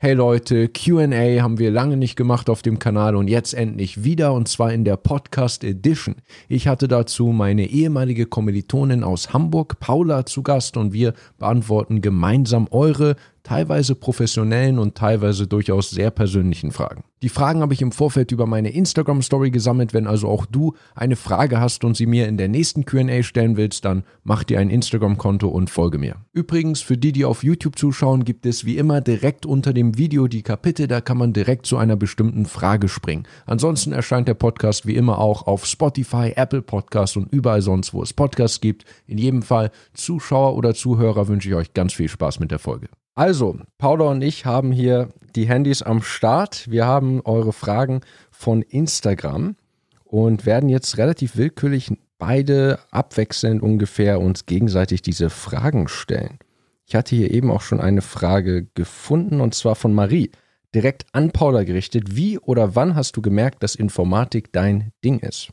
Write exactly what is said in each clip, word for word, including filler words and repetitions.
Hey Leute, Q und A haben wir lange nicht gemacht auf dem Kanal und jetzt endlich wieder, und zwar in der Podcast Edition. Ich hatte dazu meine ehemalige Kommilitonin aus Hamburg, Paula, zu Gast und wir beantworten gemeinsam eure teilweise professionellen und teilweise durchaus sehr persönlichen Fragen. Die Fragen habe ich im Vorfeld über meine Instagram-Story gesammelt. Wenn also auch du eine Frage hast und sie mir in der nächsten Q und A stellen willst, dann mach dir ein Instagram-Konto und folge mir. Übrigens, für die, die auf YouTube zuschauen, gibt es wie immer direkt unter dem Video die Kapitel, da kann man direkt zu einer bestimmten Frage springen. Ansonsten erscheint der Podcast wie immer auch auf Spotify, Apple Podcasts und überall sonst, wo es Podcasts gibt. In jedem Fall, Zuschauer oder Zuhörer, wünsche ich euch ganz viel Spaß mit der Folge. Also, Paula und ich haben hier die Handys am Start. Wir haben eure Fragen von Instagram und werden jetzt relativ willkürlich beide abwechselnd ungefähr uns gegenseitig diese Fragen stellen. Ich hatte hier eben auch schon eine Frage gefunden, und zwar von Marie, direkt an Paula gerichtet. Wie oder wann hast du gemerkt, dass Informatik dein Ding ist?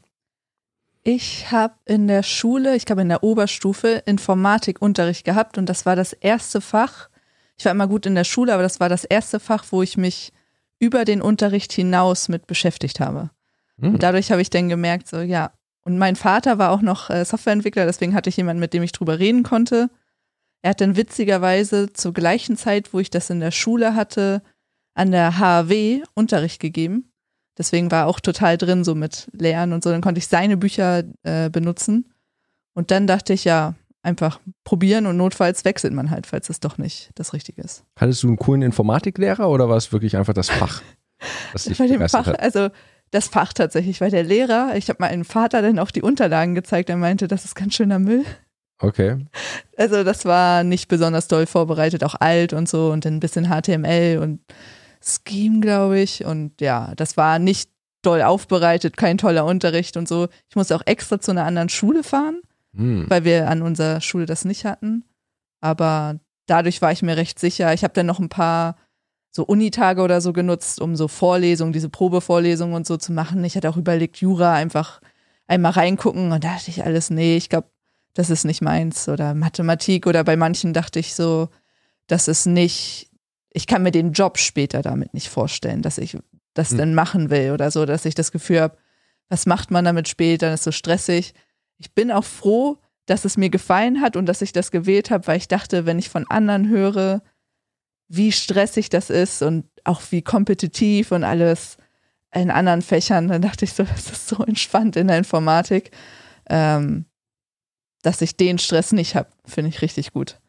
Ich habe in der Schule, ich glaube in der Oberstufe, Informatikunterricht gehabt und das war das erste Fach. Ich war immer gut in der Schule, aber das war das erste Fach, wo ich mich über den Unterricht hinaus mit beschäftigt habe. Mhm. Und dadurch habe ich dann gemerkt, so ja. Und mein Vater war auch noch äh, Softwareentwickler, deswegen hatte ich jemanden, mit dem ich drüber reden konnte. Er hat dann witzigerweise zur gleichen Zeit, wo ich das in der Schule hatte, an der H A W Unterricht gegeben. Deswegen war er auch total drin so mit Lernen und so. Dann konnte ich seine Bücher äh, benutzen. Und dann dachte ich, ja, einfach probieren und notfalls wechselt man halt, falls es doch nicht das Richtige ist. Hattest du einen coolen Informatiklehrer oder war es wirklich einfach das Fach, das dich begeistert hat? Also das Fach tatsächlich, weil der Lehrer, ich habe meinem Vater dann auch die Unterlagen gezeigt, er meinte, das ist ganz schöner Müll. Okay. Also das war nicht besonders doll vorbereitet, auch alt und so und dann ein bisschen H T M L und Scheme, glaube ich. Und ja, das war nicht doll aufbereitet, kein toller Unterricht und so. Ich musste auch extra zu einer anderen Schule fahren, weil wir an unserer Schule das nicht hatten. Aber dadurch war ich mir recht sicher. Ich habe dann noch ein paar so Unitage oder so genutzt, um so Vorlesungen, diese Probevorlesungen und so zu machen. Ich hatte auch überlegt, Jura einfach einmal reingucken und da dachte ich alles, nee, ich glaube, das ist nicht meins. Oder Mathematik oder bei manchen dachte ich so, das ist nicht, ich kann mir den Job später damit nicht vorstellen, dass ich das mhm. dann machen will oder so, dass ich das Gefühl habe, was macht man damit später, das ist so stressig. Ich bin auch froh, dass es mir gefallen hat und dass ich das gewählt habe, weil ich dachte, wenn ich von anderen höre, wie stressig das ist und auch wie kompetitiv und alles in anderen Fächern, dann dachte ich so, das ist so entspannt in der Informatik, ähm, dass ich den Stress nicht habe, finde ich richtig gut.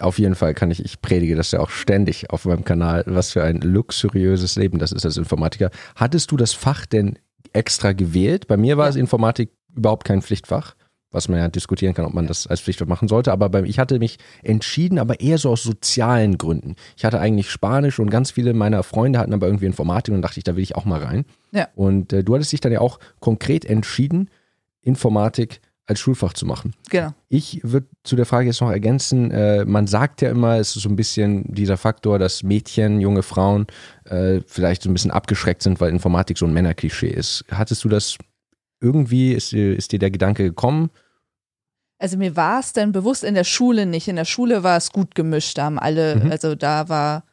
Auf jeden Fall kann ich, ich predige das ja auch ständig auf meinem Kanal, was für ein luxuriöses Leben das ist als Informatiker. Hattest du das Fach denn extra gewählt? Bei mir war ja. es Informatik überhaupt kein Pflichtfach, was man ja diskutieren kann, ob man das als Pflichtfach machen sollte. Aber bei, ich hatte mich entschieden, aber eher so aus sozialen Gründen. Ich hatte eigentlich Spanisch und ganz viele meiner Freunde hatten aber irgendwie Informatik und dachte ich, da will ich auch mal rein. Ja. Und äh, du hattest dich dann ja auch konkret entschieden, Informatik als Schulfach zu machen. Genau. Ich würde zu der Frage jetzt noch ergänzen, äh, man sagt ja immer, es ist so ein bisschen dieser Faktor, dass Mädchen, junge Frauen äh, vielleicht so ein bisschen abgeschreckt sind, weil Informatik so ein Männerklischee ist. Hattest du das irgendwie, ist, ist dir der Gedanke gekommen? Also mir war es dann bewusst in der Schule nicht. In der Schule war es gut gemischt, da haben alle, mhm. also da war,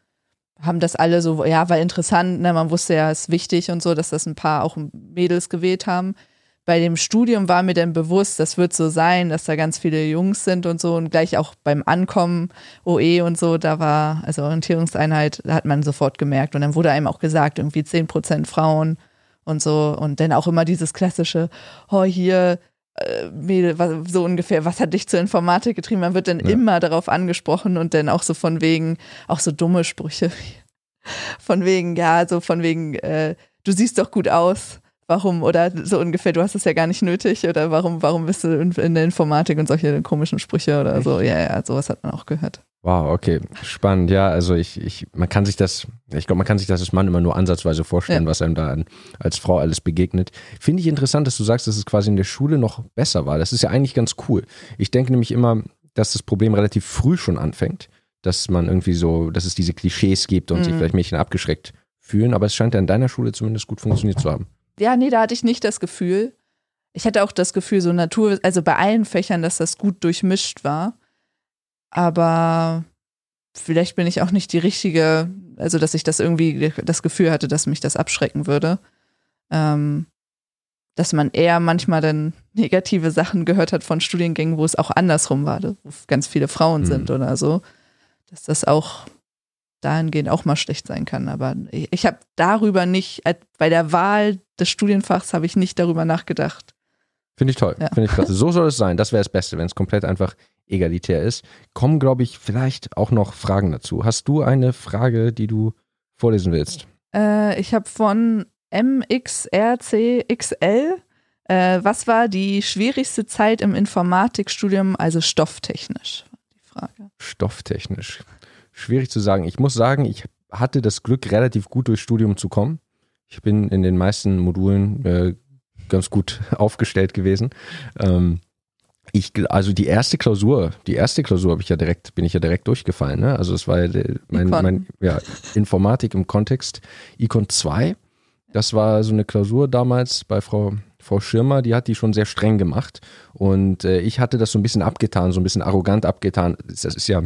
haben das alle so, ja, war interessant, ne? Man wusste ja, es ist wichtig und so, dass das ein paar auch Mädels gewählt haben. Bei dem Studium war mir dann bewusst, das wird so sein, dass da ganz viele Jungs sind und so und gleich auch beim Ankommen, O E und so, da war, also Orientierungseinheit, da hat man sofort gemerkt und dann wurde einem auch gesagt, irgendwie zehn Prozent Frauen und so und dann auch immer dieses klassische, oh hier, äh, Mädel, was, so ungefähr, was hat dich zur Informatik getrieben? Man wird dann ja. immer darauf angesprochen und dann auch so von wegen, auch so dumme Sprüche, von wegen, ja, so von wegen, äh, du siehst doch gut aus, warum, oder so ungefähr, du hast es ja gar nicht nötig oder warum, warum bist du in, in der Informatik und solche komischen Sprüche oder Echt? So, ja, ja, sowas hat man auch gehört. Wow, okay, spannend, ja, also ich, ich, man kann sich das, ich glaube, man kann sich das als Mann immer nur ansatzweise vorstellen, ja. was einem da an, als Frau alles begegnet. Finde ich interessant, dass du sagst, dass es quasi in der Schule noch besser war, das ist ja eigentlich ganz cool. Ich denke nämlich immer, dass das Problem relativ früh schon anfängt, dass man irgendwie so, dass es diese Klischees gibt und mhm. sich vielleicht Mädchen abgeschreckt fühlen, aber es scheint ja in deiner Schule zumindest gut funktioniert zu haben. Ja, nee, da hatte ich nicht das Gefühl. Ich hatte auch das Gefühl, so Natur, also bei allen Fächern, dass das gut durchmischt war. Aber vielleicht bin ich auch nicht die Richtige, also dass ich das irgendwie das Gefühl hatte, dass mich das abschrecken würde. Ähm, dass man eher manchmal dann negative Sachen gehört hat von Studiengängen, wo es auch andersrum war, wo ganz viele Frauen mhm. sind oder so, dass das auch dahingehend auch mal schlecht sein kann. Aber ich, ich habe darüber nicht, bei der Wahl des Studienfachs habe ich nicht darüber nachgedacht. Finde ich toll, ja. Finde ich klasse. So soll es sein, das wäre das Beste, wenn es komplett einfach egalitär ist. Kommen, glaube ich, vielleicht auch noch Fragen dazu. Hast du eine Frage, die du vorlesen willst? Äh, ich habe von M X R C X L, äh, was war die schwierigste Zeit im Informatikstudium, also stofftechnisch? Die Frage. Stofftechnisch. Schwierig zu sagen. Ich muss sagen, ich hatte das Glück, relativ gut durchs Studium zu kommen. Ich bin in den meisten Modulen äh, ganz gut aufgestellt gewesen. Ähm, ich, also die erste Klausur, die erste Klausur habe ich ja direkt, bin ich ja direkt durchgefallen. Ne? Also es war mein, mein ja, Informatik im Kontext, Econ zwei. Das war so eine Klausur damals bei Frau, Frau Schirmer, die hat die schon sehr streng gemacht. Und äh, ich hatte das so ein bisschen abgetan, so ein bisschen arrogant abgetan. Das ist ja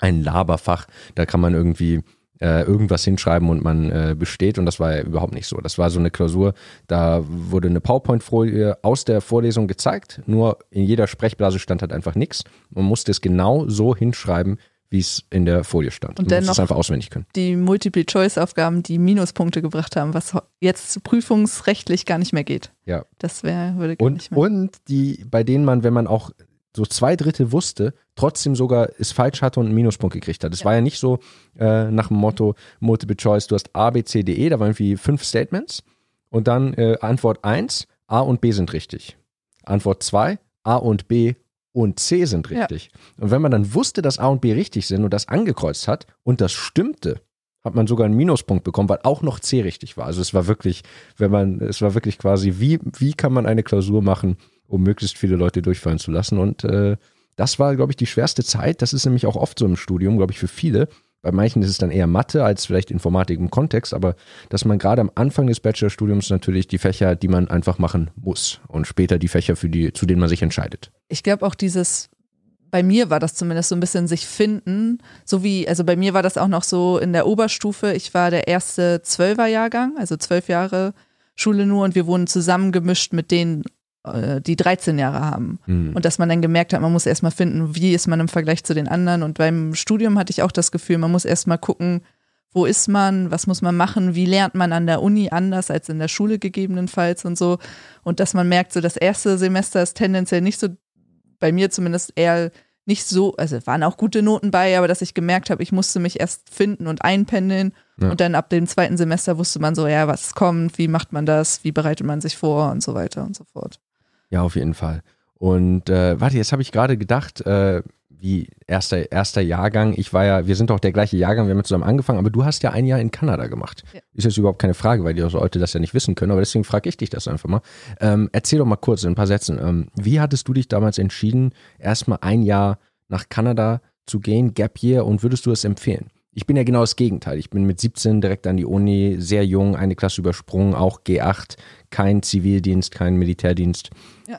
ein Laberfach, da kann man irgendwie äh, irgendwas hinschreiben und man äh, besteht, und das war ja überhaupt nicht so. Das war so eine Klausur, da wurde eine PowerPoint-Folie aus der Vorlesung gezeigt, nur in jeder Sprechblase stand halt einfach nichts. Man musste es genau so hinschreiben, wie es in der Folie stand. Und dann noch einfach auswendig können. Die Multiple-Choice-Aufgaben, die Minuspunkte gebracht haben, was jetzt prüfungsrechtlich gar nicht mehr geht. Ja. Das wäre, würde gar und, nicht mehr. Und die, bei denen man, wenn man auch so zwei Drittel wusste, trotzdem sogar es falsch hatte und einen Minuspunkt gekriegt hat. Das ja. war ja nicht so äh, nach dem Motto Multiple Choice, du hast A, B, C, D, E, da waren irgendwie fünf Statements und dann äh, Antwort eins, A und B sind richtig. Antwort zwei, A und B und C sind richtig. Ja. Und wenn man dann wusste, dass A und B richtig sind und das angekreuzt hat und das stimmte, hat man sogar einen Minuspunkt bekommen, weil auch noch C richtig war. Also es war wirklich, wenn man, es war wirklich quasi, wie, wie kann man eine Klausur machen, um möglichst viele Leute durchfallen zu lassen. Und äh, das war, glaube ich, die schwerste Zeit. Das ist nämlich auch oft so im Studium, glaube ich, für viele. Bei manchen ist es dann eher Mathe als vielleicht Informatik im Kontext, aber dass man gerade am Anfang des Bachelorstudiums natürlich die Fächer, die man einfach machen muss, und später die Fächer, für die, zu denen man sich entscheidet. Ich glaube auch dieses, bei mir war das zumindest so ein bisschen sich finden, so wie, also bei mir war das auch noch so in der Oberstufe. Ich war der erste Zwölferjahrgang, also zwölf Jahre Schule nur, und wir wurden zusammengemischt mit denen, die dreizehn Jahre haben. Mhm. Und dass man dann gemerkt hat, man muss erstmal finden, wie ist man im Vergleich zu den anderen. Und beim Studium hatte ich auch das Gefühl, man muss erstmal gucken, wo ist man, was muss man machen, wie lernt man an der Uni anders als in der Schule gegebenenfalls und so. Und dass man merkt, so das erste Semester ist tendenziell nicht so, bei mir zumindest eher nicht so, also waren auch gute Noten bei, aber dass ich gemerkt habe, ich musste mich erst finden und einpendeln. Ja. Und dann ab dem zweiten Semester wusste man so, ja, was kommt, wie macht man das, wie bereitet man sich vor und so weiter und so fort. Ja, auf jeden Fall. Und äh, warte, jetzt habe ich gerade gedacht, äh, wie erster, erster Jahrgang, ich war ja, wir sind doch der gleiche Jahrgang, wir haben ja zusammen angefangen, aber du hast ja ein Jahr in Kanada gemacht. Ja. Ist jetzt überhaupt keine Frage, weil die Leute das ja nicht wissen können, aber deswegen frage ich dich das einfach mal. Ähm, erzähl doch mal kurz in ein paar Sätzen, ähm, wie hattest du dich damals entschieden, erstmal ein Jahr nach Kanada zu gehen, Gap Year, und würdest du es empfehlen? Ich bin ja genau das Gegenteil. Ich bin mit siebzehn direkt an die Uni, sehr jung, eine Klasse übersprungen, auch G acht, kein Zivildienst, kein Militärdienst. Ja.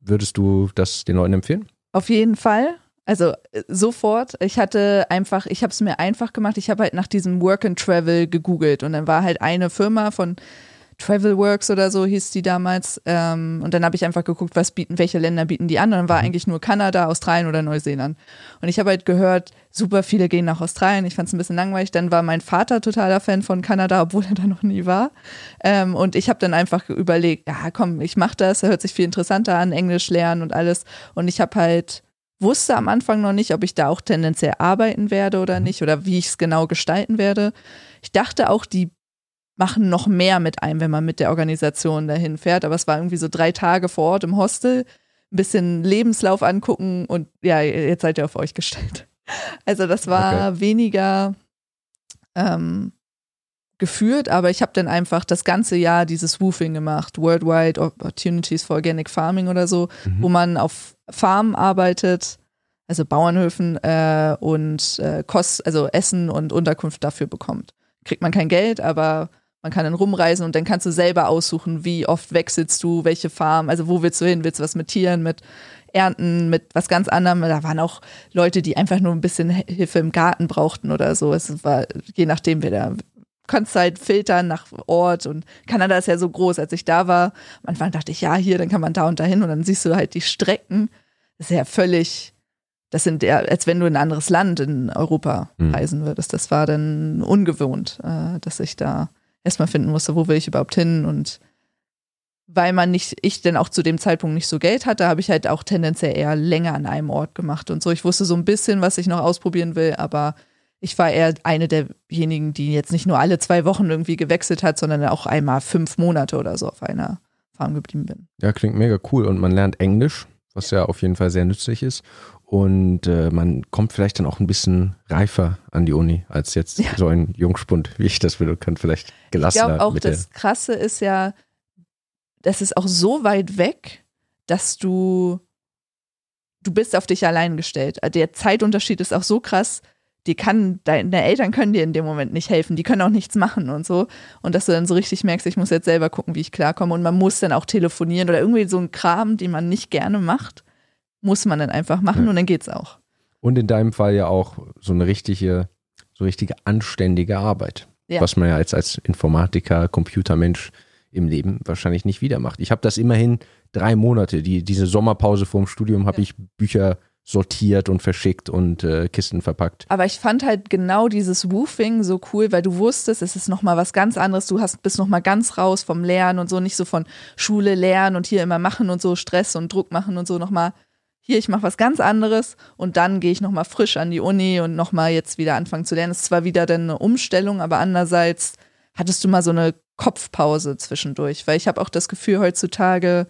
Würdest du das den Leuten empfehlen? Auf jeden Fall. Also sofort. Ich hatte einfach, ich habe es mir einfach gemacht. Ich habe halt nach diesem Work and Travel gegoogelt, und dann war halt eine Firma von Travelworks oder so hieß die damals. Ähm, und dann habe ich einfach geguckt, was bieten, welche Länder bieten die an. Und dann war eigentlich nur Kanada, Australien oder Neuseeland. Und ich habe halt gehört, super viele gehen nach Australien. Ich fand es ein bisschen langweilig. Dann war mein Vater totaler Fan von Kanada, obwohl er da noch nie war. Ähm, und ich habe dann einfach überlegt, ja komm, ich mache das. Da hört sich viel interessanter an, Englisch lernen und alles. Und ich habe halt, wusste am Anfang noch nicht, ob ich da auch tendenziell arbeiten werde oder nicht. Oder wie ich es genau gestalten werde. Ich dachte auch, die machen noch mehr mit einem, wenn man mit der Organisation dahin fährt. Aber es war irgendwie so drei Tage vor Ort im Hostel, ein bisschen Lebenslauf angucken und ja, jetzt seid ihr auf euch gestellt. Also das war okay. weniger ähm, geführt, aber ich habe dann einfach das ganze Jahr dieses Woofing gemacht, Worldwide Opportunities for Organic Farming oder so, mhm. wo man auf Farmen arbeitet, also Bauernhöfen äh, und äh, Kost, also Essen und Unterkunft dafür bekommt. Kriegt man kein Geld, aber man kann dann rumreisen, und dann kannst du selber aussuchen, wie oft wechselst du, welche Farm, also wo willst du hin, willst du was mit Tieren, mit Ernten mit was ganz anderem. Da waren auch Leute, die einfach nur ein bisschen Hilfe im Garten brauchten oder so. Es war, je nachdem, wer da, kannst halt filtern nach Ort, und Kanada ist ja so groß. Als ich da war, am Anfang dachte ich, ja, hier, dann kann man da und dahin, und dann siehst du halt die Strecken. Das ist ja völlig, das sind ja, als wenn du in ein anderes Land in Europa mhm. reisen würdest. Das war dann ungewohnt, äh, dass ich da erstmal finden musste, wo will ich überhaupt hin, und weil man nicht, ich denn auch zu dem Zeitpunkt nicht so Geld hatte, habe ich halt auch tendenziell eher länger an einem Ort gemacht und so. Ich wusste so ein bisschen, was ich noch ausprobieren will, aber ich war eher eine derjenigen, die jetzt nicht nur alle zwei Wochen irgendwie gewechselt hat, sondern auch einmal fünf Monate oder so auf einer Farm geblieben bin. Ja, klingt mega cool, und man lernt Englisch, was ja auf jeden Fall sehr nützlich ist, und äh, man kommt vielleicht dann auch ein bisschen reifer an die Uni als jetzt ja. so ein Jungspund, wie ich das will, und kann vielleicht gelassener. Ich glaube auch, das Krasse ist ja, das ist auch so weit weg, dass du, du bist auf dich allein gestellt. Der Zeitunterschied ist auch so krass, die kann, deine Eltern können dir in dem Moment nicht helfen, die können auch nichts machen und so. Und dass du dann so richtig merkst, ich muss jetzt selber gucken, wie ich klarkomme, und man muss dann auch telefonieren oder irgendwie so einen Kram, den man nicht gerne macht, muss man dann einfach machen, ja. und dann geht's auch. Und in deinem Fall ja auch so eine richtige, so richtige anständige Arbeit, ja. was man ja als, als Informatiker, Computermensch im Leben wahrscheinlich nicht wieder macht. Ich habe das immerhin drei Monate, die, diese Sommerpause vorm Studium, habe ja. ich Bücher sortiert und verschickt und äh, Kisten verpackt. Aber ich fand halt genau dieses Woofing so cool, weil du wusstest, es ist nochmal was ganz anderes, du hast, bist nochmal ganz raus vom Lernen und so, nicht so von Schule lernen und hier immer machen und so, Stress und Druck machen und so, nochmal hier, ich mache was ganz anderes, und dann gehe ich nochmal frisch an die Uni und nochmal jetzt wieder anfangen zu lernen. Es ist zwar wieder dann eine Umstellung, aber andererseits hattest du mal so eine Kopfpause zwischendurch, weil ich habe auch das Gefühl heutzutage,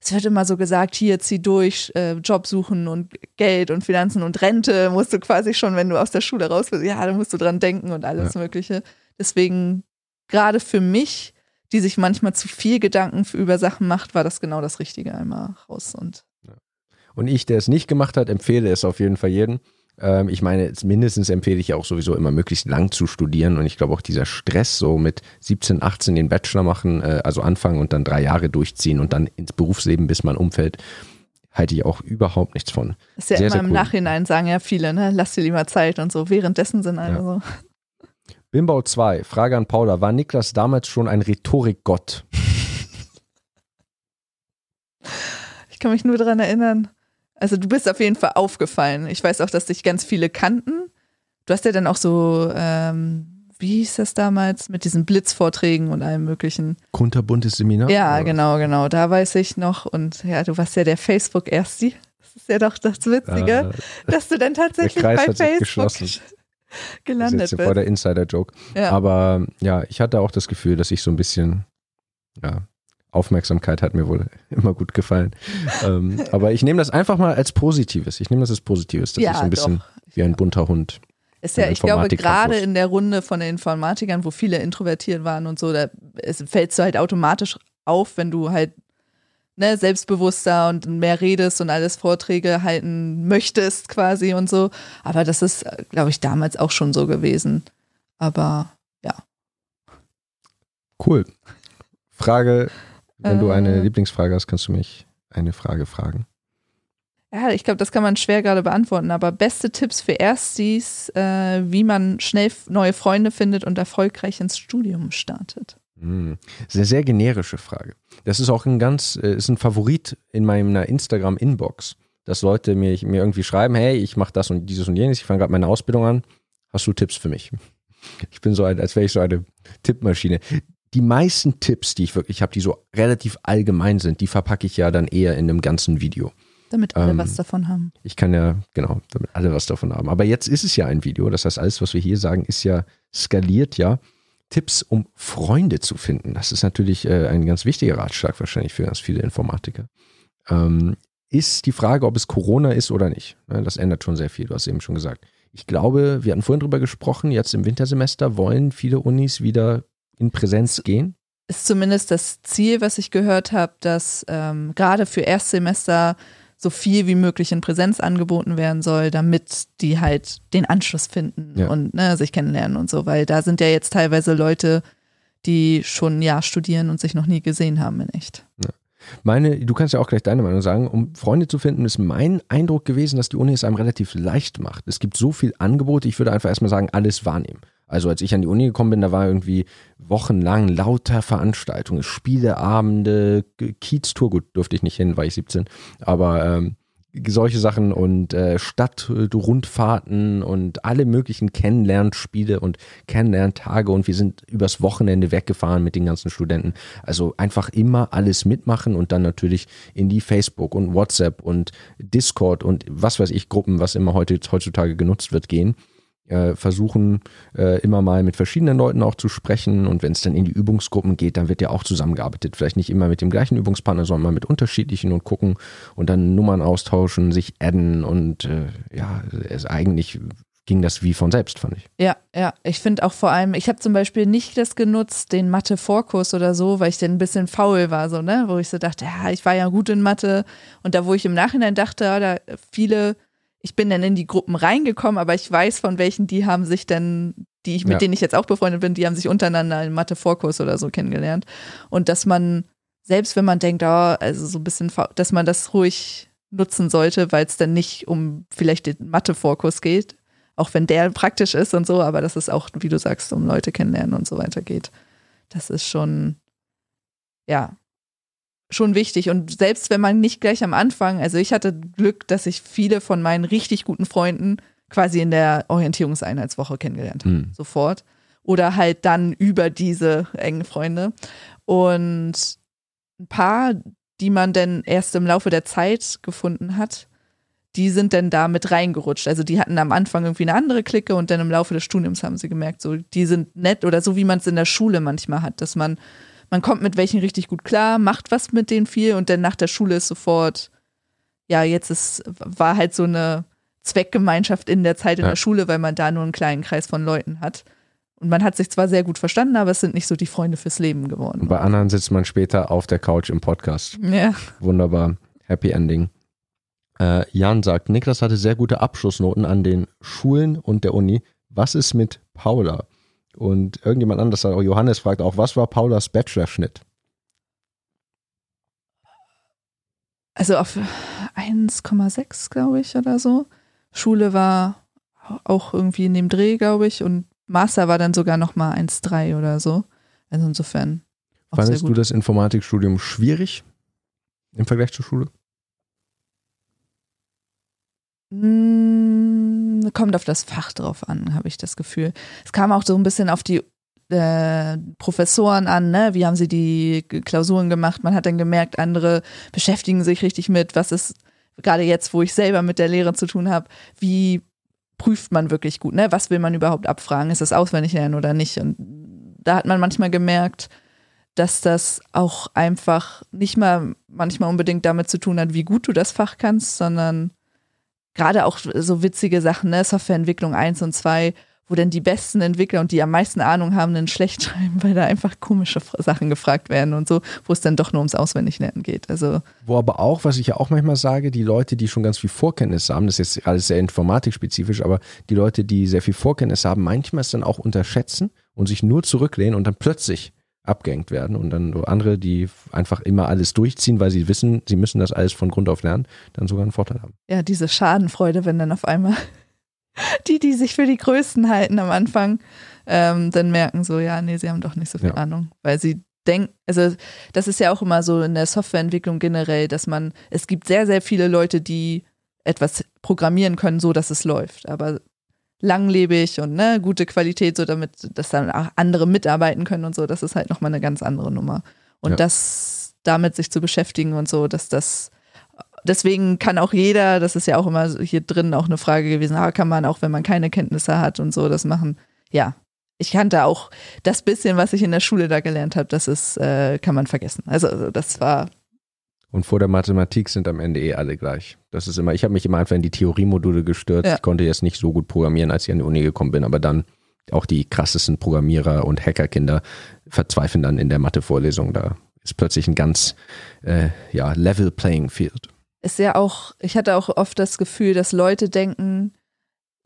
es wird immer so gesagt, hier zieh durch, äh, Job suchen und Geld und Finanzen und Rente musst du quasi schon, wenn du aus der Schule raus bist, ja, da musst du dran denken und alles ja. Mögliche. Deswegen, gerade für mich, die sich manchmal zu viel Gedanken über Sachen macht, war das genau das Richtige, einmal raus. Und, ja. und ich, der es nicht gemacht hat, empfehle es auf jeden Fall jedem. Ähm, ich meine, mindestens empfehle ich ja auch sowieso immer, möglichst lang zu studieren, und ich glaube auch dieser Stress, so mit siebzehn, achtzehn den Bachelor machen, äh, also anfangen und dann drei Jahre durchziehen und dann ins Berufsleben, bis man umfällt, halte ich auch überhaupt nichts von. Ist ja sehr, immer sehr cool. Im Nachhinein sagen ja viele, ne, lass dir lieber Zeit und so, währenddessen sind alle ja. so. Bimbau zwei, Frage an Paula, war Niklas damals schon ein Rhetorikgott? Ich kann mich nur daran erinnern. Also du bist auf jeden Fall aufgefallen. Ich weiß auch, dass dich ganz viele kannten. Du hast ja dann auch so, ähm, wie hieß das damals, mit diesen Blitzvorträgen und allem möglichen. Kunterbuntes Seminar? Ja, genau, genau. Da weiß ich noch. Und ja, du warst ja der Facebook-Ersti. Das ist ja doch das Witzige, äh, dass du dann tatsächlich bei Facebook gelandet bist. Das ist jetzt voll der Insider-Joke. Ja. Aber ja, ich hatte auch das Gefühl, dass ich so ein bisschen, ja, Aufmerksamkeit hat mir wohl immer gut gefallen. ähm, aber ich nehme das einfach mal als Positives. Ich nehme das als Positives. Das ja, ist ein bisschen doch. Wie ein bunter Hund. Ist ja, ich glaube, gerade in der Runde von den Informatikern, wo viele introvertiert waren und so, da fällst du halt automatisch auf, wenn du halt ne, selbstbewusster und mehr redest und alles Vorträge halten möchtest quasi und so. Aber das ist, glaube ich, damals auch schon so gewesen. Aber ja. Cool. Frage... Wenn du eine äh, Lieblingsfrage hast, kannst du mich eine Frage fragen. Ja, ich glaube, das kann man schwer gerade beantworten, aber beste Tipps für Erstis, äh, wie man schnell neue Freunde findet und erfolgreich ins Studium startet. Mhm. Sehr, sehr generische Frage. Das ist auch ein ganz, ist ein Favorit in meiner Instagram-Inbox, dass Leute mir, mir irgendwie schreiben, hey, ich mache das und dieses und jenes, ich fange gerade meine Ausbildung an, hast du Tipps für mich? Ich bin so ein, als wäre ich so eine Tippmaschine. Die meisten Tipps, die ich wirklich habe, die so relativ allgemein sind, die verpacke ich ja dann eher in einem ganzen Video. Damit alle ähm, was davon haben. Ich kann ja, genau, damit alle was davon haben. Aber jetzt ist es ja ein Video, das heißt, alles, was wir hier sagen, ist ja skaliert, ja. Tipps, um Freunde zu finden. Das ist natürlich äh, ein ganz wichtiger Ratschlag wahrscheinlich für ganz viele Informatiker. Ähm, ist die Frage, ob es Corona ist oder nicht. Ja, das ändert schon sehr viel, du hast eben schon gesagt. Ich glaube, wir hatten vorhin drüber gesprochen, jetzt im Wintersemester wollen viele Unis wieder in Präsenz gehen? Ist zumindest das Ziel, was ich gehört habe, dass ähm, gerade für Erstsemester so viel wie möglich in Präsenz angeboten werden soll, damit die halt den Anschluss finden ja. und ne, sich kennenlernen und so, weil da sind ja jetzt teilweise Leute, die schon ein Jahr studieren und sich noch nie gesehen haben in echt. Ja. Meine, du kannst ja auch gleich deine Meinung sagen. Um Freunde zu finden, ist mein Eindruck gewesen, dass die Uni es einem relativ leicht macht. Es gibt so viel Angebote, ich würde einfach erstmal sagen, alles wahrnehmen. Also als ich an die Uni gekommen bin, da war irgendwie wochenlang lauter Veranstaltungen, Spieleabende, Kiez-Tour, gut, durfte ich nicht hin, weil ich siebzehn, aber ähm, solche Sachen und äh, Stadtrundfahrten und alle möglichen Kennenlernspiele und Kennenlerntage und wir sind übers Wochenende weggefahren mit den ganzen Studenten. Also einfach immer alles mitmachen und dann natürlich in die Facebook und WhatsApp und Discord und was weiß ich, Gruppen, was immer heute heutzutage genutzt wird, gehen. Versuchen immer mal mit verschiedenen Leuten auch zu sprechen und wenn es dann in die Übungsgruppen geht, dann wird ja auch zusammengearbeitet. Vielleicht nicht immer mit dem gleichen Übungspartner, sondern mal mit unterschiedlichen und gucken und dann Nummern austauschen, sich adden und äh, ja, es eigentlich ging das wie von selbst, fand ich. Ja, ja. Ich finde auch vor allem, ich habe zum Beispiel nicht das genutzt, den Mathe-Vorkurs oder so, weil ich dann ein bisschen faul war, so, ne, wo ich so dachte, ja, ich war ja gut in Mathe und da, wo ich im Nachhinein dachte, da viele Ich bin dann in die Gruppen reingekommen, aber ich weiß, von welchen die haben sich dann, die ich, mit ja. denen ich jetzt auch befreundet bin, die haben sich untereinander im Mathe-Vorkurs oder so kennengelernt. Und dass man, selbst wenn man denkt, oh, also so ein bisschen, dass man das ruhig nutzen sollte, weil es dann nicht um vielleicht den Mathe-Vorkurs geht, auch wenn der praktisch ist und so, aber dass es auch, wie du sagst, um Leute kennenlernen und so weiter geht. Das ist schon, ja. schon wichtig und selbst wenn man nicht gleich am Anfang, also ich hatte Glück, dass ich viele von meinen richtig guten Freunden quasi in der Orientierungseinheitswoche kennengelernt habe, mhm. sofort oder halt dann über diese engen Freunde und ein paar, die man dann erst im Laufe der Zeit gefunden hat, die sind dann da mit reingerutscht, also die hatten am Anfang irgendwie eine andere Clique und dann im Laufe des Studiums haben sie gemerkt, so die sind nett oder so wie man es in der Schule manchmal hat, dass man Man kommt mit welchen richtig gut klar, macht was mit denen viel und dann nach der Schule ist sofort, ja, jetzt ist, war halt so eine Zweckgemeinschaft in der Zeit in ja. der Schule, weil man da nur einen kleinen Kreis von Leuten hat. Und man hat sich zwar sehr gut verstanden, aber es sind nicht so die Freunde fürs Leben geworden. Und bei anderen sitzt man später auf der Couch im Podcast. Ja. Wunderbar. Happy Ending. Äh, Jan sagt, Niklas hatte sehr gute Abschlussnoten an den Schulen und der Uni. Was ist mit Paula? Und irgendjemand anders, Johannes, fragt auch, was war Paulas Bachelorschnitt? Also auf eins Komma sechs, glaube ich, oder so. Schule war auch irgendwie in dem Dreh, glaube ich. Und Master war dann sogar nochmal eins Komma drei oder so. Also insofern. Fandest du das Informatikstudium schwierig im Vergleich zur Schule? Kommt auf das Fach drauf an, habe ich das Gefühl. Es kam auch so ein bisschen auf die äh, Professoren an, ne? Wie haben sie die Klausuren gemacht? Man hat dann gemerkt, andere beschäftigen sich richtig mit, was ist gerade jetzt, wo ich selber mit der Lehre zu tun habe, wie prüft man wirklich gut, ne? Was will man überhaupt abfragen? Ist das auswendig lernen oder nicht? Und da hat man manchmal gemerkt, dass das auch einfach nicht mal manchmal unbedingt damit zu tun hat, wie gut du das Fach kannst, sondern gerade auch so witzige Sachen, ne? Softwareentwicklung eins und zwei, wo dann die besten Entwickler und die am meisten Ahnung haben, dann schlecht schreiben, weil da einfach komische Sachen gefragt werden und so, wo es dann doch nur ums Auswendiglernen geht. Also wo aber auch, was ich ja auch manchmal sage, die Leute, die schon ganz viel Vorkenntnis haben, das ist jetzt alles sehr informatikspezifisch, aber die Leute, die sehr viel Vorkenntnis haben, manchmal es dann auch unterschätzen und sich nur zurücklehnen und dann plötzlich abgehängt werden und dann andere, die einfach immer alles durchziehen, weil sie wissen, sie müssen das alles von Grund auf lernen, dann sogar einen Vorteil haben. Ja, diese Schadenfreude, wenn dann auf einmal die, die sich für die Größten halten am Anfang, ähm, dann merken so, ja, nee, sie haben doch nicht so viel ja. Ahnung, weil sie denken, also das ist ja auch immer so in der Softwareentwicklung generell, dass man, es gibt sehr, sehr viele Leute, die etwas programmieren können, so dass es läuft, aber langlebig und ne, gute Qualität, so damit, dass dann auch andere mitarbeiten können und so, das ist halt nochmal eine ganz andere Nummer. Und ja. das damit sich zu beschäftigen und so, dass das, deswegen kann auch jeder, das ist ja auch immer hier drin auch eine Frage gewesen, kann man auch, wenn man keine Kenntnisse hat und so, das machen. Ja, ich kannte auch das bisschen, was ich in der Schule da gelernt habe, das ist, äh, kann man vergessen. Also, also das war Und vor der Mathematik sind am Ende eh alle gleich. Das ist immer, ich habe mich immer einfach in die Theoriemodule gestürzt. Ja. Ich konnte jetzt nicht so gut programmieren, als ich an die Uni gekommen bin, aber dann auch die krassesten Programmierer und Hackerkinder verzweifeln dann in der Mathe-Vorlesung. Da ist plötzlich ein ganz äh, ja, level playing field. Ist ja auch, ich hatte auch oft das Gefühl, dass Leute denken,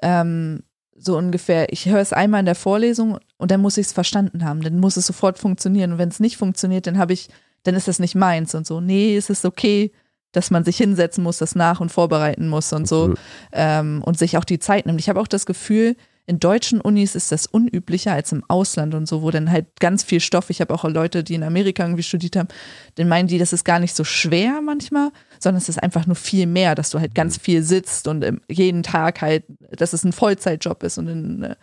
ähm, so ungefähr, ich höre es einmal in der Vorlesung und dann muss ich es verstanden haben, dann muss es sofort funktionieren. Und wenn es nicht funktioniert, dann habe ich dann ist das nicht meins und so. Nee, es ist okay, dass man sich hinsetzen muss, das nach- und vorbereiten muss und so, mhm. ähm, und sich auch die Zeit nimmt. Ich habe auch das Gefühl, in deutschen Unis ist das unüblicher als im Ausland und so, wo dann halt ganz viel Stoff, ich habe auch Leute, die in Amerika irgendwie studiert haben, dann meinen die, das ist gar nicht so schwer manchmal, sondern es ist einfach nur viel mehr, dass du halt ganz viel sitzt und jeden Tag halt, dass es ein Vollzeitjob ist. Und in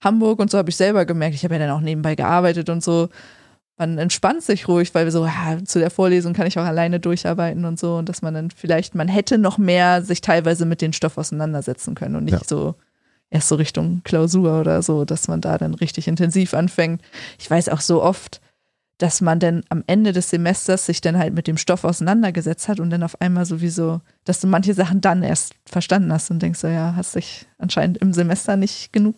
Hamburg und so habe ich selber gemerkt, ich habe ja dann auch nebenbei gearbeitet und so, man entspannt sich ruhig, weil wir so, ja, zu der Vorlesung kann ich auch alleine durcharbeiten und so, und dass man dann vielleicht, man hätte noch mehr sich teilweise mit dem Stoff auseinandersetzen können und nicht ja. so erst so Richtung Klausur oder so, dass man da dann richtig intensiv anfängt. Ich weiß auch so oft, dass man dann am Ende des Semesters sich dann halt mit dem Stoff auseinandergesetzt hat und dann auf einmal sowieso, dass du manche Sachen dann erst verstanden hast und denkst so, ja, hast dich anscheinend im Semester nicht genug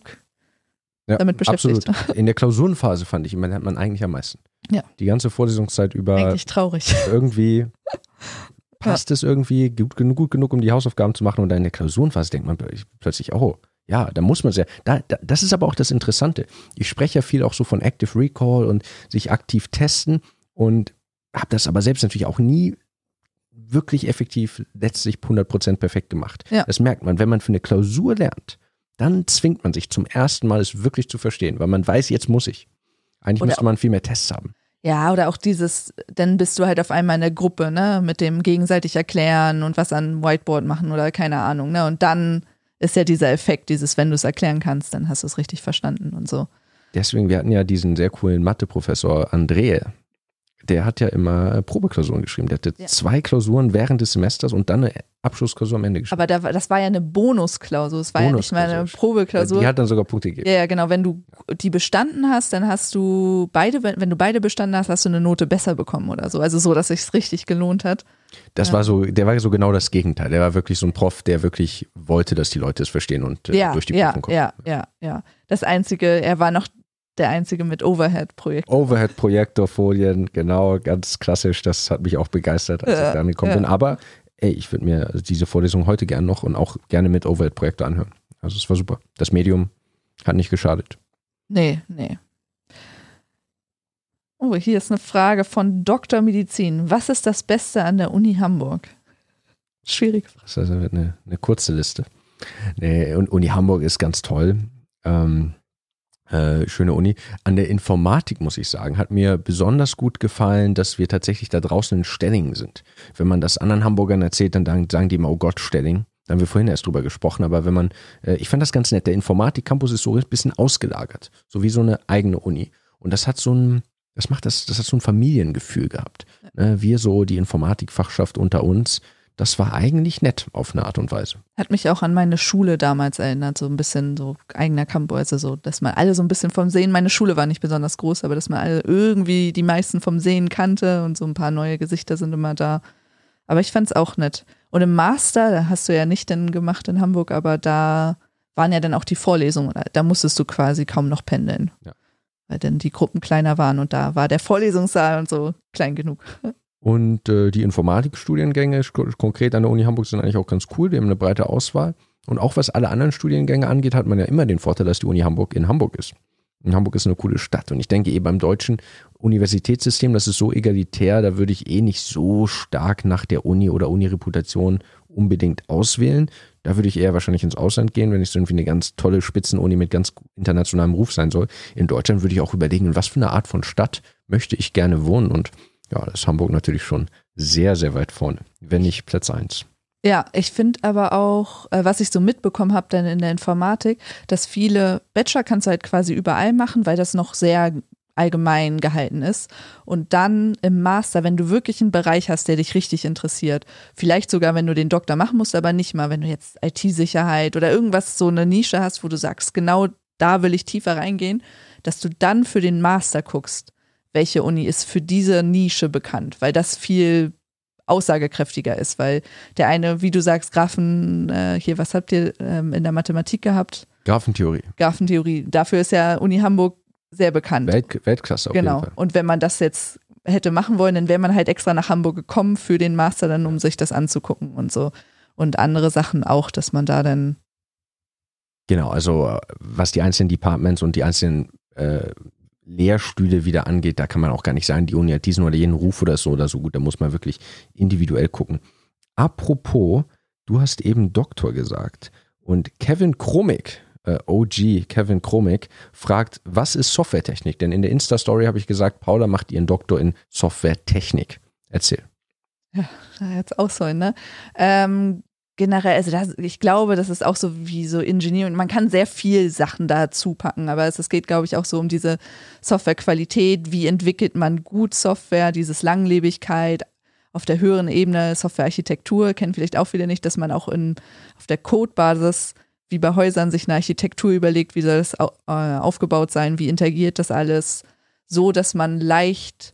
ja, damit beschäftigt. Absolut. In der Klausurenphase fand ich, man lernt man eigentlich am meisten. Ja. Die ganze Vorlesungszeit über. Eigentlich traurig. Irgendwie passt ja. es irgendwie gut genug, gut genug, um die Hausaufgaben zu machen, und dann in der Klausurenphase denkt man plötzlich, oh, ja, da muss man sehr. Da, da, das ist aber auch das Interessante. Ich spreche ja viel auch so von Active Recall und sich aktiv testen, und habe das aber selbst natürlich auch nie wirklich effektiv letztlich hundert Prozent perfekt gemacht. Ja. Das merkt man, wenn man für eine Klausur lernt, dann zwingt man sich zum ersten Mal, es wirklich zu verstehen, weil man weiß, jetzt muss ich. Eigentlich oder müsste man viel mehr Tests haben. Ja, oder auch dieses, dann bist du halt auf einmal in der Gruppe, ne, mit dem gegenseitig erklären und was an Whiteboard machen oder keine Ahnung, ne, und dann ist ja dieser Effekt, dieses, wenn du es erklären kannst, dann hast du es richtig verstanden und so. Deswegen, wir hatten ja diesen sehr coolen Mathe-Professor André, der hat ja immer Probeklausuren geschrieben. Der hatte ja. zwei Klausuren während des Semesters und dann eine Abschlussklausur am Ende geschrieben. Aber da, das war ja eine Bonusklausur, es war Bonusklausur. ja nicht mal eine Probeklausur. Die hat dann sogar Punkte gegeben. Ja, ja, genau, wenn du die bestanden hast, dann hast du beide, wenn du beide bestanden hast, hast du eine Note besser bekommen oder so. Also so, dass es sich richtig gelohnt hat. Das ja. war so, der war so genau das Gegenteil. Der war wirklich so ein Prof, der wirklich wollte, dass die Leute es verstehen und äh, ja, durch die Prüfung ja, kommen. Ja, ja, ja. Das Einzige, er war noch der Einzige mit Overhead-Projektor. Overhead-Projektorfolien, genau, ganz klassisch. Das hat mich auch begeistert, als ja, ich da angekommen ja. bin. Aber ey, ich würde mir diese Vorlesung heute gern noch und auch gerne mit Overhead-Projektor anhören. Also es war super. Das Medium hat nicht geschadet. Nee, nee. Oh, hier ist eine Frage von Doktor Medizin. Was ist das Beste an der Uni Hamburg? Schwierige Frage. Das ist also eine, eine kurze Liste. Nee, und Uni Hamburg ist ganz toll. Ähm, äh, schöne Uni. An der Informatik, muss ich sagen, hat mir besonders gut gefallen, dass wir tatsächlich da draußen in Stellingen sind. Wenn man das anderen Hamburgern erzählt, dann sagen die immer, oh Gott, Stellingen. Da haben wir vorhin erst drüber gesprochen, aber wenn man, äh, ich fand das ganz nett. Der Informatik-Campus ist so ein bisschen ausgelagert. So wie so eine eigene Uni. Und das hat so ein Das macht das, das hat so ein Familiengefühl gehabt. Wir so, die Informatikfachschaft unter uns, das war eigentlich nett auf eine Art und Weise. Hat mich auch an meine Schule damals erinnert, so ein bisschen so eigener Campus, also so, dass man alle so ein bisschen vom Sehen, meine Schule war nicht besonders groß, aber dass man alle irgendwie die meisten vom Sehen kannte und so ein paar neue Gesichter sind immer da. Aber ich fand's auch nett. Und im Master, da hast du ja nicht denn gemacht in Hamburg, aber da waren ja dann auch die Vorlesungen, da musstest du quasi kaum noch pendeln. Ja. Weil dann die Gruppen kleiner waren und da war der Vorlesungssaal und so klein genug. Und äh, die Informatikstudiengänge konkret an der Uni Hamburg sind eigentlich auch ganz cool. Wir haben eine breite Auswahl. Und auch was alle anderen Studiengänge angeht, hat man ja immer den Vorteil, dass die Uni Hamburg in Hamburg ist. Und Hamburg ist eine coole Stadt. Und ich denke eh beim deutschen Universitätssystem, das ist so egalitär, da würde ich eh nicht so stark nach der Uni oder Uni-Reputation unbedingt auswählen. Da würde ich eher wahrscheinlich ins Ausland gehen, wenn ich so irgendwie eine ganz tolle Spitzenuni mit ganz internationalem Ruf sein soll. In Deutschland würde ich auch überlegen, in was für eine Art von Stadt möchte ich gerne wohnen. Und ja, das ist Hamburg natürlich schon sehr, sehr weit vorne, wenn nicht Platz eins. Ja, ich finde aber auch, was ich so mitbekommen habe dann in der Informatik, dass viele Bachelor kannst du halt quasi überall machen, weil das noch sehr allgemein gehalten ist, und dann im Master, wenn du wirklich einen Bereich hast, der dich richtig interessiert, vielleicht sogar, wenn du den Doktor machen musst, aber nicht mal, wenn du jetzt I T-Sicherheit oder irgendwas, so eine Nische hast, wo du sagst, genau da will ich tiefer reingehen, dass du dann für den Master guckst, welche Uni ist für diese Nische bekannt, weil das viel aussagekräftiger ist, weil der eine, wie du sagst, Graphen, äh, hier, was habt ihr ähm, in der Mathematik gehabt? Graphentheorie. Graphentheorie, dafür ist ja Uni Hamburg sehr bekannt. Welt, Weltklasse auf genau. jeden Fall. Genau. Und wenn man das jetzt hätte machen wollen, dann wäre man halt extra nach Hamburg gekommen für den Master, dann um ja. sich das anzugucken und so. Und andere Sachen auch, dass man da dann Genau, also was die einzelnen Departments und die einzelnen äh, Lehrstühle wieder angeht, da kann man auch gar nicht sagen, die Uni hat diesen oder jenen Ruf oder so oder so gut, da muss man wirklich individuell gucken. Apropos, du hast eben Doktor gesagt und Kevin Kromig, äh, O G Kevin Kromig, fragt, was ist Softwaretechnik? Denn in der Insta-Story habe ich gesagt, Paula macht ihren Doktor in Softwaretechnik. Erzähl. Ja, jetzt auch so, ne? Ähm, generell, also das, ich glaube, das ist auch so wie so Engineering. Man kann sehr viel Sachen dazu packen, aber es, es geht, glaube ich, auch so um diese Softwarequalität. Wie entwickelt man gut Software, dieses Langlebigkeit auf der höheren Ebene, Softwarearchitektur, kennen vielleicht auch viele nicht, dass man auch in, auf der Codebasis, wie bei Häusern, sich eine Architektur überlegt, wie soll das äh, aufgebaut sein, wie interagiert das alles, so dass man leicht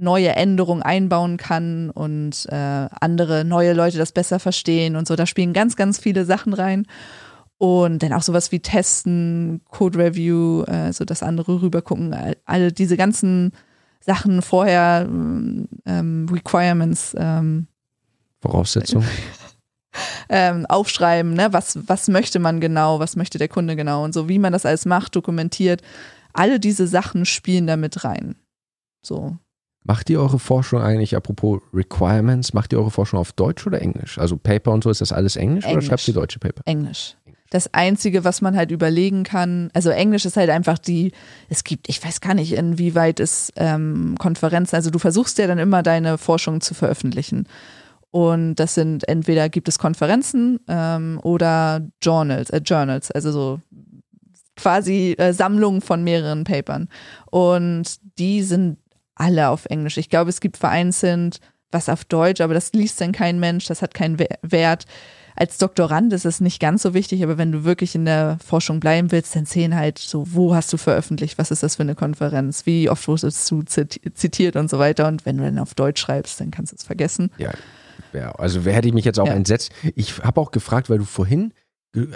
neue Änderungen einbauen kann und äh, andere, neue Leute das besser verstehen und so. Da spielen ganz, ganz viele Sachen rein. Und dann auch sowas wie Testen, Code-Review, äh, so dass andere rübergucken. Alle diese ganzen Sachen vorher, ähm, Requirements. Ähm, Voraussetzungen. ähm, aufschreiben, ne? Was, was möchte man genau, was möchte der Kunde genau und so. Wie man das alles macht, dokumentiert. Alle diese Sachen spielen da mit rein. So. Macht ihr eure Forschung eigentlich, apropos Requirements, macht ihr eure Forschung auf Deutsch oder Englisch? Also Paper und so, ist das alles Englisch, Englisch. Oder schreibt ihr deutsche Paper? Englisch. Englisch. Das Einzige, was man halt überlegen kann, also Englisch ist halt einfach die, es gibt, ich weiß gar nicht, inwieweit es ähm, Konferenzen, also du versuchst ja dann immer deine Forschung zu veröffentlichen. Und das sind, entweder gibt es Konferenzen ähm, oder Journals, äh, Journals, also so quasi äh, Sammlungen von mehreren Papern. Und die sind alle auf Englisch. Ich glaube, es gibt vereinzelt was auf Deutsch, aber das liest dann kein Mensch, das hat keinen Wert. Als Doktorand ist es nicht ganz so wichtig, aber wenn du wirklich in der Forschung bleiben willst, dann zählen halt so, wo hast du veröffentlicht, was ist das für eine Konferenz, wie oft wurdest du zitiert und so weiter. Und wenn du dann auf Deutsch schreibst, dann kannst du es vergessen. Ja, also hätte ich mich jetzt auch ja. entsetzt. Ich habe auch gefragt, weil du vorhin,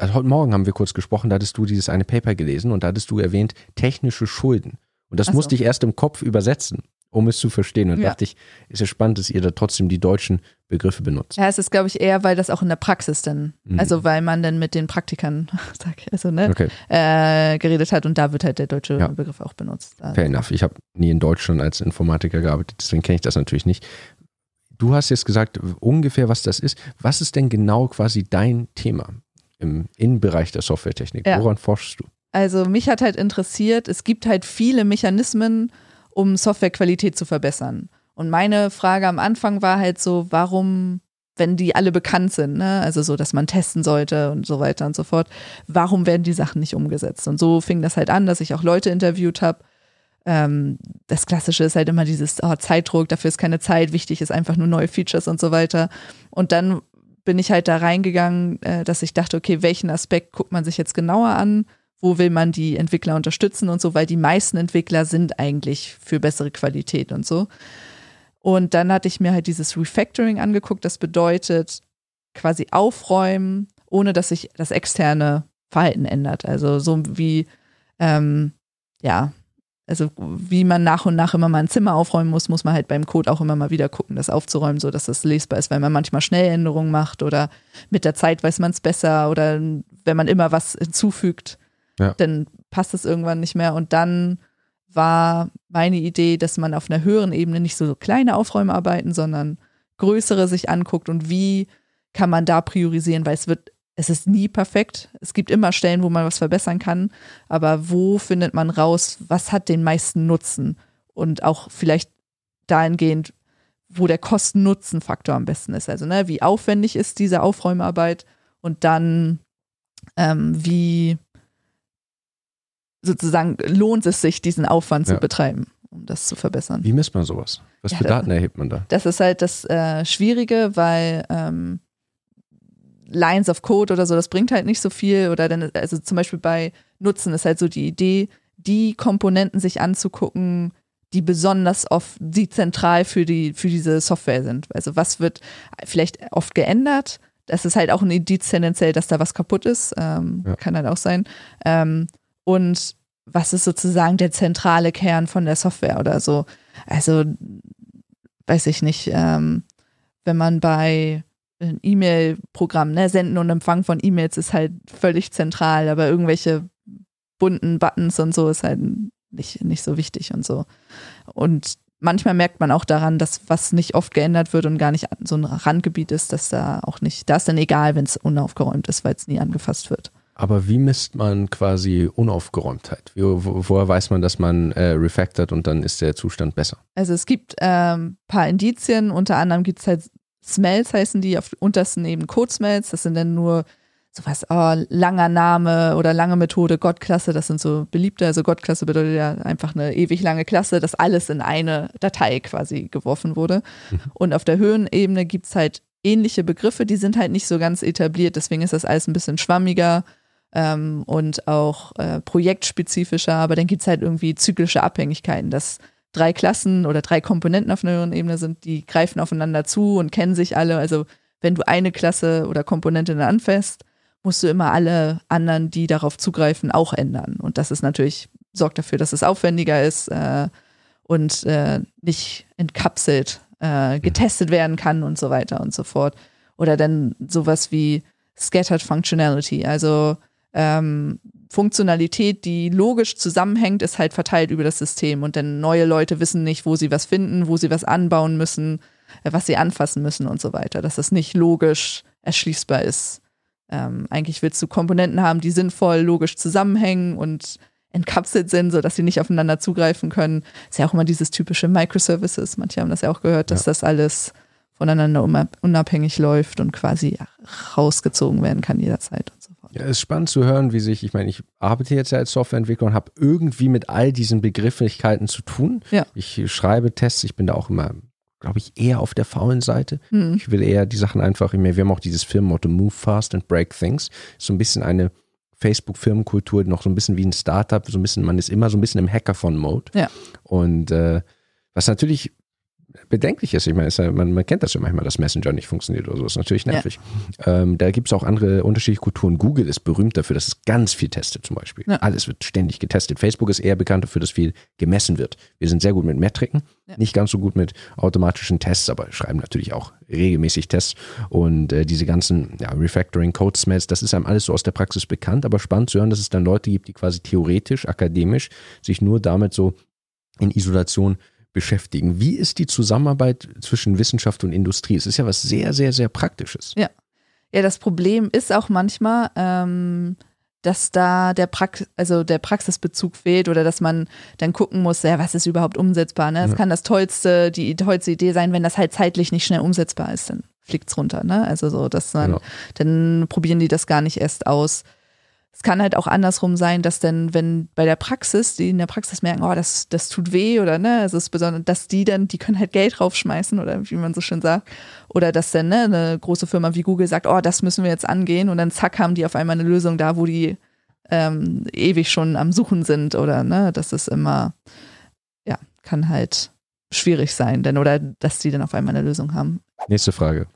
also heute Morgen haben wir kurz gesprochen, da hattest du dieses eine Paper gelesen und da hattest du erwähnt, technische Schulden. Und das so. musste ich erst im Kopf übersetzen, um es zu verstehen. Und ja. dachte ich, ist es spannend, dass ihr da trotzdem die deutschen Begriffe benutzt. Ja, es ist, glaube ich, eher, weil das auch in der Praxis dann, mhm. also weil man dann mit den Praktikern also, ne, okay. äh, geredet hat und da wird halt der deutsche ja. Begriff auch benutzt. Also. Fair enough. Ich habe nie in Deutschland als Informatiker gearbeitet, deswegen kenne ich das natürlich nicht. Du hast jetzt gesagt, ungefähr, was das ist. Was ist denn genau quasi dein Thema im Innenbereich der Softwaretechnik? Ja. Woran forschst du? Also mich hat halt interessiert, es gibt halt viele Mechanismen, um Softwarequalität zu verbessern. Und meine Frage am Anfang war halt so, warum, wenn die alle bekannt sind, ne? Also so, dass man testen sollte und so weiter und so fort, warum werden die Sachen nicht umgesetzt? Und so fing das halt an, dass ich auch Leute interviewt habe. Ähm, das Klassische ist halt immer dieses oh, Zeitdruck, dafür ist keine Zeit, wichtig ist einfach nur neue Features und so weiter. Und dann bin ich halt da reingegangen, dass ich dachte, okay, welchen Aspekt guckt man sich jetzt genauer an? Wo will man die Entwickler unterstützen und so, weil die meisten Entwickler sind eigentlich für bessere Qualität und so. Und dann hatte ich mir halt dieses Refactoring angeguckt, das bedeutet quasi aufräumen, ohne dass sich das externe Verhalten ändert. Also so wie, ähm, ja, also wie man nach und nach immer mal ein Zimmer aufräumen muss, muss man halt beim Code auch immer mal wieder gucken, das aufzuräumen, so dass das lesbar ist, weil man manchmal schnell Änderungen macht oder mit der Zeit weiß man es besser oder wenn man immer was hinzufügt, ja. dann passt es irgendwann nicht mehr. Und dann war meine Idee, dass man auf einer höheren Ebene nicht so, so kleine Aufräumarbeiten, sondern größere sich anguckt und wie kann man da priorisieren, weil es wird, es ist nie perfekt. Es gibt immer Stellen, wo man was verbessern kann, aber wo findet man raus, was hat den meisten Nutzen und auch vielleicht dahingehend, wo der Kosten-Nutzen-Faktor am besten ist. Also ne, wie aufwendig ist diese Aufräumarbeit und dann ähm, wie sozusagen lohnt es sich, diesen Aufwand ja. zu betreiben, um das zu verbessern. Wie misst man sowas? Was ja, für Daten das, erhebt man da? Das ist halt das äh, Schwierige, weil ähm, Lines of Code oder so, das bringt halt nicht so viel. Oder dann, also zum Beispiel bei Nutzen ist halt so die Idee, die Komponenten sich anzugucken, die besonders oft, die zentral für die für diese Software sind. Also was wird vielleicht oft geändert? Das ist halt auch ein Indiz tendenziell, dass da was kaputt ist. Ähm, ja. Kann halt auch sein. Ähm, Und was ist sozusagen der zentrale Kern von der Software oder so? Also, weiß ich nicht, ähm, wenn man bei einem E-Mail-Programm, ne, Senden und Empfang von E-Mails ist halt völlig zentral, aber irgendwelche bunten Buttons und so ist halt nicht, nicht so wichtig und so. Und manchmal merkt man auch daran, dass was nicht oft geändert wird und gar nicht so ein Randgebiet ist, dass da auch nicht, da ist dann egal, wenn es unaufgeräumt ist, weil es nie angefasst wird. Aber wie misst man quasi Unaufgeräumtheit? Wie, wo, woher weiß man, dass man äh, refactort und dann ist der Zustand besser? Also es gibt ein ähm, paar Indizien, unter anderem gibt es halt Smells heißen die, auf untersten eben Code-Smells, das sind dann nur sowas, oh, langer Name oder lange Methode, Gott-Klasse, das sind so beliebte, also Gott-Klasse bedeutet ja einfach eine ewig lange Klasse, dass alles in eine Datei quasi geworfen wurde. Mhm. Und auf der Höhenebene gibt es halt ähnliche Begriffe, die sind halt nicht so ganz etabliert, deswegen ist das alles ein bisschen schwammiger ähm, und auch äh, projektspezifischer, aber dann gibt es halt irgendwie zyklische Abhängigkeiten, dass drei Klassen oder drei Komponenten auf einer höheren Ebene sind, die greifen aufeinander zu und kennen sich alle. Also wenn du eine Klasse oder Komponente dann anfasst, musst du immer alle anderen, die darauf zugreifen, auch ändern. Und das ist natürlich, sorgt dafür, dass es aufwendiger ist äh, und äh, nicht entkapselt äh, getestet werden kann und so weiter und so fort. Oder dann sowas wie Scattered Functionality, also ähm, Funktionalität, die logisch zusammenhängt, ist halt verteilt über das System und dann neue Leute wissen nicht, wo sie was finden, wo sie was anbauen müssen, was sie anfassen müssen und so weiter, dass das nicht logisch erschließbar ist. Ähm, eigentlich willst du Komponenten haben, die sinnvoll logisch zusammenhängen und entkapselt sind, sodass sie nicht aufeinander zugreifen können. Ist ja auch immer dieses typische Microservices, manche haben das ja auch gehört, dass ja. das alles voneinander unabhängig läuft und quasi rausgezogen werden kann jederzeit und so fort. Ja, es ist spannend zu hören, wie sich, ich meine, ich arbeite jetzt ja als Softwareentwickler und habe irgendwie mit all diesen Begrifflichkeiten zu tun. Ja. Ich schreibe Tests, ich bin da auch immer, glaube ich, eher auf der faulen Seite. Hm. Ich will eher die Sachen einfach, wir haben auch dieses Firmenmotto, move fast and break things. So ein bisschen eine Facebook-Firmenkultur, noch so ein bisschen wie ein Startup, so ein bisschen, man ist immer so ein bisschen im Hackathon-Mode. Ja. Und äh, was natürlich bedenklich ist. Ich meine, ist ja, man, man kennt das ja manchmal, dass Messenger nicht funktioniert oder so. Das ist natürlich nervig. Ja. Ähm, da gibt es auch andere unterschiedliche Kulturen. Google ist berühmt dafür, dass es ganz viel testet zum Beispiel. Ja. Alles wird ständig getestet. Facebook ist eher bekannt dafür, dass viel gemessen wird. Wir sind sehr gut mit Metriken, ja. nicht ganz so gut mit automatischen Tests, aber schreiben natürlich auch regelmäßig Tests. Und äh, diese ganzen ja, Refactoring, Code Smells, das ist einem alles so aus der Praxis bekannt, aber spannend zu hören, dass es dann Leute gibt, die quasi theoretisch, akademisch sich nur damit so in Isolation beschäftigen. Wie ist die Zusammenarbeit zwischen Wissenschaft und Industrie? Es ist ja was sehr, sehr, sehr Praktisches. Ja, ja, das Problem ist auch manchmal, ähm, dass da der, Prax- also der Praxisbezug fehlt oder dass man dann gucken muss, ja, was ist überhaupt umsetzbar? Ne? Es ja. kann das tollste, die tollste Idee sein, wenn das halt zeitlich nicht schnell umsetzbar ist, dann fliegt es runter. Ne? Also so, dass man, genau. dann probieren die das gar nicht erst aus. Es kann halt auch andersrum sein, dass dann, wenn bei der Praxis, die in der Praxis merken, oh, das, das tut weh oder ne, es ist besonders, dass die dann, die können halt Geld raufschmeißen oder wie man so schön sagt, oder dass dann ne, eine große Firma wie Google sagt, oh, das müssen wir jetzt angehen und dann zack, haben die auf einmal eine Lösung da, wo die ähm, ewig schon am Suchen sind oder ne, das ist immer, ja, kann halt schwierig sein, denn oder dass die dann auf einmal eine Lösung haben. Nächste Frage.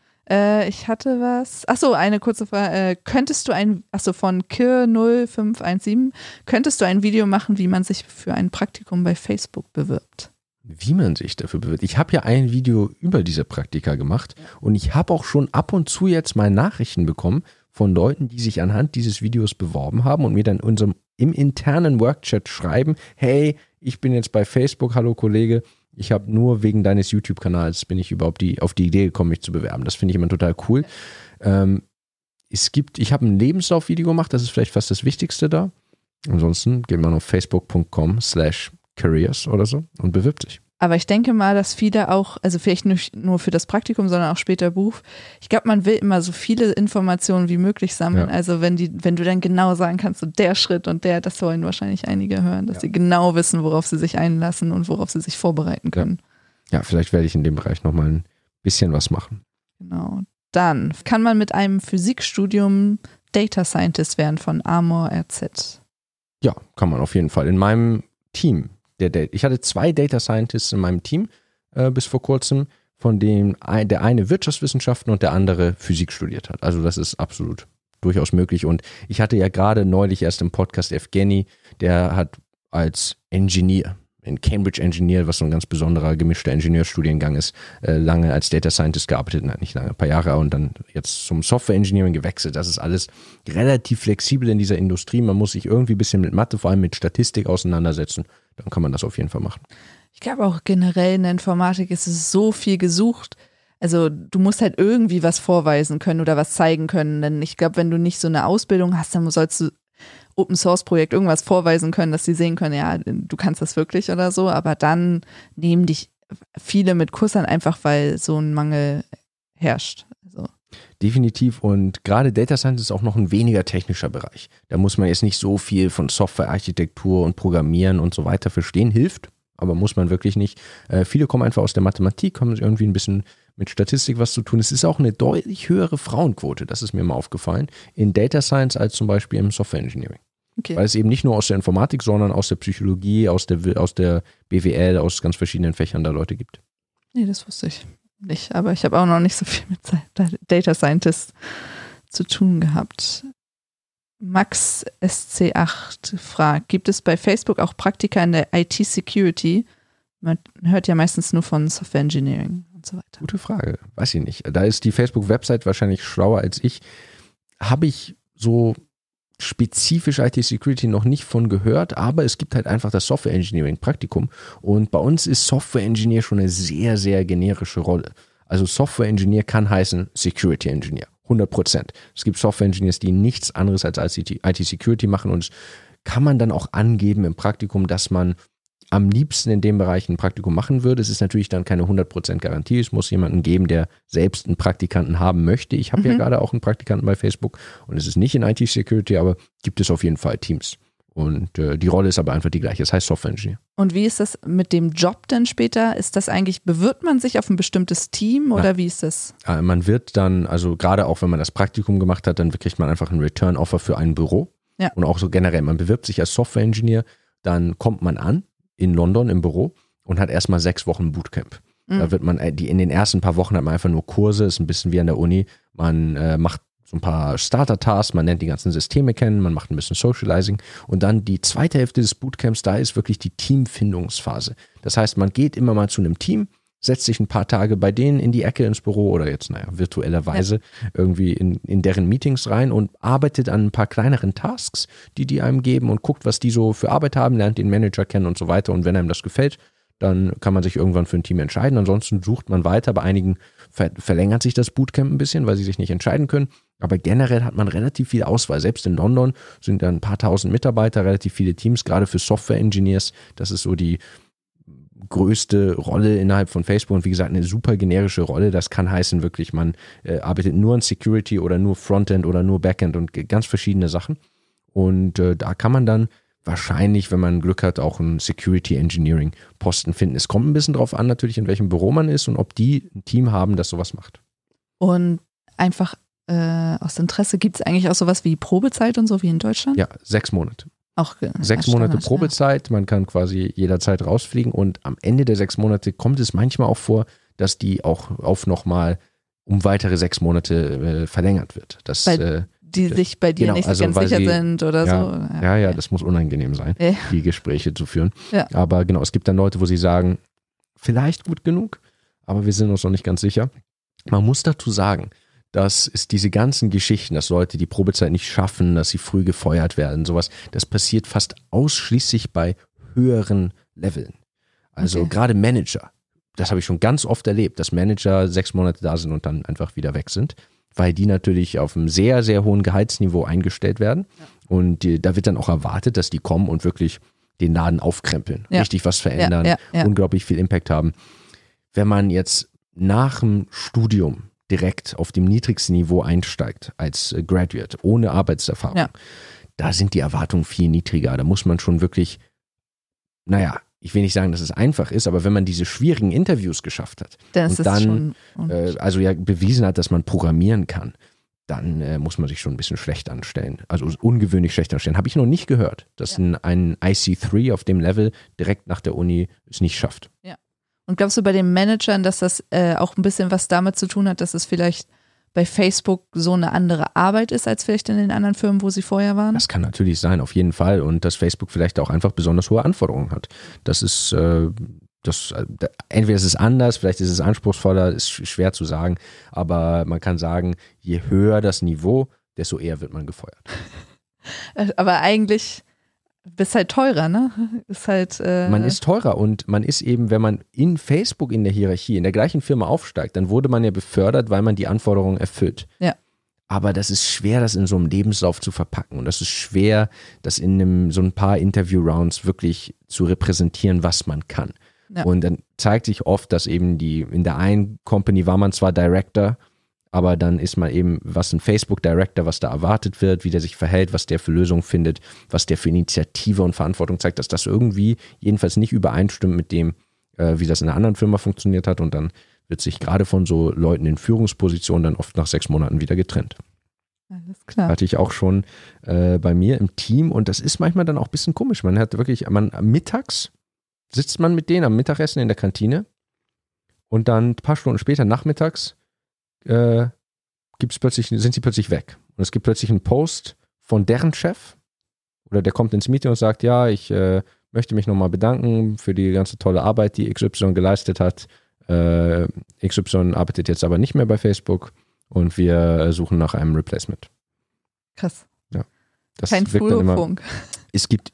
Ich hatte was, achso, eine kurze Frage, könntest du ein, achso, von Kir null fünf eins sieben, könntest du ein Video machen, wie man sich für ein Praktikum bei Facebook bewirbt? Wie man sich dafür bewirbt? Ich habe ja ein Video über diese Praktika gemacht und ich habe auch schon ab und zu jetzt mal Nachrichten bekommen von Leuten, die sich anhand dieses Videos beworben haben und mir dann in unserem, im internen Workchat schreiben, hey, ich bin jetzt bei Facebook, hallo Kollege, ich habe nur wegen deines YouTube-Kanals bin ich überhaupt die, auf die Idee gekommen, mich zu bewerben. Das finde ich immer total cool. Ähm, es gibt, ich habe ein Lebenslauf-Video gemacht, das ist vielleicht fast das Wichtigste da. Ansonsten geht man auf facebook.com slash careers oder so und bewirbt sich. Aber ich denke mal, dass viele auch, also vielleicht nicht nur für das Praktikum, sondern auch später Beruf, ich glaube, man will immer so viele Informationen wie möglich sammeln. Ja. Also wenn die, wenn du dann genau sagen kannst, so der Schritt und der, das wollen wahrscheinlich einige hören, dass ja. sie genau wissen, worauf sie sich einlassen und worauf sie sich vorbereiten können. Ja, ja, vielleicht werde ich in dem Bereich nochmal ein bisschen was machen. Genau. Dann kann man mit einem Physikstudium Data Scientist werden von Amor R Z. Ja, kann man auf jeden Fall. In meinem Team. Der, der, ich hatte zwei Data Scientists in meinem Team äh, bis vor kurzem, von denen ein, der eine Wirtschaftswissenschaften und der andere Physik studiert hat. Also das ist absolut durchaus möglich. Und ich hatte ja gerade neulich erst im Podcast Evgeny, der hat als Engineer in Cambridge Engineer, was so ein ganz besonderer gemischter Ingenieurstudiengang ist, äh, lange als Data Scientist gearbeitet, nein, nicht lange, ein paar Jahre, und dann jetzt zum Software Engineering gewechselt. Das ist alles relativ flexibel in dieser Industrie. Man muss sich irgendwie ein bisschen mit Mathe, vor allem mit Statistik auseinandersetzen. Dann kann man das auf jeden Fall machen. Ich glaube auch generell in der Informatik ist es so viel gesucht. Also du musst halt irgendwie was vorweisen können oder was zeigen können. Denn ich glaube, wenn du nicht so eine Ausbildung hast, dann sollst du Open-Source-Projekt irgendwas vorweisen können, dass sie sehen können, ja, du kannst das wirklich oder so. Aber dann nehmen dich viele mit Kursern einfach, weil so ein Mangel herrscht. Also. Definitiv, und gerade Data Science ist auch noch ein weniger technischer Bereich. Da muss man jetzt nicht so viel von Softwarearchitektur und Programmieren und so weiter verstehen. Hilft, aber muss man wirklich nicht. Äh, viele kommen einfach aus der Mathematik, haben irgendwie ein bisschen mit Statistik was zu tun. Es ist auch eine deutlich höhere Frauenquote, das ist mir mal aufgefallen, in Data Science als zum Beispiel im Software Engineering. Okay. Weil es eben nicht nur aus der Informatik, sondern aus der Psychologie, aus der, aus der B W L, aus ganz verschiedenen Fächern da Leute gibt. Nee, das wusste ich nicht, aber ich habe auch noch nicht so viel mit Data Scientist zu tun gehabt. Max S C acht fragt, gibt es bei Facebook auch Praktika in der I T-Security? Man hört ja meistens nur von Software Engineering. So weiter. Gute Frage, weiß ich nicht. Da ist die Facebook-Website wahrscheinlich schlauer als ich. Habe ich so spezifisch I T-Security noch nicht von gehört, aber es gibt halt einfach das Software-Engineering-Praktikum, und bei uns ist Software-Engineer schon eine sehr, sehr generische Rolle. Also Software-Engineer kann heißen Security-Engineer, hundert Prozent. Es gibt Software-Engineers, die nichts anderes als I T-Security machen, und das kann man dann auch angeben im Praktikum, dass man am liebsten in dem Bereich ein Praktikum machen würde. Es ist natürlich dann keine hundert Prozent Garantie. Es muss jemanden geben, der selbst einen Praktikanten haben möchte. Ich habe mhm. ja gerade auch einen Praktikanten bei Facebook, und es ist nicht in I T-Security, aber gibt es auf jeden Fall Teams. Und äh, die Rolle ist aber einfach die gleiche. Das heißt Software-Engineer. Und wie ist das mit dem Job denn später? Ist das eigentlich, bewirbt man sich auf ein bestimmtes Team oder Nein. Wie ist das? Man wird dann, also gerade auch wenn man das Praktikum gemacht hat, dann kriegt man einfach ein Return-Offer für ein Büro. Ja. Und auch so generell, man bewirbt sich als Software-Engineer, dann kommt man an in London im Büro und hat erstmal sechs Wochen Bootcamp. Mhm. Da wird man, die in den ersten paar Wochen hat man einfach nur Kurse, ist ein bisschen wie an der Uni. Man äh, macht so ein paar Starter-Tasks, man lernt die ganzen Systeme kennen, man macht ein bisschen Socializing, und dann die zweite Hälfte des Bootcamps, da ist wirklich die Teamfindungsphase. Das heißt, man geht immer mal zu einem Team, setzt sich ein paar Tage bei denen in die Ecke ins Büro oder jetzt, naja, virtuellerweise ja. irgendwie in, in deren Meetings rein und arbeitet an ein paar kleineren Tasks, die die einem geben, und guckt, was die so für Arbeit haben, lernt den Manager kennen und so weiter, und wenn einem das gefällt, dann kann man sich irgendwann für ein Team entscheiden. Ansonsten sucht man weiter. Bei einigen ver- verlängert sich das Bootcamp ein bisschen, weil sie sich nicht entscheiden können, aber generell hat man relativ viel Auswahl. Selbst in London sind da ein paar tausend Mitarbeiter, relativ viele Teams, gerade für Software-Engineers. Das ist so die größte Rolle innerhalb von Facebook, und wie gesagt, eine super generische Rolle. Das kann heißen wirklich, man äh, arbeitet nur an Security oder nur Frontend oder nur Backend und ganz verschiedene Sachen, und äh, da kann man dann wahrscheinlich, wenn man Glück hat, auch einen Security Engineering Posten finden. Es kommt ein bisschen drauf an natürlich, in welchem Büro man ist und ob die ein Team haben, das sowas macht. Und einfach äh, aus Interesse, gibt es eigentlich auch sowas wie Probezeit und so wie in Deutschland? Ja, sechs Monate. Auch sechs Monate Probezeit, man kann quasi jederzeit rausfliegen, und am Ende der sechs Monate kommt es manchmal auch vor, dass die auch auf nochmal um weitere sechs Monate äh, verlängert wird. Dass, weil äh, die sich bei dir genau, nicht also ganz sicher sie, sind oder ja, so. Ja, ja, ja, das muss unangenehm sein, ja. die Gespräche zu führen. Ja. Aber genau, es gibt dann Leute, wo sie sagen, vielleicht gut genug, aber wir sind uns noch nicht ganz sicher. Man muss dazu sagen, dass es diese ganzen Geschichten, dass Leute die Probezeit nicht schaffen, dass sie früh gefeuert werden, sowas, das passiert fast ausschließlich bei höheren Leveln. Also okay. Gerade Manager, das habe ich schon ganz oft erlebt, dass Manager sechs Monate da sind und dann einfach wieder weg sind, weil die natürlich auf einem sehr, sehr hohen Gehaltsniveau eingestellt werden. Ja. Und die, da wird dann auch erwartet, dass die kommen und wirklich den Laden aufkrempeln, ja. richtig was verändern, ja, ja, ja. unglaublich viel Impact haben. Wenn man jetzt nach dem Studium direkt auf dem niedrigsten Niveau einsteigt als Graduate, ohne Arbeitserfahrung, ja. da sind die Erwartungen viel niedriger. Da muss man schon wirklich, naja, ich will nicht sagen, dass es einfach ist, aber wenn man diese schwierigen Interviews geschafft hat das und dann äh, also ja bewiesen hat, dass man programmieren kann, dann äh, muss man sich schon ein bisschen schlecht anstellen. Also ungewöhnlich schlecht anstellen. Habe ich noch nicht gehört, dass ja. ein, ein I C drei auf dem Level direkt nach der Uni es nicht schafft. Ja. Und glaubst du bei den Managern, dass das äh, auch ein bisschen was damit zu tun hat, dass es vielleicht bei Facebook so eine andere Arbeit ist, als vielleicht in den anderen Firmen, wo sie vorher waren? Das kann natürlich sein, auf jeden Fall. Und dass Facebook vielleicht auch einfach besonders hohe Anforderungen hat. Das ist, äh, das, äh, entweder ist es anders, vielleicht ist es anspruchsvoller, ist schwer zu sagen. Aber man kann sagen, je höher das Niveau, desto eher wird man gefeuert. Aber eigentlich bist halt teurer, ne? Ist halt, äh man ist teurer und man ist eben, wenn man in Facebook in der Hierarchie, in der gleichen Firma aufsteigt, dann wurde man ja befördert, weil man die Anforderungen erfüllt. Ja. Aber das ist schwer, das in so einem Lebenslauf zu verpacken und das ist schwer, das in einem, so ein paar Interview-Rounds wirklich zu repräsentieren, was man kann. Ja. Und dann zeigt sich oft, dass eben die, in der einen Company war man zwar Director, aber dann ist man eben, was ein Facebook-Director, was da erwartet wird, wie der sich verhält, was der für Lösungen findet, was der für Initiative und Verantwortung zeigt, dass das irgendwie jedenfalls nicht übereinstimmt mit dem, äh, wie das in einer anderen Firma funktioniert hat. Und dann wird sich gerade von so Leuten in Führungspositionen dann oft nach sechs Monaten wieder getrennt. Alles klar. Hatte ich auch schon äh, bei mir im Team. Und das ist manchmal dann auch ein bisschen komisch. Man hat wirklich, man mittags sitzt man mit denen am Mittagessen in der Kantine und dann ein paar Stunden später nachmittags Äh, gibt's plötzlich, sind sie plötzlich weg. Und es gibt plötzlich einen Post von deren Chef oder der kommt ins Meeting und sagt, ja, ich äh, möchte mich nochmal bedanken für die ganze tolle Arbeit, die X Y geleistet hat. Äh, X Y arbeitet jetzt aber nicht mehr bei Facebook und wir suchen nach einem Replacement. Krass. Ja. Das kein Flurfunk. Es gibt,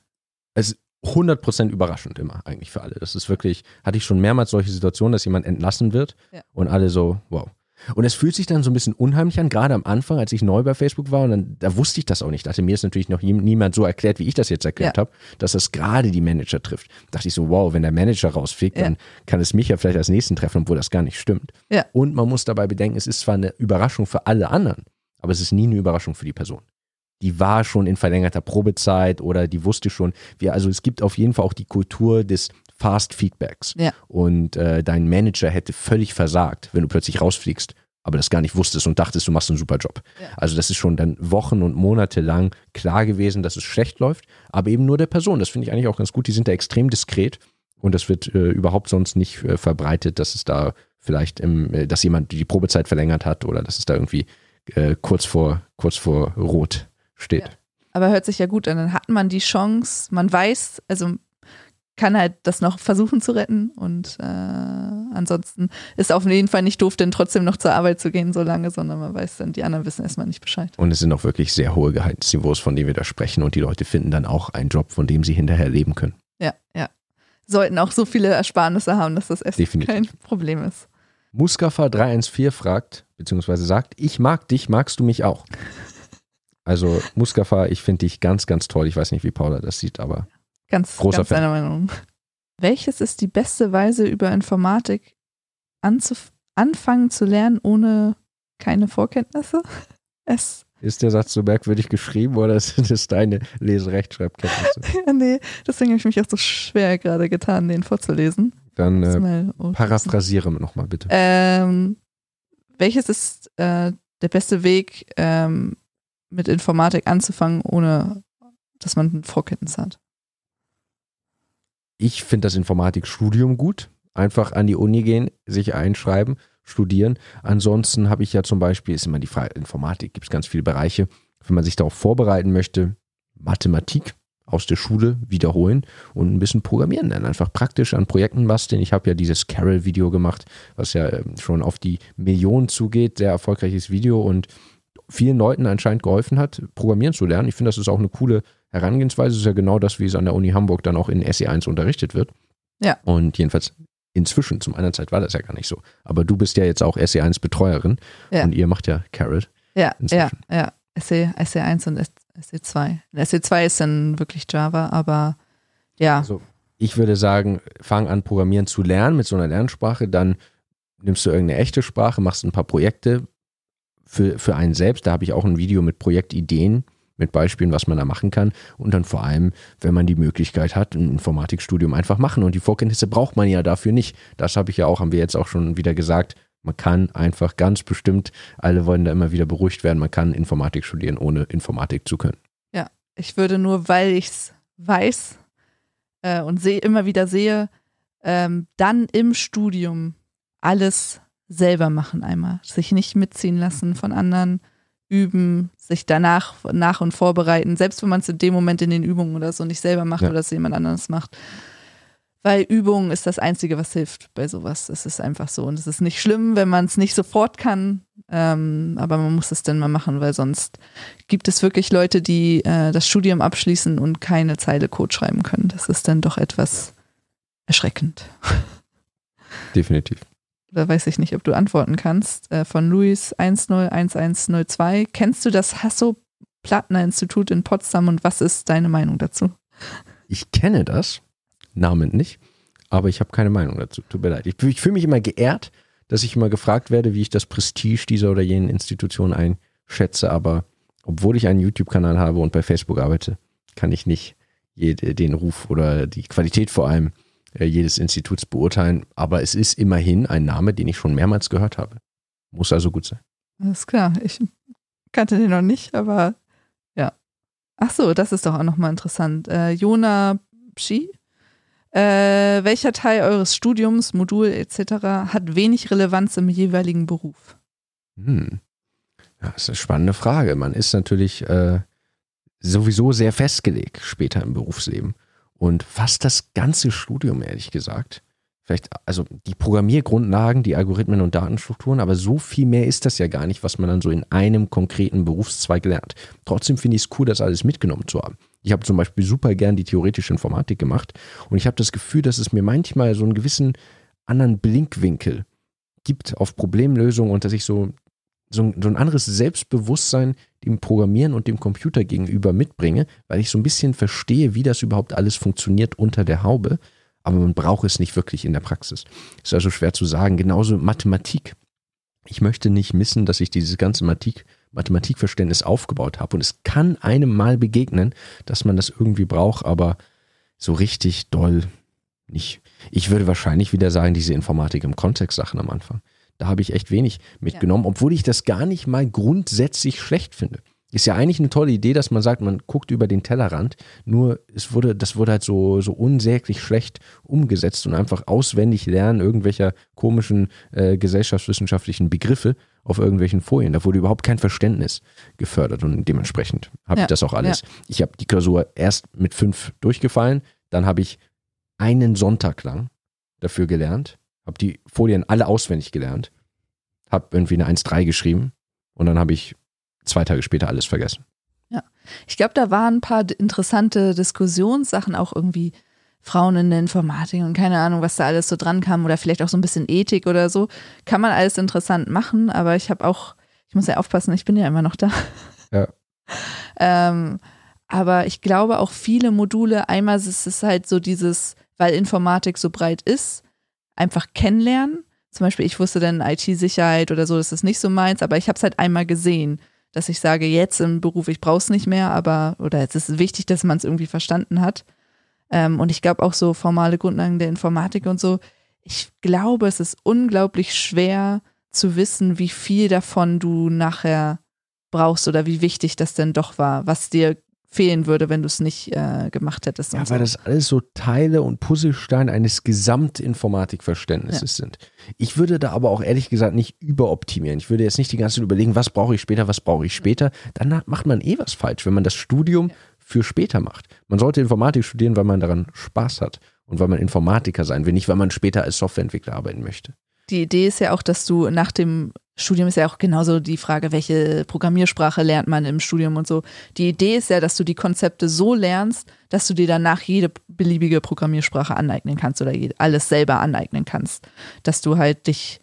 es hundert Prozent überraschend immer eigentlich für alle. Das ist wirklich, hatte ich schon mehrmals solche Situationen, dass jemand entlassen wird ja. und alle so, wow. Und es fühlt sich dann so ein bisschen unheimlich an, gerade am Anfang, als ich neu bei Facebook war und dann, da wusste ich das auch nicht. Dachte mir ist natürlich noch niemand so erklärt, wie ich das jetzt erklärt ja. habe, dass das gerade die Manager trifft. Dachte ich so, wow, wenn der Manager rausfliegt, ja. dann kann es mich ja vielleicht als Nächsten treffen, obwohl das gar nicht stimmt. Ja. Und man muss dabei bedenken, es ist zwar eine Überraschung für alle anderen, aber es ist nie eine Überraschung für die Person. Die war schon in verlängerter Probezeit oder die wusste schon, wie, also es gibt auf jeden Fall auch die Kultur des Fast Feedbacks. Ja. Und äh, dein Manager hätte völlig versagt, wenn du plötzlich rausfliegst, aber das gar nicht wusstest und dachtest, du machst einen super Job. Ja. Also das ist schon dann Wochen und Monate lang klar gewesen, dass es schlecht läuft, aber eben nur der Person. Das finde ich eigentlich auch ganz gut. Die sind da extrem diskret und das wird äh, überhaupt sonst nicht äh, verbreitet, dass es da vielleicht, im, äh, dass jemand die Probezeit verlängert hat oder dass es da irgendwie äh, kurz vor, kurz vor Rot steht. Ja. Aber hört sich ja gut an. Dann hat man die Chance, man weiß, also kann halt das noch versuchen zu retten und äh, ansonsten ist auf jeden Fall nicht doof, denn trotzdem noch zur Arbeit zu gehen so lange, sondern man weiß dann, die anderen wissen erstmal nicht Bescheid. Und es sind auch wirklich sehr hohe Gehaltsniveaus, von denen wir da sprechen und die Leute finden dann auch einen Job, von dem sie hinterher leben können. Ja, ja. Sollten auch so viele Ersparnisse haben, dass das Essen definitiv kein Problem ist. Mustafa drei eins vier fragt, beziehungsweise sagt, ich mag dich, magst du mich auch? Also Mustafa, ich finde dich ganz, ganz toll. Ich weiß nicht, wie Paula das sieht, aber Ganz, ganz deiner Meinung. Welches ist die beste Weise, über Informatik anzuf- anfangen zu lernen, ohne keine Vorkenntnisse? Es ist der Satz so merkwürdig geschrieben oder sind es deine Leserechtschreibkenntnisse? Ja, nee, deswegen habe ich mich auch so schwer gerade getan, den vorzulesen. Dann äh, mal, oh, paraphrasiere nochmal bitte. Ähm, welches ist äh, der beste Weg, ähm, mit Informatik anzufangen, ohne dass man Vorkenntnisse hat? Ich finde das Informatikstudium gut. Einfach an die Uni gehen, sich einschreiben, studieren. Ansonsten habe ich ja zum Beispiel, ist immer die Frage, Informatik, gibt es ganz viele Bereiche. Wenn man sich darauf vorbereiten möchte, Mathematik aus der Schule wiederholen und ein bisschen programmieren lernen. Einfach praktisch an Projekten basteln. Ich habe ja dieses Carol-Video gemacht, was ja schon auf die Millionen zugeht. Sehr erfolgreiches Video und vielen Leuten anscheinend geholfen hat, programmieren zu lernen. Ich finde, das ist auch eine coole Herangehensweise, ist ja genau das, wie es an der Uni Hamburg dann auch in S E eins unterrichtet wird. Ja. Und jedenfalls inzwischen, zum anderen Zeit war das ja gar nicht so. Aber du bist ja jetzt auch S E eins Betreuerin ja. und ihr macht ja Carol. Ja, inzwischen. ja, ja. S E eins und S E zwei. S E zwei ist dann wirklich Java, aber ja. Also ich würde sagen, fang an, Programmieren zu lernen mit so einer Lernsprache, dann nimmst du irgendeine echte Sprache, machst ein paar Projekte für, für einen selbst. Da habe ich auch ein Video mit Projektideen mit Beispielen, was man da machen kann und dann vor allem, wenn man die Möglichkeit hat, ein Informatikstudium einfach machen und die Vorkenntnisse braucht man ja dafür nicht. Das habe ich ja auch, haben wir jetzt auch schon wieder gesagt, man kann einfach ganz bestimmt, alle wollen da immer wieder beruhigt werden, man kann Informatik studieren, ohne Informatik zu können. Ja, ich würde nur, weil ich es weiß äh, und sehe, immer wieder sehe, ähm, dann im Studium alles selber machen einmal. Sich nicht mitziehen lassen von anderen, üben, sich danach nach und vorbereiten, selbst wenn man es in dem Moment in den Übungen oder so nicht selber macht, ja, oder es jemand anderes macht. Weil Übung ist das Einzige, was hilft bei sowas. Es ist einfach so. Und es ist nicht schlimm, wenn man es nicht sofort kann, ähm, aber man muss es dann mal machen, weil sonst gibt es wirklich Leute, die äh, das Studium abschließen und keine Zeile Code schreiben können. Das ist dann doch etwas erschreckend. Definitiv. Da weiß ich nicht, ob du antworten kannst. Äh, von Luis eins null eins eins null zwei. Kennst du das Hasso-Plattner-Institut in Potsdam und was ist deine Meinung dazu? Ich kenne das, Namen nicht, aber ich habe keine Meinung dazu. Tut mir leid. Ich, ich fühle mich immer geehrt, dass ich immer gefragt werde, wie ich das Prestige dieser oder jenen Institution einschätze, aber obwohl ich einen YouTube-Kanal habe und bei Facebook arbeite, kann ich nicht jede, den Ruf oder die Qualität vor allem jedes Instituts beurteilen, aber es ist immerhin ein Name, den ich schon mehrmals gehört habe. Muss also gut sein. Alles klar, ich kannte den noch nicht, aber ja. Ach so, das ist doch auch nochmal interessant. Äh, Jona Pschi, äh, welcher Teil eures Studiums, Modul et cetera hat wenig Relevanz im jeweiligen Beruf? Hm. Ja, das ist eine spannende Frage. Man ist natürlich äh, sowieso sehr festgelegt später im Berufsleben. Und fast das ganze Studium, ehrlich gesagt, vielleicht, also die Programmiergrundlagen, die Algorithmen und Datenstrukturen, aber so viel mehr ist das ja gar nicht, was man dann so in einem konkreten Berufszweig lernt. Trotzdem finde ich es cool, das alles mitgenommen zu haben. Ich habe zum Beispiel super gern die theoretische Informatik gemacht und ich habe das Gefühl, dass es mir manchmal so einen gewissen anderen Blickwinkel gibt auf Problemlösung und dass ich so, so ein anderes Selbstbewusstsein dem Programmieren und dem Computer gegenüber mitbringe, weil ich so ein bisschen verstehe, wie das überhaupt alles funktioniert unter der Haube, aber man braucht es nicht wirklich in der Praxis. Ist also schwer zu sagen. Genauso Mathematik. Ich möchte nicht missen, dass ich dieses ganze Mathematik, Mathematikverständnis aufgebaut habe und es kann einem mal begegnen, dass man das irgendwie braucht, aber so richtig doll nicht. Ich würde wahrscheinlich wieder sagen, diese Informatik im Kontextsachen am Anfang. Da habe ich echt wenig mitgenommen, ja, obwohl ich das gar nicht mal grundsätzlich schlecht finde. Ist ja eigentlich eine tolle Idee, dass man sagt, man guckt über den Tellerrand, nur es wurde, das wurde halt so, so unsäglich schlecht umgesetzt und einfach auswendig lernen irgendwelcher komischen äh, gesellschaftswissenschaftlichen Begriffe auf irgendwelchen Folien. Da wurde überhaupt kein Verständnis gefördert und dementsprechend habe ja, ich das auch alles. Ja. Ich habe die Klausur erst mit fünf durchgefallen, dann habe ich einen Sonntag lang dafür gelernt. Habe die Folien alle auswendig gelernt, habe irgendwie eine eins Komma drei geschrieben und dann habe ich zwei Tage später alles vergessen. Ja, ich glaube, da waren ein paar interessante Diskussionssachen, auch irgendwie Frauen in der Informatik und keine Ahnung, was da alles so dran kam oder vielleicht auch so ein bisschen Ethik oder so. Kann man alles interessant machen, aber ich habe auch, ich muss ja aufpassen, ich bin ja immer noch da. Ja. ähm, aber ich glaube auch viele Module, einmal ist es halt so dieses, weil Informatik so breit ist, einfach kennenlernen. Zum Beispiel, ich wusste dann I T-Sicherheit oder so, das ist nicht so meins, aber ich habe es halt einmal gesehen, dass ich sage, jetzt im Beruf, ich brauche es nicht mehr, aber, oder es ist wichtig, dass man es irgendwie verstanden hat. Ähm, und ich glaube auch so formale Grundlagen der Informatik und so, ich glaube, es ist unglaublich schwer zu wissen, wie viel davon du nachher brauchst oder wie wichtig das denn doch war, was dir fehlen würde, wenn du es nicht äh, gemacht hättest. Ja, weil das alles so Teile und Puzzlesteine eines Gesamtinformatikverständnisses ja, sind. Ich würde da aber auch ehrlich gesagt nicht überoptimieren. Ich würde jetzt nicht die ganze Zeit überlegen, was brauche ich später, was brauche ich später. Dann macht man eh was falsch, wenn man das Studium ja, für später macht. Man sollte Informatik studieren, weil man daran Spaß hat und weil man Informatiker sein will, nicht weil man später als Softwareentwickler arbeiten möchte. Die Idee ist ja auch, dass du nach dem Studium ist ja auch genauso die Frage, welche Programmiersprache lernt man im Studium und so. Die Idee ist ja, dass du die Konzepte so lernst, dass du dir danach jede beliebige Programmiersprache aneignen kannst oder alles selber aneignen kannst. Dass du halt dich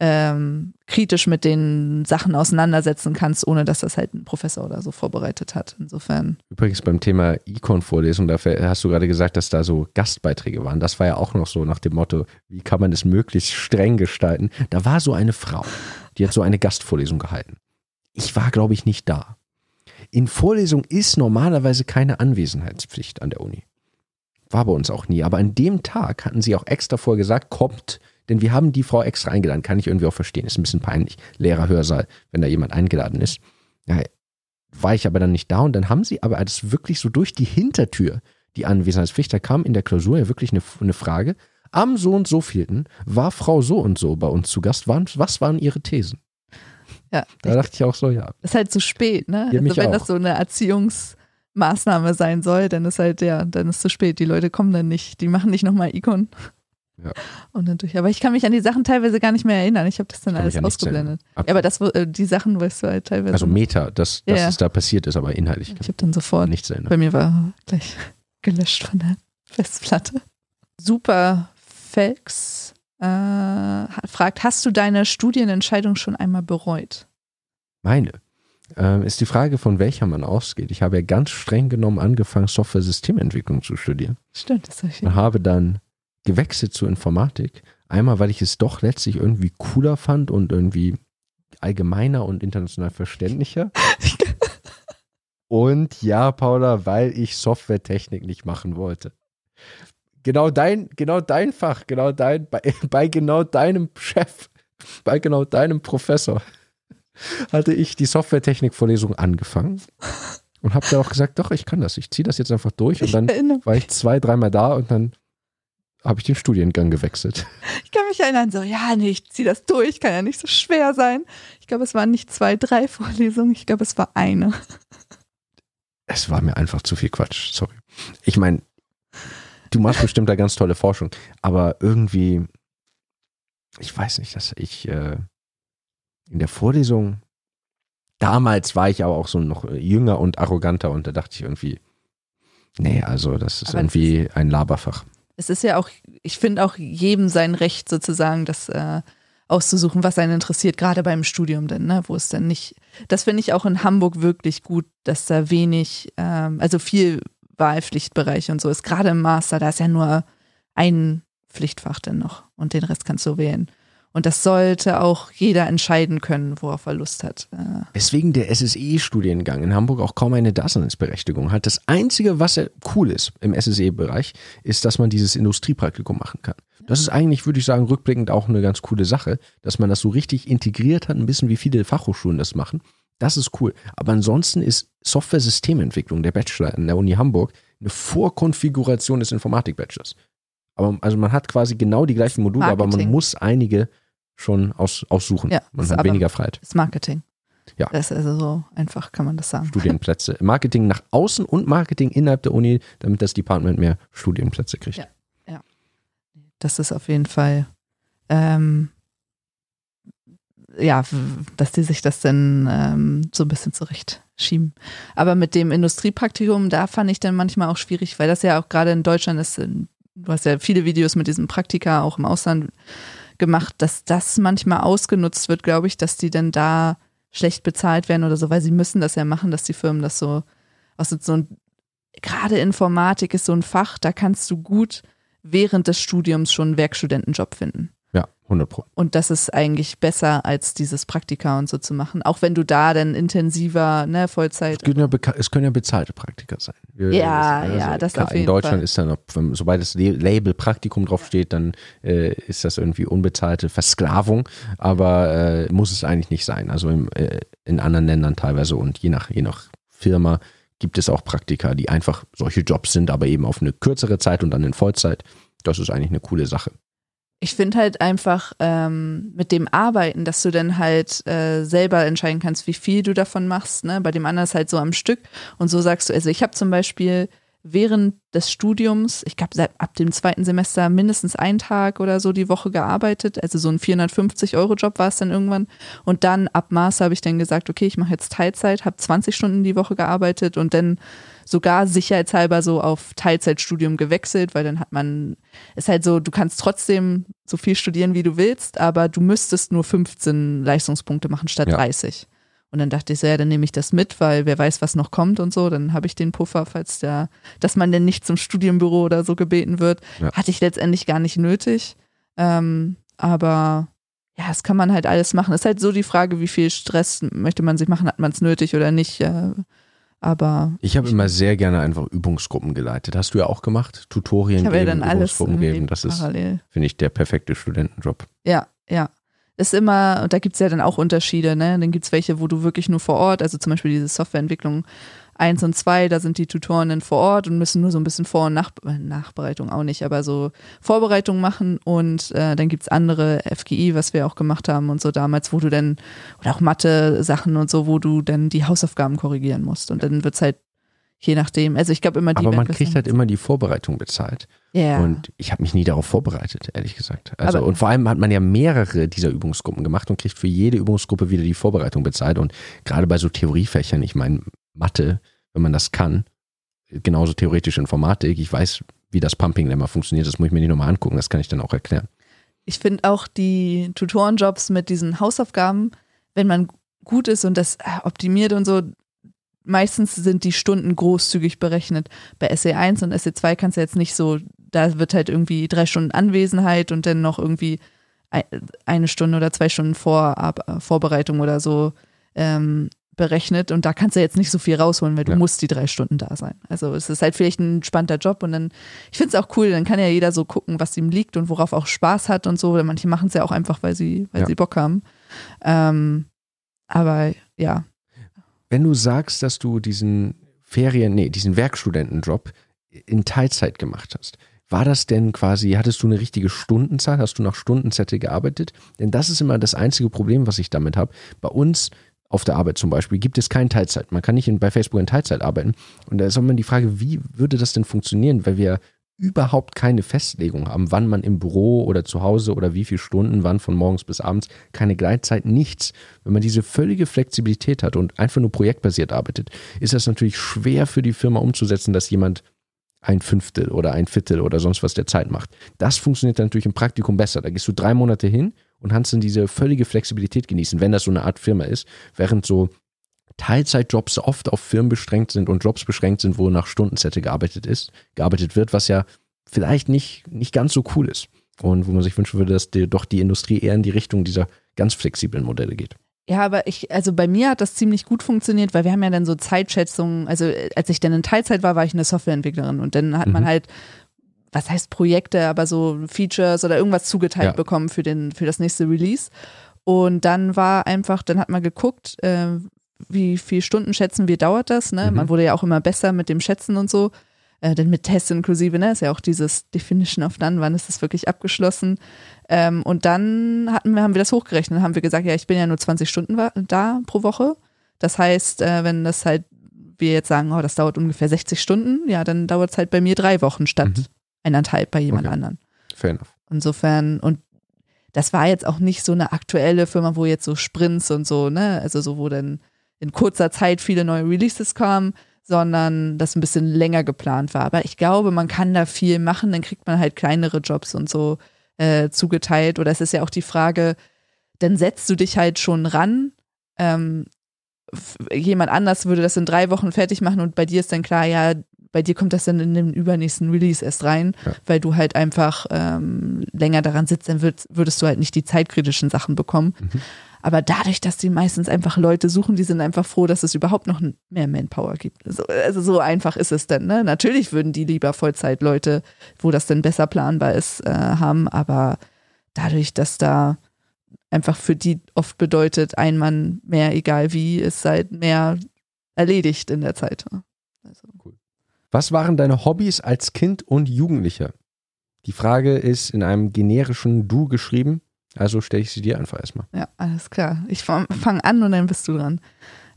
ähm, kritisch mit den Sachen auseinandersetzen kannst, ohne dass das halt ein Professor oder so vorbereitet hat. Insofern. Übrigens beim Thema Econ-Vorlesung, da hast du gerade gesagt, dass da so Gastbeiträge waren. Das war ja auch noch so nach dem Motto, wie kann man das möglichst streng gestalten? Da war so eine Frau, die hat so eine Gastvorlesung gehalten. Ich war, glaube ich, nicht da. In Vorlesung ist normalerweise keine Anwesenheitspflicht an der Uni. War bei uns auch nie. Aber an dem Tag hatten sie auch extra vorher gesagt, kommt, denn wir haben die Frau extra eingeladen. Kann ich irgendwie auch verstehen. Ist ein bisschen peinlich. Lehrerhörsaal, wenn da jemand eingeladen ist. Ja, war ich aber dann nicht da. Und dann haben sie aber alles wirklich so durch die Hintertür, die Anwesenheitspflicht. Da kam in der Klausur ja wirklich eine, eine Frage. am so und so vielten war Frau so und so bei uns zu Gast. Waren, was waren ihre Thesen? Ja, da dachte ich auch so, ja. Ist halt zu spät, ne? Ja, also wenn auch. Das so eine Erziehungsmaßnahme sein soll, dann ist halt, ja, dann ist zu spät. Die Leute kommen dann nicht, die machen nicht nochmal Icon. Ja. Und dann durch. Aber ich kann mich an die Sachen teilweise gar nicht mehr erinnern. Ich habe das dann alles ja ausgeblendet. Ja, aber das, die Sachen weißt du halt teilweise. Also Meta, dass das ja. da passiert ist, aber inhaltlich. Ich habe dann sofort, nichts erinnert. Bei mir war gleich gelöscht von der Festplatte. Super Felix äh, fragt, hast du deine Studienentscheidung schon einmal bereut? Meine? Ähm, ist die Frage, von welcher man ausgeht. Ich habe ja ganz streng genommen angefangen, Software-Systementwicklung zu studieren. Stimmt, das habe ich. Und habe dann gewechselt zur Informatik. Einmal, weil ich es doch letztlich irgendwie cooler fand und irgendwie allgemeiner und international verständlicher. Und ja, Paula, weil ich Softwaretechnik nicht machen wollte. Genau dein, genau dein Fach, genau dein, bei, bei genau deinem Chef, bei genau deinem Professor hatte ich die Softwaretechnik-Vorlesung angefangen. Und habe dann auch gesagt, doch, ich kann das, ich ziehe das jetzt einfach durch. Und dann war ich zwei, dreimal da und dann habe ich den Studiengang gewechselt. Ich kann mich erinnern, so, ja, nee, ich ziehe das durch, kann ja nicht so schwer sein. Ich glaube, es waren nicht zwei, drei Vorlesungen, ich glaube, es war eine. Es war mir einfach zu viel Quatsch, sorry. Ich meine, du machst bestimmt da ganz tolle Forschung, aber irgendwie, ich weiß nicht, dass ich äh, in der Vorlesung, damals war ich aber auch so noch jünger und arroganter und da dachte ich irgendwie, nee, also das ist aber irgendwie das ist ein Laberfach. Es ist ja auch, ich finde auch jedem sein Recht sozusagen, das äh, auszusuchen, was einen interessiert, gerade beim Studium denn, ne, wo es dann nicht, das finde ich auch in Hamburg wirklich gut, dass da wenig, ähm, also viel Wahlpflichtbereich und so ist, gerade im Master, da ist ja nur ein Pflichtfach dann noch und den Rest kannst du wählen. Und das sollte auch jeder entscheiden können, worauf er Lust hat. Deswegen der S S E-Studiengang in Hamburg auch kaum eine Daseinsberechtigung hat. Das Einzige, was cool ist im S S E-Bereich, ist, dass man dieses Industriepraktikum machen kann. Das ist eigentlich, würde ich sagen, rückblickend auch eine ganz coole Sache, dass man das so richtig integriert hat, ein bisschen wie viele Fachhochschulen das machen. Das ist cool. Aber ansonsten ist Software-Systementwicklung, der Bachelor in der Uni Hamburg, eine Vorkonfiguration des Informatik-Bachelors. Aber also man hat quasi genau die gleichen Module, Marketing. Aber man muss einige schon aus, aussuchen. Ja, man hat weniger Freiheit. Das ist Marketing. Ja. Das ist also so einfach, kann man das sagen. Studienplätze. Marketing nach außen und Marketing innerhalb der Uni, damit das Department mehr Studienplätze kriegt. Ja, ja. Das ist auf jeden Fall, ähm, ja, dass die sich das dann ähm, so ein bisschen zurecht schieben. Aber mit dem Industriepraktikum, da fand ich dann manchmal auch schwierig, weil das ja auch gerade in Deutschland ist, du hast ja viele Videos mit diesem Praktika auch im Ausland gemacht, dass das manchmal ausgenutzt wird, glaube ich, dass die dann da schlecht bezahlt werden oder so, weil sie müssen das ja machen, dass die Firmen das so, also so ein, gerade Informatik ist so ein Fach, da kannst du gut während des Studiums schon einen Werkstudentenjob finden. Ja, hundert Prozent. Und das ist eigentlich besser, als dieses Praktika und so zu machen, auch wenn du da dann intensiver, ne, Vollzeit. Es können ja, beka- es können ja bezahlte Praktika sein. Wir, ja, also ja, das auf jeden Fall. In Deutschland ist dann, wenn, sobald das Label Praktikum draufsteht, dann äh, ist das irgendwie unbezahlte Versklavung, aber äh, muss es eigentlich nicht sein. Also im, äh, in anderen Ländern teilweise und je nach, je nach Firma gibt es auch Praktika, die einfach solche Jobs sind, aber eben auf eine kürzere Zeit und dann in Vollzeit. Das ist eigentlich eine coole Sache. Ich finde halt einfach ähm, mit dem Arbeiten, dass du dann halt äh, selber entscheiden kannst, wie viel du davon machst, ne? Bei dem anderen ist halt so am Stück und so sagst du, also ich habe zum Beispiel während des Studiums, ich glaube ab dem zweiten Semester mindestens einen Tag oder so die Woche gearbeitet, also so ein vierhundertfünfzig-Euro-Job war es dann irgendwann und dann ab Master habe ich dann gesagt, okay, ich mache jetzt Teilzeit, habe zwanzig Stunden die Woche gearbeitet und dann sogar sicherheitshalber so auf Teilzeitstudium gewechselt, weil dann hat man, ist halt so, du kannst trotzdem so viel studieren, wie du willst, aber du müsstest nur fünfzehn Leistungspunkte machen statt ja. dreißig. Und dann dachte ich so, ja, dann nehme ich das mit, weil wer weiß, was noch kommt und so, dann habe ich den Puffer, falls der, dass man denn nicht zum Studienbüro oder so gebeten wird, ja. hatte ich letztendlich gar nicht nötig. Ähm, aber ja, das kann man halt alles machen. Ist halt so die Frage, wie viel Stress möchte man sich machen, hat man es nötig oder nicht, äh, aber ich habe immer sehr gerne einfach Übungsgruppen geleitet. Hast du ja auch gemacht. Tutorien geben, ja dann Übungsgruppen alles geben. Das ist, finde ich, der perfekte Studentenjob. Ja, ja. Ist immer, und da gibt es ja dann auch Unterschiede, ne? Dann gibt es welche, wo du wirklich nur vor Ort, also zum Beispiel diese Softwareentwicklung, eins und zwei, da sind die Tutoren dann vor Ort und müssen nur so ein bisschen Vor- und Nach- Nachbereitung auch nicht, aber so Vorbereitung machen und äh, dann gibt's andere F G I, was wir auch gemacht haben und so damals, wo du dann, oder auch Mathe-Sachen und so, wo du dann die Hausaufgaben korrigieren musst und dann wird's halt je nachdem, also ich glaube immer die. Aber man kriegt halt immer die Vorbereitung bezahlt. Yeah. Und ich habe mich nie darauf vorbereitet, ehrlich gesagt. Also aber und vor allem hat man ja mehrere dieser Übungsgruppen gemacht und kriegt für jede Übungsgruppe wieder die Vorbereitung bezahlt. Und gerade bei so Theoriefächern, ich meine Mathe, wenn man das kann, genauso theoretische Informatik, ich weiß, wie das Pumping-Lemma funktioniert, das muss ich mir nicht nochmal angucken, das kann ich dann auch erklären. Ich finde auch die Tutorenjobs mit diesen Hausaufgaben, wenn man gut ist und das optimiert und so, meistens sind die Stunden großzügig berechnet. Bei S E eins und S E zwei kannst du jetzt nicht so, da wird halt irgendwie drei Stunden Anwesenheit und dann noch irgendwie eine Stunde oder zwei Stunden Vor- Ab- Vorbereitung oder so ähm, berechnet und da kannst du jetzt nicht so viel rausholen, weil du ja. musst die drei Stunden da sein. Also es ist halt vielleicht ein spannender Job und dann, ich finde es auch cool, dann kann ja jeder so gucken, was ihm liegt und worauf auch Spaß hat und so. Manche machen es ja auch einfach, weil sie, weil ja. sie Bock haben. Ähm, aber ja. Wenn du sagst, dass du diesen Ferien, nee, diesen Werkstudentenjob in Teilzeit gemacht hast, war das denn quasi, hattest du eine richtige Stundenzahl? Hast du nach Stundensätze gearbeitet? Denn das ist immer das einzige Problem, was ich damit habe. Bei uns auf der Arbeit zum Beispiel gibt es kein Teilzeit. Man kann nicht in, bei Facebook in Teilzeit arbeiten. Und da ist auch immer die Frage, wie würde das denn funktionieren, weil wir überhaupt keine Festlegung haben, wann man im Büro oder zu Hause oder wie viele Stunden, wann von morgens bis abends, keine Gleitzeit, nichts. Wenn man diese völlige Flexibilität hat und einfach nur projektbasiert arbeitet, ist das natürlich schwer für die Firma umzusetzen, dass jemand ein Fünftel oder ein Viertel oder sonst was der Zeit macht. Das funktioniert dann natürlich im Praktikum besser. Da gehst du drei Monate hin und kannst dann diese völlige Flexibilität genießen, wenn das so eine Art Firma ist, während so Teilzeitjobs oft auf Firmen beschränkt sind und Jobs beschränkt sind, wo nach Stundensätze gearbeitet ist, gearbeitet wird, was ja vielleicht nicht, nicht ganz so cool ist. Und wo man sich wünschen würde, dass die, doch die Industrie eher in die Richtung dieser ganz flexiblen Modelle geht. Ja, aber ich, also bei mir hat das ziemlich gut funktioniert, weil wir haben ja dann so Zeitschätzungen, also als ich dann in Teilzeit war, war ich eine Softwareentwicklerin und dann hat mhm. man halt, was heißt Projekte, aber so Features oder irgendwas zugeteilt ja. bekommen für den, für das nächste Release. Und dann war einfach, dann hat man geguckt, äh, wie viele Stunden schätzen wir, dauert das, ne? Mhm. Man wurde ja auch immer besser mit dem Schätzen und so, äh, denn mit Tests inklusive, ne, ist ja auch dieses Definition of Done, wann ist das wirklich abgeschlossen. Ähm, und dann hatten wir, haben wir das hochgerechnet, haben wir gesagt, ja, ich bin ja nur zwanzig Stunden wa- da pro Woche. Das heißt, äh, wenn das halt, wir jetzt sagen, oh, das dauert ungefähr sechzig Stunden, ja, dann dauert es halt bei mir drei Wochen statt mhm. eineinhalb bei jemand okay. anderen. Fair enough. Insofern, und das war jetzt auch nicht so eine aktuelle Firma, wo jetzt so Sprints und so, ne, also so, wo dann in kurzer Zeit viele neue Releases kamen, sondern das ein bisschen länger geplant war. Aber ich glaube, man kann da viel machen, dann kriegt man halt kleinere Jobs und so äh, zugeteilt. Oder es ist ja auch die Frage, dann setzt du dich halt schon ran. Ähm, f- jemand anders würde das in drei Wochen fertig machen und bei dir ist dann klar, ja, bei dir kommt das dann in den übernächsten Release erst rein, ja. weil du halt einfach ähm, länger daran sitzt, dann würd, würdest du halt nicht die zeitkritischen Sachen bekommen. Mhm. Aber dadurch, dass die meistens einfach Leute suchen, die sind einfach froh, dass es überhaupt noch mehr Manpower gibt. Also, also so einfach ist es dann. Ne? Natürlich würden die lieber Vollzeitleute, wo das dann besser planbar ist, äh, haben. Aber dadurch, dass da einfach für die oft bedeutet, ein Mann mehr, egal wie, ist halt mehr erledigt in der Zeit. Also. Cool. Was waren deine Hobbys als Kind und Jugendlicher? Die Frage ist in einem generischen Du geschrieben. Also stelle ich sie dir einfach erstmal. Ja, alles klar. Ich fange an und dann bist du dran.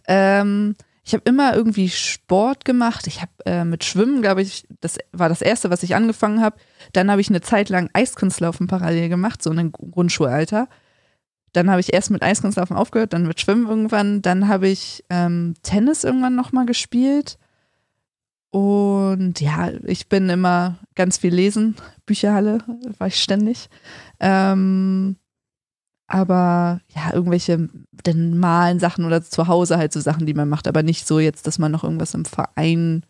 Ähm, ich habe immer irgendwie Sport gemacht. Ich habe äh, mit Schwimmen, glaube ich, das war das Erste, was ich angefangen habe. Dann habe ich eine Zeit lang Eiskunstlaufen parallel gemacht, so in einem Grundschulalter. Dann habe ich erst mit Eiskunstlaufen aufgehört, dann mit Schwimmen irgendwann. Dann habe ich ähm, Tennis irgendwann nochmal gespielt. Und ja, ich bin immer ganz viel lesen. Bücherhalle war ich ständig. Ähm, Aber ja, irgendwelche dann malen Sachen oder zu Hause halt so Sachen, die man macht, aber nicht so jetzt, dass man noch irgendwas im Verein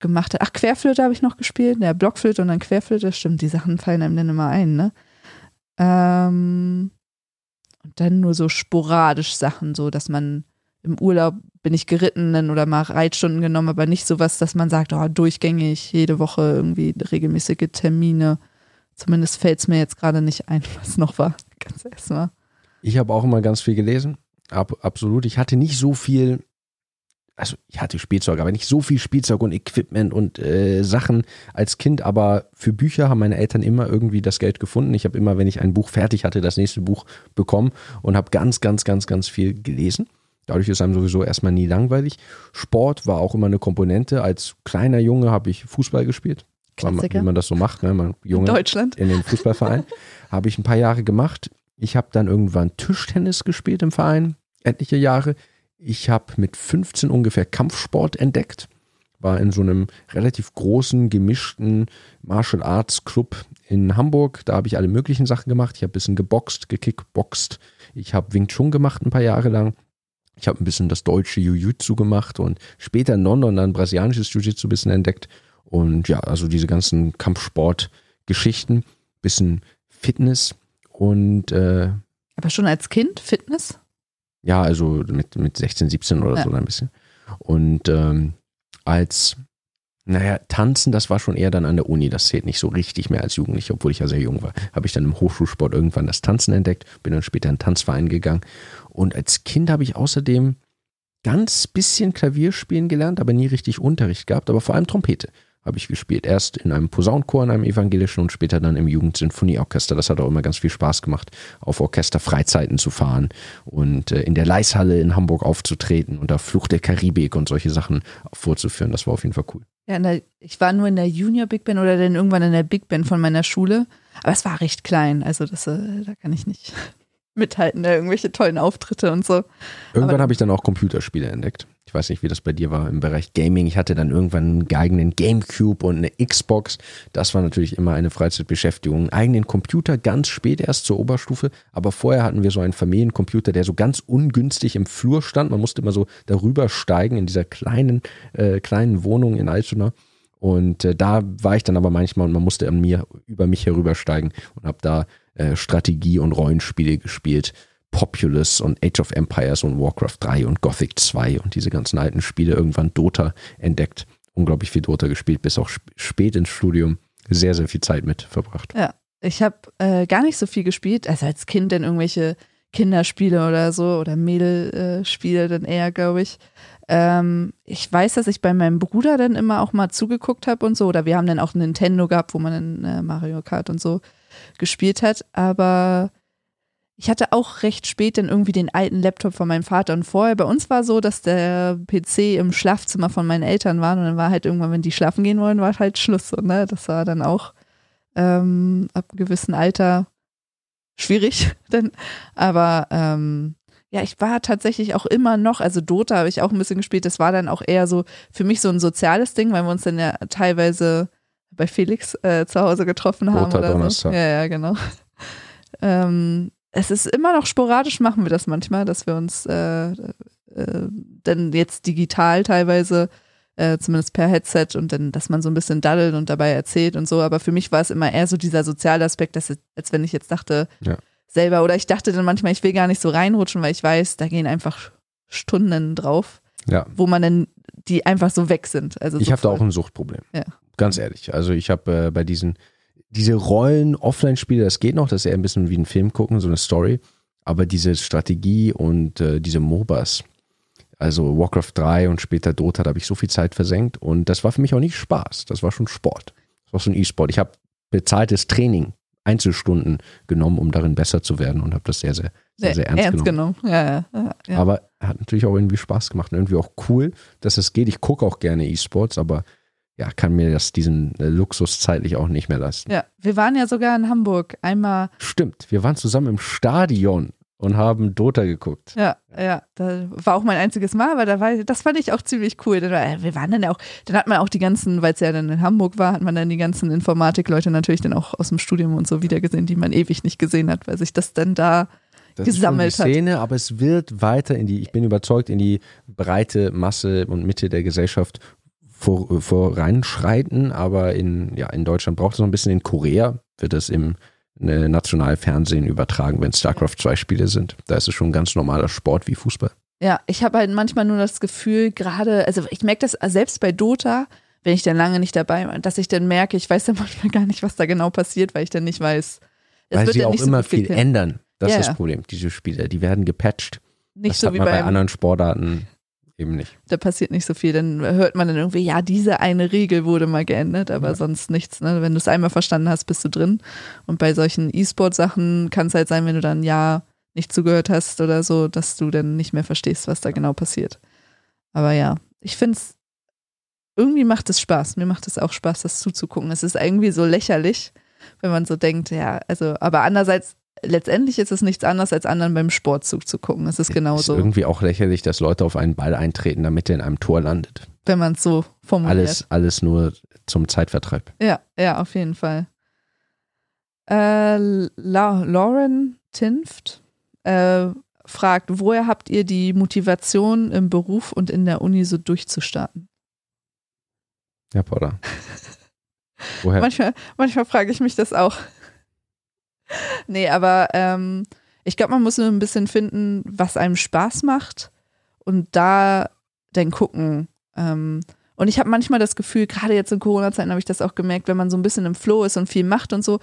gemacht hat. Ach, Querflöte habe ich noch gespielt, ja, Blockflöte und dann Querflöte, stimmt, die Sachen fallen einem dann immer ein, ne? Ähm, und dann nur so sporadisch Sachen, so dass man im Urlaub bin ich geritten oder mal Reitstunden genommen, aber nicht sowas, dass man sagt, oh, durchgängig, jede Woche irgendwie regelmäßige Termine. Zumindest fällt es mir jetzt gerade nicht ein, was noch war. Ganz erstmal. Ich habe auch immer ganz viel gelesen. Ab, absolut. Ich hatte nicht so viel also ich hatte Spielzeug, aber nicht so viel Spielzeug und Equipment und äh, Sachen als Kind, aber für Bücher haben meine Eltern immer irgendwie das Geld gefunden. Ich habe immer, wenn ich ein Buch fertig hatte, das nächste Buch bekommen und habe ganz, ganz, ganz, ganz viel gelesen. Dadurch ist einem sowieso erstmal nie langweilig. Sport war auch immer eine Komponente. Als kleiner Junge habe ich Fußball gespielt. Klassiker. Wie man das so macht, ne? Man, Junge in Deutschland. In den Fußballverein. Habe ich ein paar Jahre gemacht. Ich habe dann irgendwann Tischtennis gespielt im Verein, etliche Jahre. Ich habe mit fünfzehn ungefähr Kampfsport entdeckt. War in so einem relativ großen, gemischten Martial Arts Club in Hamburg. Da habe ich alle möglichen Sachen gemacht. Ich habe ein bisschen geboxt, gekickboxt. Ich habe Wing Chun gemacht ein paar Jahre lang. Ich habe ein bisschen das deutsche Jiu-Jitsu gemacht und später in London dann brasilianisches Jiu-Jitsu ein bisschen entdeckt. Und ja, also diese ganzen Kampfsport-Geschichten, bisschen Fitness und äh, aber schon als Kind Fitness? Ja, also mit, mit sechzehn, siebzehn oder ja. so ein bisschen. Und ähm, als, naja, Tanzen, das war schon eher dann an der Uni. Das zählt nicht so richtig mehr als Jugendlicher, obwohl ich ja sehr jung war. Habe ich dann im Hochschulsport irgendwann das Tanzen entdeckt, bin dann später in einen Tanzverein gegangen. Und als Kind habe ich außerdem ganz bisschen Klavier spielen gelernt, aber nie richtig Unterricht gehabt, aber vor allem Trompete habe ich gespielt. Erst in einem Posaunenchor, in einem evangelischen und später dann im Jugendsinfonieorchester. Das hat auch immer ganz viel Spaß gemacht, auf Orchesterfreizeiten zu fahren und in der Leishalle in Hamburg aufzutreten und da Fluch der Karibik und solche Sachen vorzuführen. Das war auf jeden Fall cool. Ja, der, ich war nur in der Junior Big Band oder dann irgendwann in der Big Band von meiner Schule. Aber es war recht klein, also das, da kann ich nicht mithalten, da irgendwelche tollen Auftritte und so. Irgendwann habe ich dann auch Computerspiele entdeckt. Ich weiß nicht, wie das bei dir war im Bereich Gaming. Ich hatte dann irgendwann einen eigenen Gamecube und eine Xbox. Das war natürlich immer eine Freizeitbeschäftigung. Einen eigenen Computer, ganz spät erst zur Oberstufe. Aber vorher hatten wir so einen Familiencomputer, der so ganz ungünstig im Flur stand. Man musste immer so darüber steigen in dieser kleinen, äh, kleinen Wohnung in Altona. Und äh, da war ich dann aber manchmal und man musste an mir, über mich herübersteigen und habe da äh, Strategie- und Rollenspiele gespielt. Populous und Age of Empires und Warcraft drei und Gothic zwei und diese ganzen alten Spiele. Irgendwann Dota entdeckt. Unglaublich viel Dota gespielt, bis auch sp- spät ins Studium. Sehr, sehr viel Zeit mit verbracht. Ja, ich habe äh, gar nicht so viel gespielt. Also als Kind dann irgendwelche Kinderspiele oder so oder Mädelspiele dann eher, glaube ich. Ähm, ich weiß, dass ich bei meinem Bruder dann immer auch mal zugeguckt habe und so. Oder wir haben dann auch Nintendo gehabt, wo man dann äh, Mario Kart und so gespielt hat. Aber ich hatte auch recht spät dann irgendwie den alten Laptop von meinem Vater und vorher bei uns war so, dass der P C im Schlafzimmer von meinen Eltern war und dann war halt irgendwann, wenn die schlafen gehen wollen, war halt Schluss. Und, ne? Das war dann auch ähm, ab einem gewissen Alter schwierig. Denn, aber ähm, ja, ich war tatsächlich auch immer noch, also Dota habe ich auch ein bisschen gespielt, das war dann auch eher so für mich so ein soziales Ding, weil wir uns dann ja teilweise bei Felix äh, zu Hause getroffen haben. Dota oder Donnerstag. So. Ja, ja, genau. ähm, Es ist immer noch sporadisch, machen wir das manchmal, dass wir uns äh, äh, dann jetzt digital teilweise, äh, zumindest per Headset und dann, dass man so ein bisschen daddelt und dabei erzählt und so. Aber für mich war es immer eher so dieser soziale Aspekt, dass, als wenn ich jetzt dachte, ja. selber oder ich dachte dann manchmal, ich will gar nicht so reinrutschen, weil ich weiß, da gehen einfach Stunden drauf, ja. wo man dann, die einfach so weg sind. Also ich habe da auch ein Suchtproblem, ja. ganz ehrlich. Also ich habe äh, bei diesen Diese Rollen-Offline-Spiele, das geht noch, das ist eher ein bisschen wie ein Film gucken, so eine Story. Aber diese Strategie und äh, diese MOBAs, also Warcraft drei und später Dota, da habe ich so viel Zeit versenkt. Und das war für mich auch nicht Spaß, das war schon Sport. Das war schon E-Sport. Ich habe bezahltes Training, Einzelstunden genommen, um darin besser zu werden und habe das sehr, sehr, sehr, sehr ernst, ernst genommen. genommen. Ja, ja, ja. Aber hat natürlich auch irgendwie Spaß gemacht und irgendwie auch cool, dass es geht. Ich gucke auch gerne E-Sports, aber ja, kann mir das diesen Luxus zeitlich auch nicht mehr lassen. Ja, wir waren ja sogar in Hamburg einmal. Stimmt, wir waren zusammen im Stadion und haben Dota geguckt. Ja, ja, das war auch mein einziges Mal, aber da war, das fand ich auch ziemlich cool. Wir waren dann auch, dann hat man auch die ganzen, weil es ja dann in Hamburg war, hat man dann die ganzen Informatikleute natürlich dann auch aus dem Studium und so wiedergesehen, die man ewig nicht gesehen hat, weil sich das dann da das gesammelt ist schon die Szene, hat. Aber es wird weiter in die, ich bin überzeugt, in die breite Masse und Mitte der Gesellschaft Vor, voranschreiten, aber in, ja, in Deutschland braucht es noch ein bisschen. In Korea wird es im ne, Nationalfernsehen übertragen, wenn StarCraft zwei Spiele sind. Da ist es schon ein ganz normaler Sport wie Fußball. Ja, ich habe halt manchmal nur das Gefühl, gerade, also ich merke das selbst bei Dota, wenn ich dann lange nicht dabei war, dass ich dann merke, ich weiß dann manchmal gar nicht, was da genau passiert, weil ich dann nicht weiß. Es weil wird sie auch nicht immer so viel, viel ändern. Das ja, ist das Problem, diese Spiele. Die werden gepatcht. Nicht das so hat wie man bei anderen Sportarten Eben nicht. Da passiert nicht so viel. Dann hört man dann irgendwie, ja, diese eine Regel wurde mal geändert, aber ja. sonst nichts. Ne? Wenn du es einmal verstanden hast, bist du drin. Und bei solchen E-Sport-Sachen kann es halt sein, wenn du dann ja nicht zugehört hast oder so, dass du dann nicht mehr verstehst, was da genau passiert. Aber ja, ich finde es, irgendwie macht es Spaß. Mir macht es auch Spaß, das zuzugucken. Es ist irgendwie so lächerlich, wenn man so denkt, ja, also, aber andererseits, letztendlich ist es nichts anderes, als anderen beim Sportzug zu gucken. Es ist genauso. Es ist irgendwie auch lächerlich, dass Leute auf einen Ball eintreten, damit er in einem Tor landet. Wenn man es so formuliert. Alles, alles nur zum Zeitvertreib. Ja, ja, auf jeden Fall. Äh, La- Lauren Tinft äh, fragt, woher habt ihr die Motivation, im Beruf und in der Uni so durchzustarten? Ja, Paula. Woher? Manchmal, manchmal frage ich mich das auch. Nee, aber ähm, ich glaube, man muss nur ein bisschen finden, was einem Spaß macht und da dann gucken. Ähm, und ich habe manchmal das Gefühl, gerade jetzt in Corona-Zeiten habe ich das auch gemerkt, wenn man so ein bisschen im Flow ist und viel macht und so,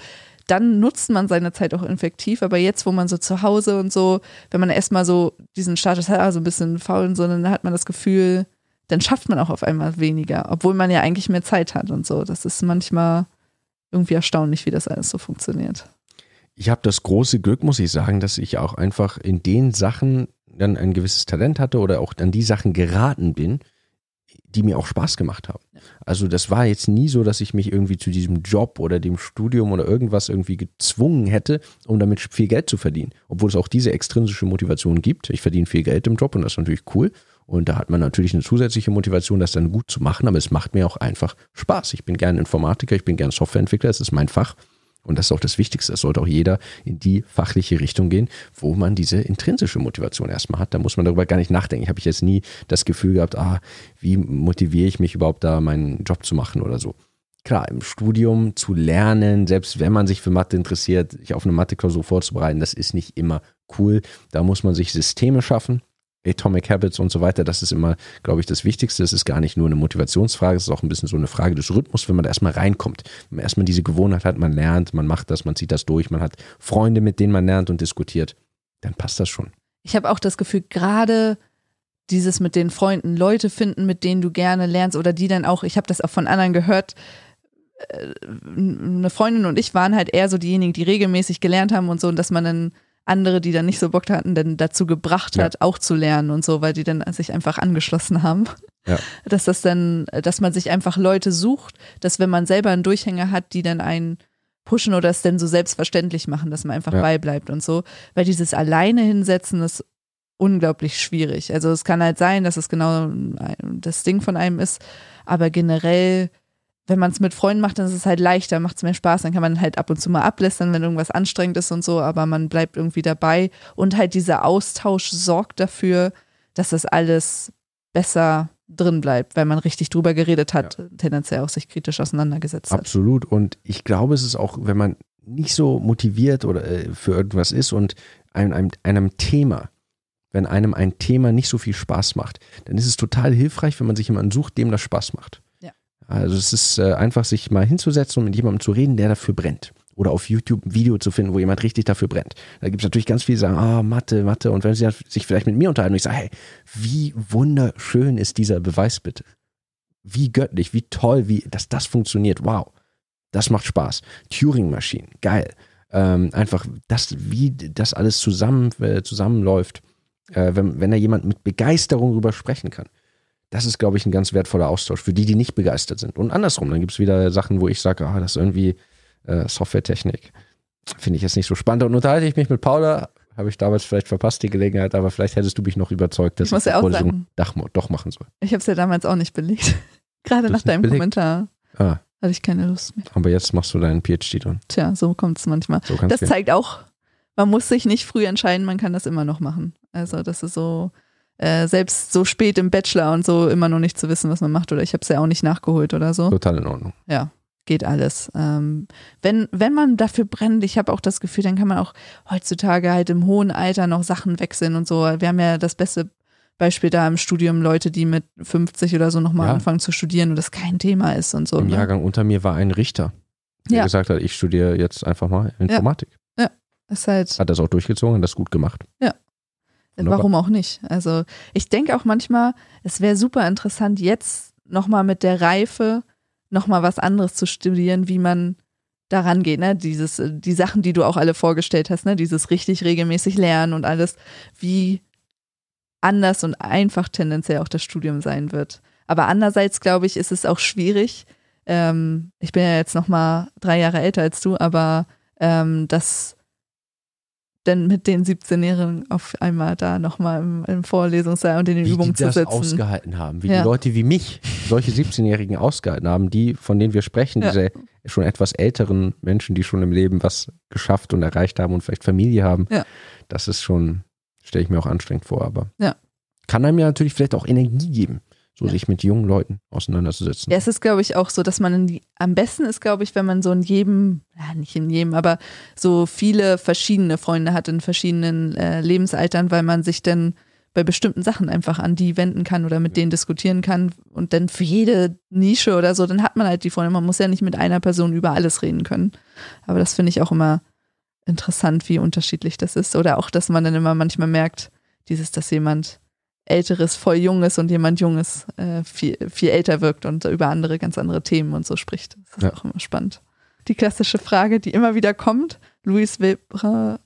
dann nutzt man seine Zeit auch effektiv. Aber jetzt, wo man so zu Hause und so, wenn man erstmal so diesen Status hat, also ein bisschen faul und so, dann hat man das Gefühl, dann schafft man auch auf einmal weniger, obwohl man ja eigentlich mehr Zeit hat und so. Das ist manchmal irgendwie erstaunlich, wie das alles so funktioniert. Ich habe das große Glück, muss ich sagen, dass ich auch einfach in den Sachen dann ein gewisses Talent hatte oder auch an die Sachen geraten bin, die mir auch Spaß gemacht haben. Also das war jetzt nie so, dass ich mich irgendwie zu diesem Job oder dem Studium oder irgendwas irgendwie gezwungen hätte, um damit viel Geld zu verdienen. Obwohl es auch diese extrinsische Motivation gibt. Ich verdiene viel Geld im Job und das ist natürlich cool. Und da hat man natürlich eine zusätzliche Motivation, das dann gut zu machen, aber es macht mir auch einfach Spaß. Ich bin gern Informatiker, ich bin gern Softwareentwickler, es ist mein Fach. Und das ist auch das Wichtigste. Es sollte auch jeder in die fachliche Richtung gehen, wo man diese intrinsische Motivation erstmal hat. Da muss man darüber gar nicht nachdenken. Habe ich jetzt nie das Gefühl gehabt, ah, wie motiviere ich mich überhaupt da, meinen Job zu machen oder so. Klar, im Studium zu lernen, selbst wenn man sich für Mathe interessiert, sich auf eine Mathe-Klausur vorzubereiten, das ist nicht immer cool. Da muss man sich Systeme schaffen. Atomic Habits und so weiter, das ist immer, glaube ich, das Wichtigste. Es ist gar nicht nur eine Motivationsfrage, es ist auch ein bisschen so eine Frage des Rhythmus, wenn man da erstmal reinkommt. Wenn man erstmal diese Gewohnheit hat, man lernt, man macht das, man zieht das durch, man hat Freunde, mit denen man lernt und diskutiert, dann passt das schon. Ich habe auch das Gefühl, gerade dieses mit den Freunden, Leute finden, mit denen du gerne lernst oder die dann auch, ich habe das auch von anderen gehört, eine Freundin und ich waren halt eher so diejenigen, die regelmäßig gelernt haben und so, und dass man dann andere, die dann nicht so Bock hatten, dann dazu gebracht hat, ja. auch zu lernen und so, weil die dann sich einfach angeschlossen haben. Ja. Dass das dann, dass man sich einfach Leute sucht, dass wenn man selber einen Durchhänger hat, die dann einen pushen oder es dann so selbstverständlich machen, dass man einfach ja. beibleibt und so. Weil dieses alleine hinsetzen ist unglaublich schwierig. Also es kann halt sein, dass es genau das Ding von einem ist, aber generell, wenn man es mit Freunden macht, dann ist es halt leichter, macht es mehr Spaß, dann kann man halt ab und zu mal ablästern, wenn irgendwas anstrengend ist und so, aber man bleibt irgendwie dabei und halt dieser Austausch sorgt dafür, dass das alles besser drin bleibt, weil man richtig drüber geredet hat, ja. tendenziell auch sich kritisch auseinandergesetzt hat. Absolut, und ich glaube, es ist auch, wenn man nicht so motiviert oder äh, für irgendwas ist und einem, einem, einem Thema, wenn einem ein Thema nicht so viel Spaß macht, dann ist es total hilfreich, wenn man sich jemanden sucht, dem das Spaß macht. Also es ist äh, einfach, sich mal hinzusetzen und mit jemandem zu reden, der dafür brennt. Oder auf YouTube ein Video zu finden, wo jemand richtig dafür brennt. Da gibt es natürlich ganz viele, die sagen, ah, oh, Mathe, Mathe. Und wenn sie sich vielleicht mit mir unterhalten, und ich sage, hey, wie wunderschön ist dieser Beweis bitte. Wie göttlich, wie toll, wie, dass das funktioniert. Wow, das macht Spaß. Turing-Maschinen, geil. Ähm, einfach, das, wie das alles zusammen, äh, zusammenläuft, äh, wenn, wenn da jemand mit Begeisterung drüber sprechen kann. Das ist, glaube ich, ein ganz wertvoller Austausch für die, die nicht begeistert sind. Und andersrum, dann gibt es wieder Sachen, wo ich sage, ah, das ist irgendwie äh, Softwaretechnik. Finde ich jetzt nicht so spannend. Und unterhalte ich mich mit Paula, habe ich damals vielleicht verpasst, die Gelegenheit, aber vielleicht hättest du mich noch überzeugt, dass ich, muss ich ja die Vorlesung doch machen soll. Ich habe es ja damals auch nicht belegt. Gerade nach deinem belegt? Kommentar ah. hatte ich keine Lust mehr. Aber jetzt machst du deinen P H D dran. Tja, so kommt es manchmal. So das gehen. Zeigt auch, man muss sich nicht früh entscheiden, man kann das immer noch machen. Also das ist so... Äh, selbst so spät im Bachelor und so immer noch nicht zu wissen, was man macht, oder ich habe es ja auch nicht nachgeholt oder so. Total in Ordnung. Ja, geht alles. Ähm, wenn, wenn man dafür brennt, ich habe auch das Gefühl, dann kann man auch heutzutage halt im hohen Alter noch Sachen wechseln und so. Wir haben ja das beste Beispiel da im Studium, Leute, die mit fünfzig oder so nochmal ja. anfangen zu studieren und das kein Thema ist und so. Im Jahrgang ne? unter mir war ein Richter, der ja. gesagt hat, ich studiere jetzt einfach mal Informatik. Ja, ja. Ist halt. Hat das auch durchgezogen und das gut gemacht. Ja. Warum auch nicht? Also ich denke auch manchmal, es wäre super interessant, jetzt nochmal mit der Reife nochmal was anderes zu studieren, wie man daran geht, ne? Dieses, die Sachen, die du auch alle vorgestellt hast, ne? Dieses richtig regelmäßig lernen und alles, wie anders und einfach tendenziell auch das Studium sein wird. Aber andererseits, glaube ich, ist es auch schwierig, ähm, ich bin ja jetzt nochmal drei Jahre älter als du, aber ähm, das denn mit den siebzehnjährigen auf einmal da nochmal im, im Vorlesungssaal und in den wie Übungen zu sitzen. Wie die das ausgehalten haben, wie ja. die Leute wie mich, solche siebzehnjährigen ausgehalten haben, die, von denen wir sprechen, ja. diese schon etwas älteren Menschen, die schon im Leben was geschafft und erreicht haben und vielleicht Familie haben, ja. das ist schon, stelle ich mir auch anstrengend vor, aber ja. kann einem ja natürlich vielleicht auch Energie geben, so ja. sich mit jungen Leuten auseinanderzusetzen. Ja, es ist, glaube ich, auch so, dass man in die, am besten ist, glaube ich, wenn man so in jedem, ja, nicht in jedem, aber so viele verschiedene Freunde hat in verschiedenen äh, Lebensaltern, weil man sich dann bei bestimmten Sachen einfach an die wenden kann oder mit ja. denen diskutieren kann und dann für jede Nische oder so, dann hat man halt die Freunde. Man muss ja nicht mit einer Person über alles reden können. Aber das finde ich auch immer interessant, wie unterschiedlich das ist. Oder auch, dass man dann immer manchmal merkt, dieses, dass jemand Älteres voll jung ist und jemand Junges äh, viel, viel älter wirkt und über andere, ganz andere Themen und so spricht. Das ist ja. auch immer spannend. Die klassische Frage, die immer wieder kommt, Louis Weber,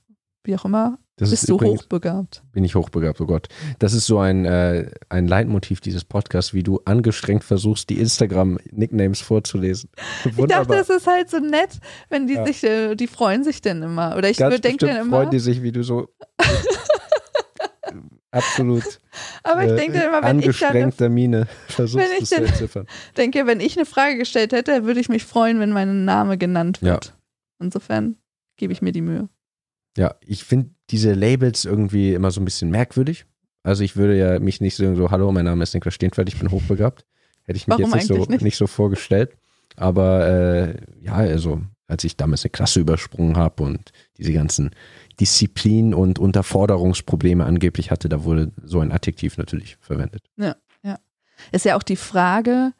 wie auch immer, das bist ist du übrigens, hochbegabt? Bin ich hochbegabt, oh Gott. Das ist so ein, äh, ein Leitmotiv dieses Podcasts, wie du angestrengt versuchst, die Instagram-Nicknames vorzulesen. Wunderbar. Ich dachte, das ist halt so nett, wenn die ja. sich, äh, die freuen sich denn immer. Oder ich denke dann immer. Freuen die sich, wie du so. Absolut. Aber ich denke äh, immer, wenn ich dann, Miene versucht es zu entziffern. Ich denke, wenn ich eine Frage gestellt hätte, würde ich mich freuen, wenn mein Name genannt wird. Ja. Insofern gebe ich mir die Mühe. Ja, ich finde diese Labels irgendwie immer so ein bisschen merkwürdig. Also ich würde ja mich nicht so, so hallo, mein Name ist Niklas Steenfeld, ich bin hochbegabt. Hätte ich mich Warum jetzt nicht so, nicht? nicht so vorgestellt. Aber äh, ja, also als ich damals eine Klasse übersprungen habe und diese ganzen Disziplin- und Unterforderungsprobleme angeblich hatte, da wurde so ein Adjektiv natürlich verwendet. Ja, ja. Ist ja auch die Frage,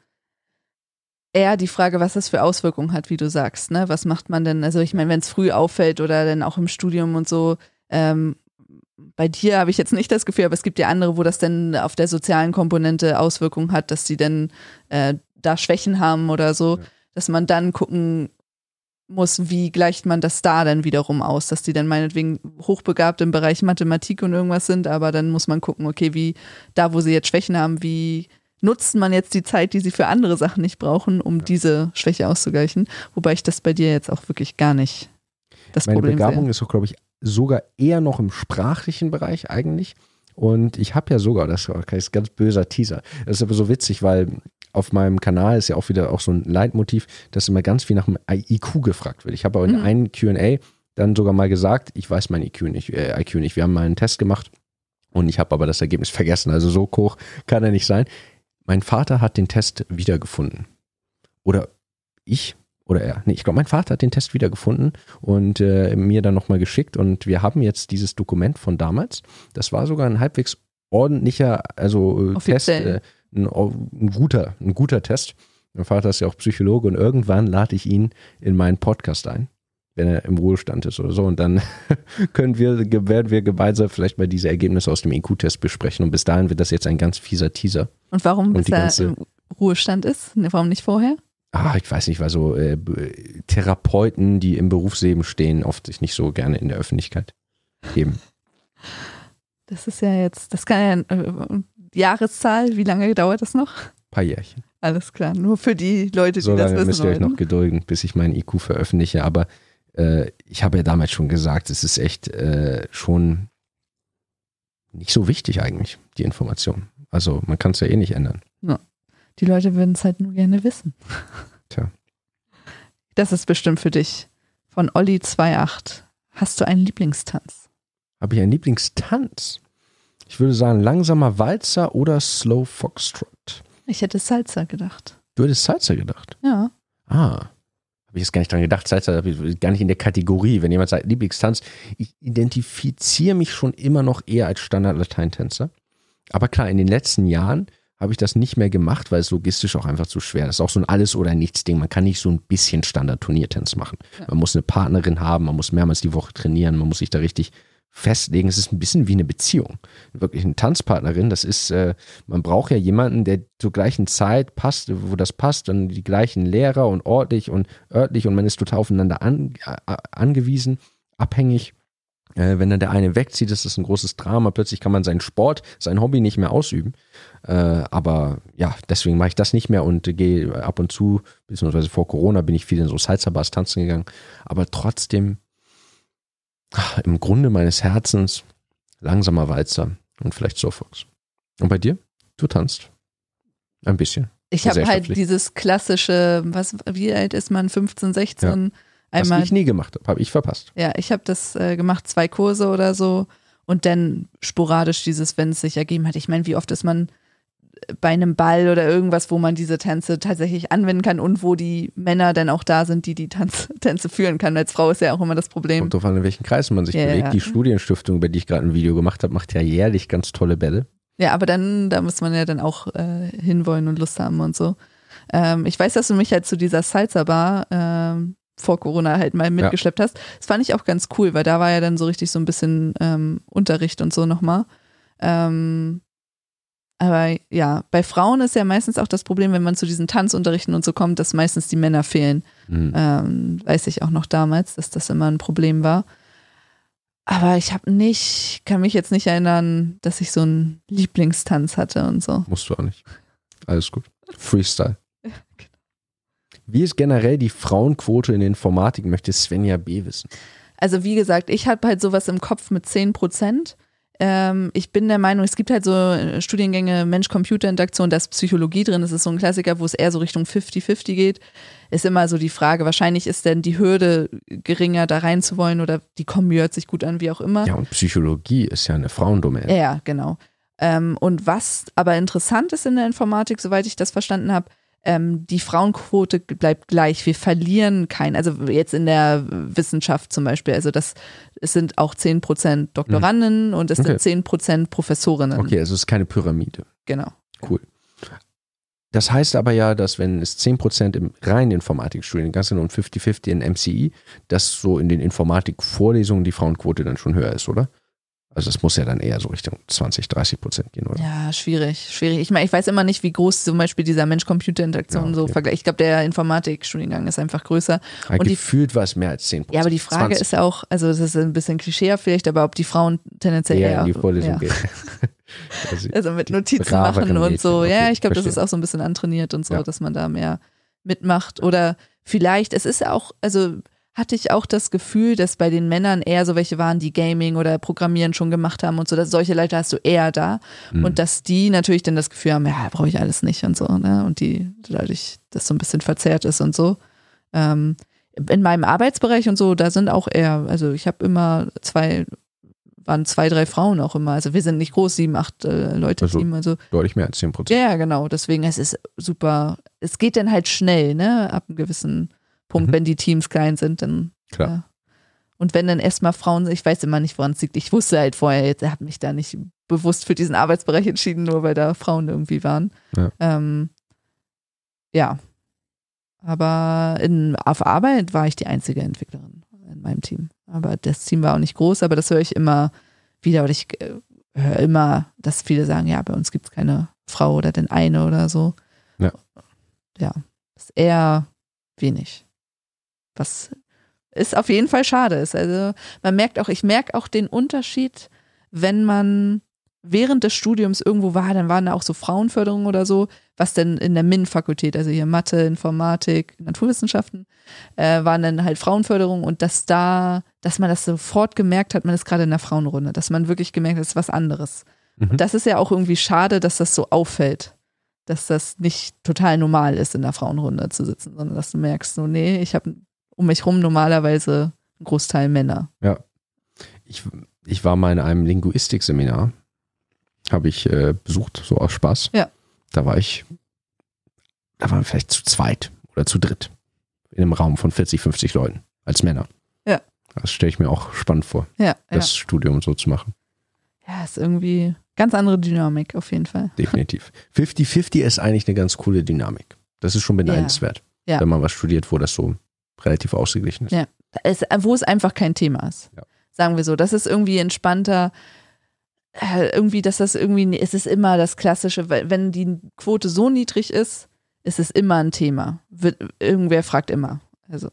eher die Frage, was das für Auswirkungen hat, wie du sagst, ne? Was macht man denn, also ich meine, wenn es früh auffällt oder dann auch im Studium und so, ähm, bei dir habe ich jetzt nicht das Gefühl, aber es gibt ja andere, wo das dann auf der sozialen Komponente Auswirkungen hat, dass die dann äh, da Schwächen haben oder so, ja. dass man dann gucken muss, wie gleicht man das da dann wiederum aus, dass die dann meinetwegen hochbegabt im Bereich Mathematik und irgendwas sind, aber dann muss man gucken, okay, wie da, wo sie jetzt Schwächen haben, wie nutzt man jetzt die Zeit, die sie für andere Sachen nicht brauchen, um ja. diese Schwäche auszugleichen, wobei ich das bei dir jetzt auch wirklich gar nicht das Meine Problem sehe. Meine Begabung ist doch, glaube ich, sogar eher noch im sprachlichen Bereich eigentlich und ich habe ja sogar, das ist ein ganz böser Teaser, das ist aber so witzig, weil auf meinem Kanal ist ja auch wieder auch so ein Leitmotiv, dass immer ganz viel nach dem I Q gefragt wird. Ich habe aber in mhm. einem Q und A dann sogar mal gesagt, ich weiß mein I Q nicht, äh, I Q nicht. Wir haben mal einen Test gemacht und ich habe aber das Ergebnis vergessen. Also so hoch kann er nicht sein. Mein Vater hat den Test wiedergefunden. Oder ich oder er. Nee, ich glaube, mein Vater hat den Test wiedergefunden und äh, mir dann nochmal geschickt. Und wir haben jetzt dieses Dokument von damals. Das war sogar ein halbwegs ordentlicher, also äh, Test. Äh, Ein, ein, guter, ein guter Test. Mein Vater ist ja auch Psychologe und irgendwann lade ich ihn in meinen Podcast ein, wenn er im Ruhestand ist oder so. Und dann können wir, werden wir gemeinsam vielleicht mal diese Ergebnisse aus dem I Q-Test besprechen. Und bis dahin wird das jetzt ein ganz fieser Teaser. Und warum und bis ganze, er im Ruhestand ist? Warum nicht vorher? Ah, ich weiß nicht, weil so äh, Therapeuten, die im Berufsleben stehen, oft sich nicht so gerne in der Öffentlichkeit geben. Das ist ja jetzt, das kann ja äh, Jahreszahl, wie lange dauert das noch? Ein paar Jährchen. Alles klar, nur für die Leute, die so das wissen wollen. So lange müsst ihr euch noch gedulden, bis ich meinen I Q veröffentliche, aber äh, ich habe ja damals schon gesagt, es ist echt äh, schon nicht so wichtig eigentlich, die Information. Also man kann es ja eh nicht ändern. Ja. Die Leute würden es halt nur gerne wissen. Tja. Das ist bestimmt für dich. Von Olli zwei acht. Hast du einen Lieblingstanz? Habe ich einen Lieblingstanz? Ich würde sagen, langsamer Walzer oder Slow Foxtrot. Ich hätte Salsa gedacht. Du hättest Salsa gedacht? Ja. Ah, habe ich jetzt gar nicht dran gedacht. Salsa habe ich gar nicht in der Kategorie. Wenn jemand sagt, Lieblingstanz, ich identifiziere mich schon immer noch eher als Standard-Lateintänzer. Aber klar, in den letzten Jahren habe ich das nicht mehr gemacht, weil es logistisch auch einfach zu schwer ist. Das ist auch so ein Alles-oder-nichts-Ding. Man kann nicht so ein bisschen Standard-Turniertanz machen. Ja. Man muss eine Partnerin haben, man muss mehrmals die Woche trainieren, man muss sich da richtig festlegen. Es ist ein bisschen wie eine Beziehung. Wirklich eine Tanzpartnerin, das ist, äh, man braucht ja jemanden, der zur gleichen Zeit passt, wo das passt, dann die gleichen Lehrer und ortlich und örtlich und man ist total aufeinander an, äh, angewiesen, abhängig. Äh, wenn dann der eine wegzieht, ist das ein großes Drama. Plötzlich kann man seinen Sport, sein Hobby nicht mehr ausüben. Äh, aber ja, deswegen mache ich das nicht mehr und äh, gehe ab und zu, beziehungsweise vor Corona bin ich viel in so Salsa-Bars tanzen gegangen. Aber trotzdem ach, im Grunde meines Herzens langsamer Walzer und vielleicht Soulfox. Und bei dir? Du tanzt. Ein bisschen. Ich habe halt dieses klassische, was, wie alt ist man? fünfzehn, sechzehn Ja. Einmal, was ich nie gemacht habe, habe ich verpasst. Ja, ich habe das äh, gemacht, zwei Kurse oder so und dann sporadisch dieses, wenn es sich ergeben hat. Ich meine, wie oft ist man bei einem Ball oder irgendwas, wo man diese Tänze tatsächlich anwenden kann und wo die Männer dann auch da sind, die die Tanz, Tänze führen kann. Als Frau ist ja auch immer das Problem. Kommt drauf an, in welchen Kreisen man sich ja, bewegt. Ja. Die Studienstiftung, über die ich gerade ein Video gemacht habe, macht ja jährlich ganz tolle Bälle. Ja, aber dann, da muss man ja dann auch äh, hinwollen und Lust haben und so. Ähm, ich weiß, dass du mich halt zu dieser Salsa-Bar ähm, vor Corona halt mal mitgeschleppt ja. hast. Das fand ich auch ganz cool, weil da war ja dann so richtig so ein bisschen ähm, Unterricht und so nochmal. Ähm, aber ja, bei Frauen ist ja meistens auch das Problem, wenn man zu diesen Tanzunterrichten und so kommt, dass meistens die Männer fehlen. Mhm. Ähm, weiß ich auch noch damals, dass das immer ein Problem war. Aber ich habe nicht, kann mich jetzt nicht erinnern, dass ich so einen Lieblingstanz hatte und so. Musst du auch nicht. Alles gut. Freestyle. Ja, genau. Wie ist generell die Frauenquote in der Informatik, möchte Svenja B. wissen? Also wie gesagt, ich habe halt sowas im Kopf mit zehn Prozent. Ähm, ich bin der Meinung, es gibt halt so Studiengänge Mensch-Computer-Interaktion, da ist Psychologie drin, das ist so ein Klassiker, wo es eher so Richtung fünfzig fünfzig geht. Ist immer so die Frage, wahrscheinlich ist denn die Hürde geringer, da rein zu wollen oder die Kombi hört sich gut an, wie auch immer. Ja, und Psychologie ist ja eine Frauendomäne. Ja, genau. Ähm, und was aber interessant ist in der Informatik, soweit ich das verstanden habe, Ähm, die Frauenquote bleibt gleich. Wir verlieren keinen, also jetzt in der Wissenschaft zum Beispiel, also das es sind auch zehn Prozent Doktoranden mhm. und es okay. sind zehn Prozent Professorinnen. Okay, also es ist keine Pyramide. Genau. Cool. Das heißt aber ja, dass wenn es zehn Prozent im reinen Informatikstudien, ganz genau und fünfzig fünfzig in M C I, dass so in den Informatikvorlesungen die Frauenquote dann schon höher ist, oder? Also es muss ja dann eher so Richtung zwanzig, dreißig Prozent gehen, oder? Ja, schwierig, schwierig. Ich meine, ich weiß immer nicht, wie groß zum Beispiel dieser Mensch-Computer-Interaktion ja, okay. so vergleicht. Ich glaube, der Informatik-Studiengang ist einfach größer. Aber und gefühlt war es mehr als zehn Prozent. Ja, aber die Frage zwanzig ist auch, also das ist ein bisschen Klischee vielleicht, aber ob die Frauen tendenziell eher, eher in die Vorlesung ja. gehen. also, also mit Notizen machen und Mädchen. So. Okay, ja, ich glaube, das ist auch so ein bisschen antrainiert und so, ja. dass man da mehr mitmacht. Oder vielleicht, es ist ja auch, also hatte ich auch das Gefühl, dass bei den Männern eher so welche waren, die Gaming oder Programmieren schon gemacht haben und so, dass solche Leute hast du eher da mhm. und dass die natürlich dann das Gefühl haben, ja, brauche ich alles nicht und so, ne? Und die dadurch, dass so ein bisschen verzerrt ist und so. Ähm, in meinem Arbeitsbereich und so, da sind auch eher, also ich habe immer zwei, waren zwei, drei Frauen auch immer, also wir sind nicht groß, sieben, acht äh, Leute also Team, also deutlich mehr als zehn Prozent. Ja, genau, deswegen, es ist super, es geht dann halt schnell, ne, ab einem gewissen Punkt, mhm. wenn die Teams klein sind, dann klar. Ja. Und wenn dann erstmal Frauen sind, ich weiß immer nicht, woran es liegt. Ich wusste halt vorher, jetzt habe mich da nicht bewusst für diesen Arbeitsbereich entschieden, nur weil da Frauen irgendwie waren. Ja. Ähm, ja. Aber in, auf Arbeit war ich die einzige Entwicklerin in meinem Team. Aber das Team war auch nicht groß, aber das höre ich immer wieder. Oder ich äh, höre immer, dass viele sagen, ja, bei uns gibt es keine Frau oder denn eine oder so. Ja. Ja. Ist eher wenig. Was ist auf jeden Fall schade ist. Also man merkt auch, ich merke auch den Unterschied, wenn man während des Studiums irgendwo war, dann waren da auch so Frauenförderungen oder so, was denn in der M I N-Fakultät, also hier Mathe, Informatik, Naturwissenschaften, äh, waren dann halt Frauenförderungen und dass da, dass man das sofort gemerkt hat, man ist gerade in der Frauenrunde, dass man wirklich gemerkt hat, es ist was anderes. Mhm. Und das ist ja auch irgendwie schade, dass das so auffällt. Dass das nicht total normal ist, in der Frauenrunde zu sitzen, sondern dass du merkst, so, nee, ich habe um mich rum normalerweise einen Großteil Männer. Ja. Ich, ich war mal in einem Linguistikseminar, habe ich äh, besucht, so aus Spaß. Ja. Da war ich, da waren wir vielleicht zu zweit oder zu dritt in einem Raum von vierzig, fünfzig Leuten als Männer. Ja. Das stelle ich mir auch spannend vor, ja, das ja. Studium so zu machen. Ja, ist irgendwie ganz andere Dynamik auf jeden Fall. Definitiv. fifty fifty ist eigentlich eine ganz coole Dynamik. Das ist schon beneidenswert, ja. Ja. wenn man was studiert, wo das so relativ ausgeglichen ist. Ja, es, wo es einfach kein Thema ist. Ja. Sagen wir so, das ist irgendwie entspannter, irgendwie, dass das irgendwie, es ist immer das Klassische, wenn die Quote so niedrig ist, ist es immer ein Thema. Wird, irgendwer fragt immer. Also.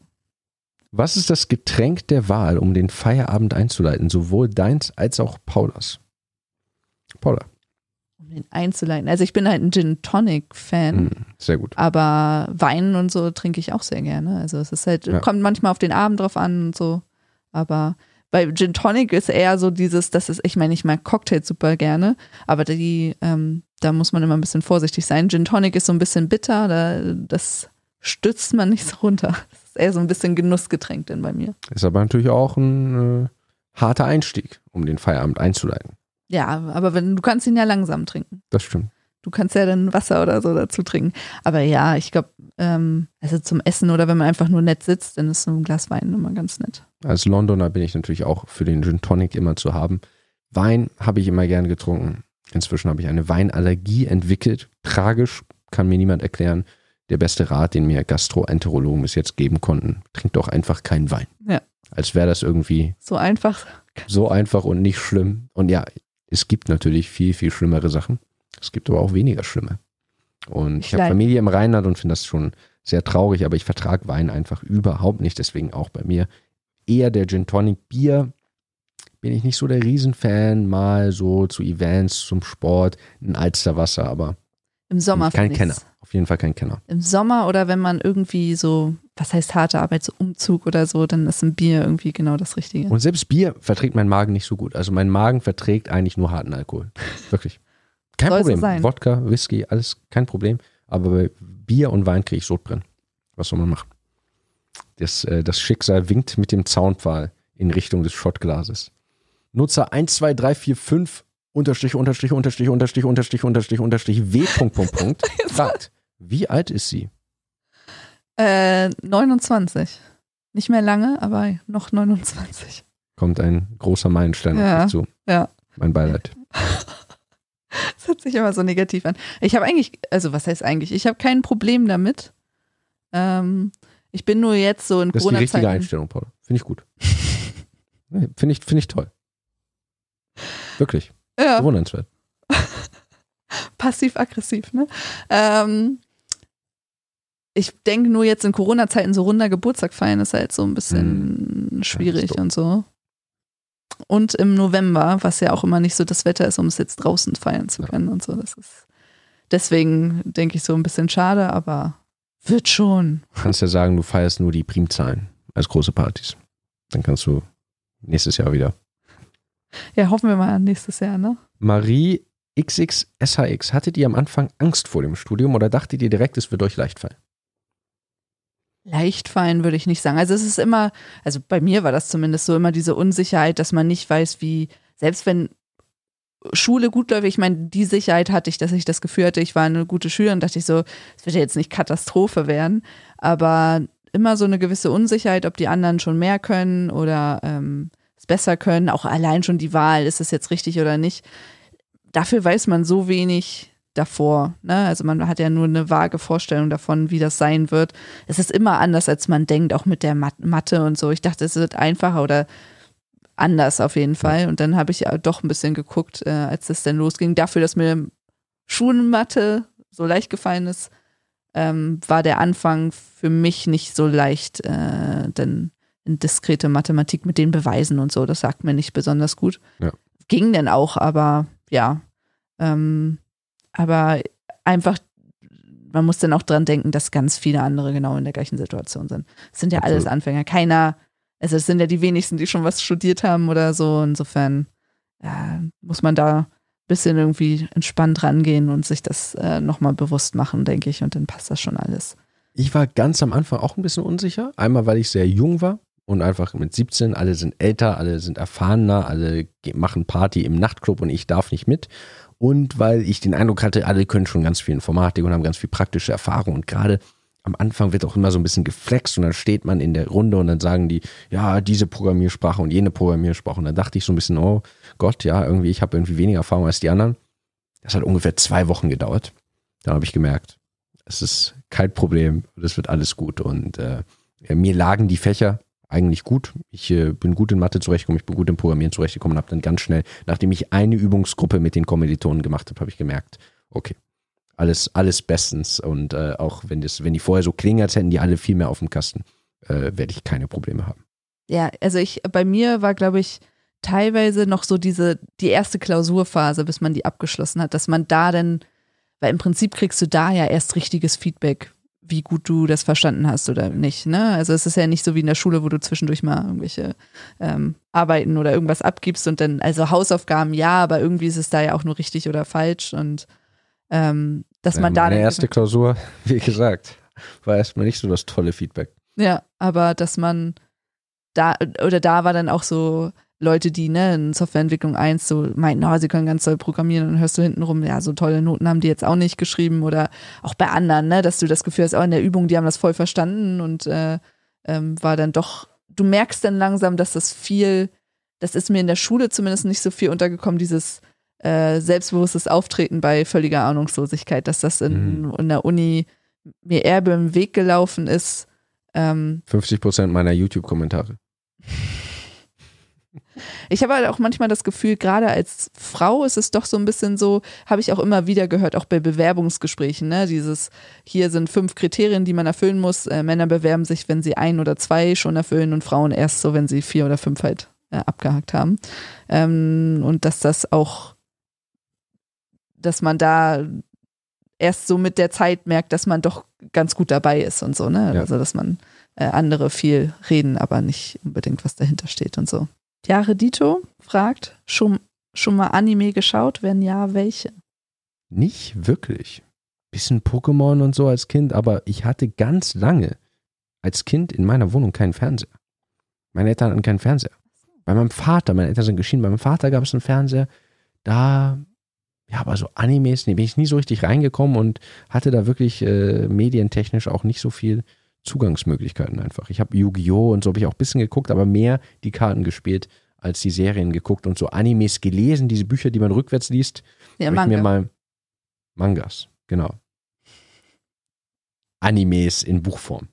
Was ist das Getränk der Wahl, um den Feierabend einzuleiten? Sowohl deins als auch Paulas. Paula. Um den einzuleiten. Also ich bin halt ein Gin-Tonic-Fan. Mm, sehr gut. Aber Wein und so trinke ich auch sehr gerne. Also es ist halt, ja. kommt manchmal auf den Abend drauf an und so. Aber bei Gin-Tonic ist eher so dieses, das ist, ich meine, ich mag Cocktails super gerne, aber die, ähm, da muss man immer ein bisschen vorsichtig sein. Gin-Tonic ist so ein bisschen bitter, da, das stützt man nicht so runter. Das ist eher so ein bisschen Genussgetränk denn bei mir. Ist aber natürlich auch ein äh, harter Einstieg, um den Feierabend einzuleiten. Ja, aber wenn du kannst ihn ja langsam trinken. Das stimmt. Du kannst ja dann Wasser oder so dazu trinken. Aber ja, ich glaube, ähm, also zum Essen oder wenn man einfach nur nett sitzt, dann ist so ein Glas Wein immer ganz nett. Als Londoner bin ich natürlich auch für den Gin Tonic immer zu haben. Wein habe ich immer gern getrunken. Inzwischen habe ich eine Weinallergie entwickelt. Tragisch, kann mir niemand erklären. Der beste Rat, den mir Gastroenterologen bis jetzt geben konnten, trinkt doch einfach keinen Wein. Ja. Als wäre das irgendwie so einfach. So einfach und nicht schlimm. Und ja, es gibt natürlich viel, viel schlimmere Sachen. Es gibt aber auch weniger schlimme. Und ich, ich habe Familie im Rheinland und finde das schon sehr traurig, aber ich vertrage Wein einfach überhaupt nicht. Deswegen auch bei mir eher der Gin Tonic. Bier bin ich nicht so der Riesenfan. Mal so zu Events, zum Sport, ein Alsterwasser, aber im Sommer kein Kenner. Auf jeden Fall kein Kenner. Im Sommer oder wenn man irgendwie so, was heißt harte Arbeit, so Umzug oder so, dann ist ein Bier irgendwie genau das Richtige. Und selbst Bier verträgt mein Magen nicht so gut. Also mein Magen verträgt eigentlich nur harten Alkohol. Wirklich. Kein Soll Problem. So Wodka, Whisky, alles kein Problem. Aber bei Bier und Wein kriege ich Sodbrennen. Was soll man machen? Das, äh, das Schicksal winkt mit dem Zaunpfahl in Richtung des Schottglases. Nutzer eins zwei drei vier fünf unterstrich, unterstrich, unterstrich, unterstrich, unterstrich, unterstrich, unterstrich, W. Punkt, Punkt, Punkt, fragt. Wie alt ist sie? Äh, neunundzwanzig. Nicht mehr lange, aber noch neunundzwanzig. Kommt ein großer Meilenstein ja, auf mich zu. Ja. Mein Beileid. Das hört sich immer so negativ an. Ich habe eigentlich, also was heißt eigentlich? Ich habe kein Problem damit. Ähm, ich bin nur jetzt so in Corona-Zeiten. Das ist die richtige Einstellung, Paula. Finde ich gut. Finde ich, find ich toll. Wirklich. Ja. Bewundernswert. Passiv-aggressiv, ne? Ähm, ich denke nur jetzt in Corona-Zeiten so runder Geburtstag feiern ist halt so ein bisschen mm, schwierig und so. Und im November, was ja auch immer nicht so das Wetter ist, um es jetzt draußen feiern zu können ja. und so. Das ist deswegen denke ich so ein bisschen schade, aber wird schon. Du kannst ja sagen, du feierst nur die Primzahlen als große Partys. Dann kannst du nächstes Jahr wieder. Ja, hoffen wir mal an nächstes Jahr, ne? Marie X X S H X, hattet ihr am Anfang Angst vor dem Studium oder dachtet ihr direkt, es wird euch leicht fallen? Leicht fallen würde ich nicht sagen. Also es ist immer, also bei mir war das zumindest so immer diese Unsicherheit, dass man nicht weiß, wie, selbst wenn Schule gut läuft, ich meine, die Sicherheit hatte ich, dass ich das Gefühl hatte, ich war eine gute Schülerin, dachte ich so, es wird ja jetzt nicht Katastrophe werden, aber immer so eine gewisse Unsicherheit, ob die anderen schon mehr können oder ähm, es besser können, auch allein schon die Wahl, ist es jetzt richtig oder nicht. Dafür weiß man so wenig davor, ne? Also man hat ja nur eine vage Vorstellung davon, wie das sein wird. Es ist immer anders, als man denkt, auch mit der Mat- Mathe und so. Ich dachte, es wird einfacher oder anders auf jeden Fall. Und dann habe ich doch ein bisschen geguckt, äh, als das dann losging. Dafür, dass mir Schulmathe so leicht gefallen ist, ähm, war der Anfang für mich nicht so leicht, äh, denn diskrete Mathematik mit den Beweisen und so, das sagt mir nicht besonders gut. Ja. Ging dann auch, aber ja, ähm, aber einfach, man muss dann auch dran denken, dass ganz viele andere genau in der gleichen Situation sind. Es sind ja Absolut. Alles Anfänger, keiner, also es sind ja die wenigsten, die schon was studiert haben oder so, insofern ja, muss man da ein bisschen irgendwie entspannt rangehen und sich das äh, nochmal bewusst machen, denke ich, und dann passt das schon alles. Ich war ganz am Anfang auch ein bisschen unsicher, einmal weil ich sehr jung war und einfach mit siebzehn, alle sind älter, alle sind erfahrener, alle machen Party im Nachtclub und ich darf nicht mit. Und weil ich den Eindruck hatte, alle können schon ganz viel Informatik und haben ganz viel praktische Erfahrung. Und gerade am Anfang wird auch immer so ein bisschen geflext und dann steht man in der Runde und dann sagen die, ja, diese Programmiersprache und jene Programmiersprache. Und dann dachte ich so ein bisschen, oh Gott, ja, irgendwie, ich habe irgendwie weniger Erfahrung als die anderen. Das hat ungefähr zwei Wochen gedauert. Dann habe ich gemerkt, es ist kein Problem, das wird alles gut. Und äh, mir lagen die Fächer eigentlich gut. Ich äh, bin gut in Mathe zurechtgekommen, ich bin gut im Programmieren zurechtgekommen und habe dann ganz schnell, nachdem ich eine Übungsgruppe mit den Kommilitonen gemacht habe, habe ich gemerkt, okay, alles, alles bestens. Und äh, auch wenn, das, wenn die vorher so klingert, hätten die alle viel mehr auf dem Kasten, äh, werde ich keine Probleme haben. Ja, also ich, bei mir war, glaube ich, teilweise noch so diese, die erste Klausurphase, bis man die abgeschlossen hat, dass man da dann, weil im Prinzip kriegst du da ja erst richtiges Feedback, wie gut du das verstanden hast oder nicht, ne? Also es ist ja nicht so wie in der Schule, wo du zwischendurch mal irgendwelche ähm, Arbeiten oder irgendwas abgibst und dann, also Hausaufgaben ja, aber irgendwie ist es da ja auch nur richtig oder falsch und ähm, dass ja, man da... Meine erste Klausur, wie gesagt, war erstmal nicht so das tolle Feedback. Ja, aber dass man da, oder da war dann auch so Leute, die ne, in Softwareentwicklung eins so meinten, oh, sie können ganz toll programmieren, und dann hörst du hintenrum, ja, so tolle Noten haben die jetzt auch nicht geschrieben, oder auch bei anderen, ne, dass du das Gefühl hast, auch in der Übung, die haben das voll verstanden und äh, ähm, war dann doch, du merkst dann langsam, dass das viel, das ist mir in der Schule zumindest nicht so viel untergekommen, dieses äh, selbstbewusstes Auftreten bei völliger Ahnungslosigkeit, dass das in, mhm. in der Uni mir eher beim Weg gelaufen ist. Ähm, fünfzig Prozent meiner YouTube-Kommentare. Ich habe halt auch manchmal das Gefühl, gerade als Frau ist es doch so ein bisschen so, habe ich auch immer wieder gehört, auch bei Bewerbungsgesprächen, ne? Dieses, hier sind fünf Kriterien, die man erfüllen muss. Äh, Männer bewerben sich, wenn sie ein oder zwei schon erfüllen und Frauen erst so, wenn sie vier oder fünf halt äh, abgehakt haben. Ähm, und dass das auch, dass man da erst so mit der Zeit merkt, dass man doch ganz gut dabei ist und so, ne? Ja. Also, dass man äh, andere viel reden, aber nicht unbedingt, was dahinter steht und so. Ja, Redito fragt, schon, schon mal Anime geschaut? Wenn ja, welche? Nicht wirklich. Bisschen Pokémon und so als Kind, aber ich hatte ganz lange als Kind in meiner Wohnung keinen Fernseher. Meine Eltern hatten keinen Fernseher. Bei meinem Vater, meine Eltern sind geschieden, bei meinem Vater gab es einen Fernseher, da, ja, aber so Animes, nee, bin ich nie so richtig reingekommen und hatte da wirklich äh, medientechnisch auch nicht so viel Zugangsmöglichkeiten einfach. Ich habe Yu-Gi-Oh! Und so habe ich auch ein bisschen geguckt, aber mehr die Karten gespielt, als die Serien geguckt und so Animes gelesen, diese Bücher, die man rückwärts liest. Ja, Manga. Ich mir mal Mangas, genau. Animes in Buchform.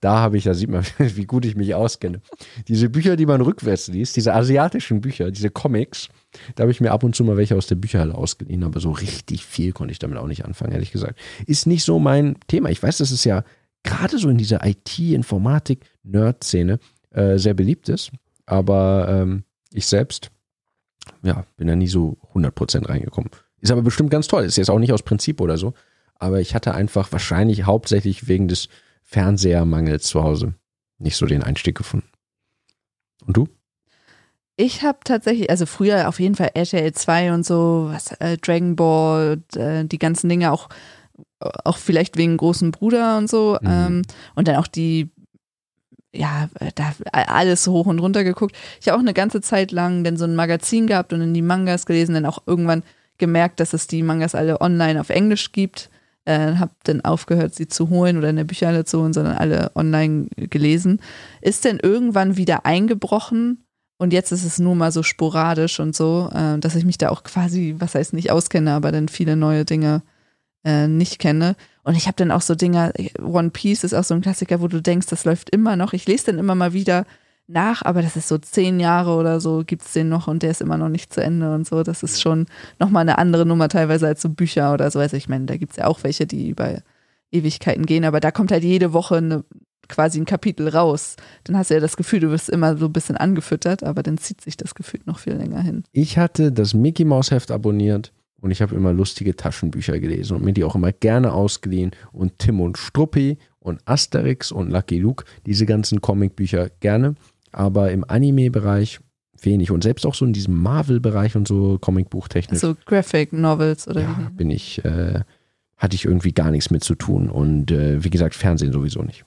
Da habe ich, da sieht man, wie gut ich mich auskenne. Diese Bücher, die man rückwärts liest, diese asiatischen Bücher, diese Comics, da habe ich mir ab und zu mal welche aus der Bücherhalle ausgeliehen, aber so richtig viel konnte ich damit auch nicht anfangen, ehrlich gesagt. Ist nicht so mein Thema. Ich weiß, das ist ja gerade so in dieser I T-Informatik-Nerd-Szene äh, sehr beliebt ist. Aber ähm, ich selbst, ja, bin da nie so hundert Prozent reingekommen. Ist aber bestimmt ganz toll. Ist jetzt auch nicht aus Prinzip oder so. Aber ich hatte einfach wahrscheinlich hauptsächlich wegen des Fernsehermangels zu Hause nicht so den Einstieg gefunden. Und du? Ich habe tatsächlich, also früher auf jeden Fall R T L zwei und so, was, äh, Dragon Ball, äh, die ganzen Dinge auch, auch vielleicht wegen großen Bruder und so, mhm. ähm, und dann auch die, ja, da alles hoch und runter geguckt. Ich habe auch eine ganze Zeit lang dann so ein Magazin gehabt und dann die Mangas gelesen, dann auch irgendwann gemerkt, dass es die Mangas alle online auf Englisch gibt, äh, habe dann aufgehört, sie zu holen oder in der Bücherhalle zu holen, sondern alle online gelesen. Ist dann irgendwann wieder eingebrochen und jetzt ist es nur mal so sporadisch und so, äh, dass ich mich da auch quasi, was heißt nicht auskenne, aber dann viele neue Dinge nicht kenne. Und ich habe dann auch so Dinger, One Piece ist auch so ein Klassiker, wo du denkst, das läuft immer noch. Ich lese den immer mal wieder nach, aber das ist so zehn Jahre oder so, gibt's den noch und der ist immer noch nicht zu Ende und so. Das ist schon nochmal eine andere Nummer teilweise als so Bücher oder so. Also ich meine, da gibt's ja auch welche, die über Ewigkeiten gehen, aber da kommt halt jede Woche eine, quasi ein Kapitel raus. Dann hast du ja das Gefühl, du wirst immer so ein bisschen angefüttert, aber dann zieht sich das Gefühl noch viel länger hin. Ich hatte das Mickey-Maus-Heft abonniert. Und ich habe immer lustige Taschenbücher gelesen und mir die auch immer gerne ausgeliehen. Und Tim und Struppi und Asterix und Lucky Luke, diese ganzen Comicbücher gerne. Aber im Anime-Bereich wenig. Und selbst auch so in diesem Marvel-Bereich und so Comicbuchtechnisch. So Graphic Novels oder ja, wie? bin ich, äh, hatte ich irgendwie gar nichts mit zu tun. Und äh, wie gesagt, Fernsehen sowieso nicht.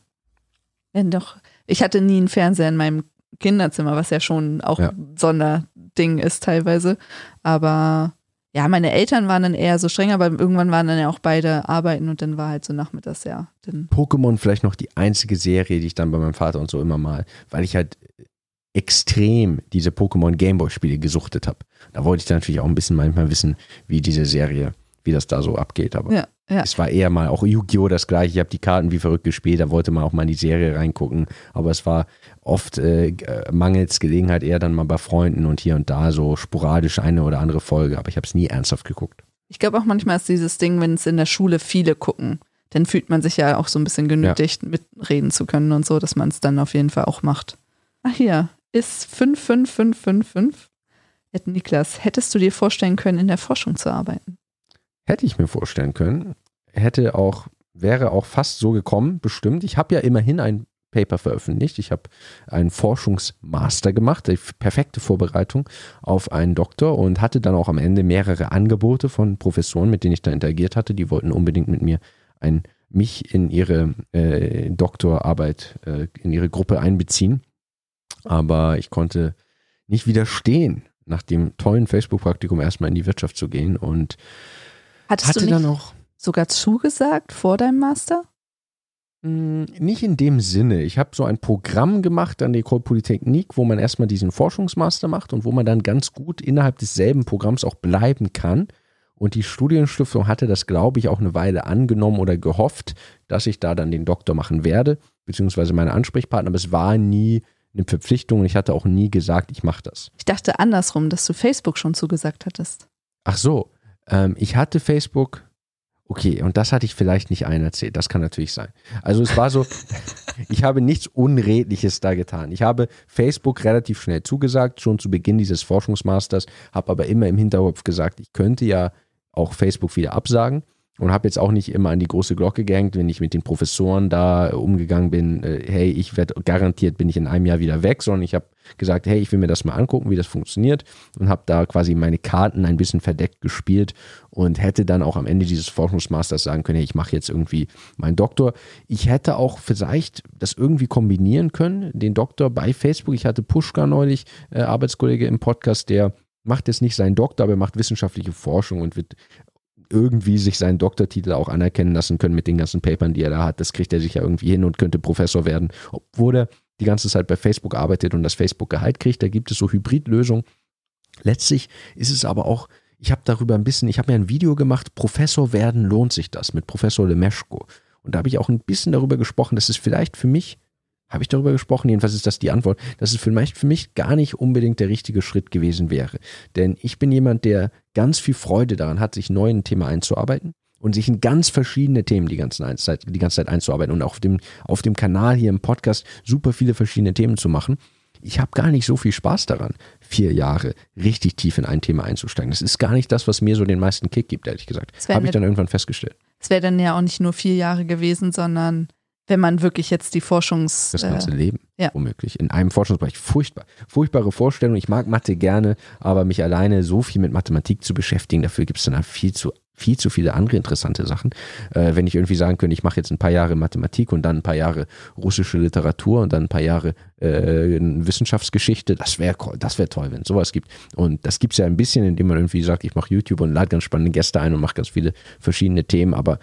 Ja, doch. Ich hatte nie einen Fernseher in meinem Kinderzimmer, was ja schon auch ja. ein Sonderding ist teilweise. Aber... Ja, meine Eltern waren dann eher so strenger, aber irgendwann waren dann ja auch beide arbeiten und dann war halt so nachmittags, ja. Pokémon vielleicht noch die einzige Serie, die ich dann bei meinem Vater und so immer mal, weil ich halt extrem diese Pokémon Gameboy-Spiele gesuchtet habe. Da wollte ich dann natürlich auch ein bisschen manchmal wissen, wie diese Serie, wie das da so abgeht. Aber ja, Ja. Es war eher mal auch Yu-Gi-Oh! Das gleiche. Ich habe die Karten wie verrückt gespielt. Da wollte man auch mal in die Serie reingucken. Aber es war oft äh, mangels Gelegenheit eher dann mal bei Freunden und hier und da so sporadisch eine oder andere Folge. Aber ich habe es nie ernsthaft geguckt. Ich glaube auch manchmal ist dieses Ding, wenn es in der Schule viele gucken, dann fühlt man sich ja auch so ein bisschen genötigt, ja, mitreden zu können und so, dass man es dann auf jeden Fall auch macht. Ach hier, ist fünf fünf fünf fünf fünf. Niklas, hättest du dir vorstellen können, in der Forschung zu arbeiten? Hätte ich mir vorstellen können. Hätte auch, wäre auch fast so gekommen, bestimmt. Ich habe ja immerhin ein Paper veröffentlicht. Ich habe einen Forschungsmaster gemacht, die perfekte Vorbereitung auf einen Doktor, und hatte dann auch am Ende mehrere Angebote von Professoren, mit denen ich da interagiert hatte. Die wollten unbedingt mit mir ein, mich in ihre äh, Doktorarbeit, äh, in ihre Gruppe einbeziehen. Aber ich konnte nicht widerstehen, nach dem tollen Facebook-Praktikum erstmal in die Wirtschaft zu gehen, und Hattest hatte du nicht dann auch sogar zugesagt vor deinem Master? Nicht in dem Sinne. Ich habe so ein Programm gemacht an der École Polytechnique, wo man erstmal diesen Forschungsmaster macht und wo man dann ganz gut innerhalb desselben Programms auch bleiben kann. Und die Studienstiftung hatte das, glaube ich, auch eine Weile angenommen oder gehofft, dass ich da dann den Doktor machen werde, beziehungsweise meine Ansprechpartner, aber es war nie eine Verpflichtung, und ich hatte auch nie gesagt, ich mache das. Ich dachte andersrum, dass du Facebook schon zugesagt hattest. Ach so, ähm, ich hatte Facebook, okay, und das hatte ich vielleicht nicht allen erzählt, das kann natürlich sein. Also es war so, ich habe nichts Unredliches da getan. Ich habe Facebook relativ schnell zugesagt, schon zu Beginn dieses Forschungsmasters, habe aber immer im Hinterkopf gesagt, ich könnte ja auch Facebook wieder absagen. Und habe jetzt auch nicht immer an die große Glocke gehängt, wenn ich mit den Professoren da umgegangen bin, äh, hey, ich werde garantiert, bin ich in einem Jahr wieder weg, sondern ich habe gesagt, hey, ich will mir das mal angucken, wie das funktioniert, und habe da quasi meine Karten ein bisschen verdeckt gespielt und hätte dann auch am Ende dieses Forschungsmasters sagen können, hey, ich mache jetzt irgendwie meinen Doktor. Ich hätte auch vielleicht das irgendwie kombinieren können, den Doktor bei Facebook. Ich hatte Puschka neulich, äh, Arbeitskollege im Podcast, der macht jetzt nicht seinen Doktor, aber er macht wissenschaftliche Forschung und wird irgendwie sich seinen Doktortitel auch anerkennen lassen können mit den ganzen Papern, die er da hat. Das kriegt er sich ja irgendwie hin und könnte Professor werden, obwohl er die ganze Zeit bei Facebook arbeitet und das Facebook-Gehalt kriegt. Da gibt es so Hybridlösungen. Letztlich ist es aber auch, ich habe darüber ein bisschen, ich habe mir ein Video gemacht, Professor werden lohnt sich das, mit Professor Lemeschko. Und da habe ich auch ein bisschen darüber gesprochen, dass es vielleicht für mich, habe ich darüber gesprochen, jedenfalls ist das die Antwort, dass es vielleicht für mich gar nicht unbedingt der richtige Schritt gewesen wäre. Denn ich bin jemand, der ganz viel Freude daran hat, sich neu in ein Thema einzuarbeiten und sich in ganz verschiedene Themen die ganze Zeit, die ganze Zeit einzuarbeiten und auf dem, auf dem Kanal hier im Podcast super viele verschiedene Themen zu machen. Ich habe gar nicht so viel Spaß daran, vier Jahre richtig tief in ein Thema einzusteigen. Das ist gar nicht das, was mir so den meisten Kick gibt, ehrlich gesagt. Habe ich dann irgendwann festgestellt. Es wäre dann ja auch nicht nur vier Jahre gewesen, sondern... Wenn man wirklich jetzt die Forschungs... Das ganze äh, Leben, ja. Womöglich. In einem Forschungsbereich. Furchtbar. Furchtbare Vorstellung. Ich mag Mathe gerne, aber mich alleine so viel mit Mathematik zu beschäftigen, dafür gibt es dann viel zu, viel zu viele andere interessante Sachen. Äh, wenn ich irgendwie sagen könnte, ich mache jetzt ein paar Jahre Mathematik und dann ein paar Jahre russische Literatur und dann ein paar Jahre äh, Wissenschaftsgeschichte, das wäre das wär toll, wenn es sowas gibt. Und das gibt es ja ein bisschen, indem man irgendwie sagt, ich mache YouTube und lade ganz spannende Gäste ein und mache ganz viele verschiedene Themen, aber...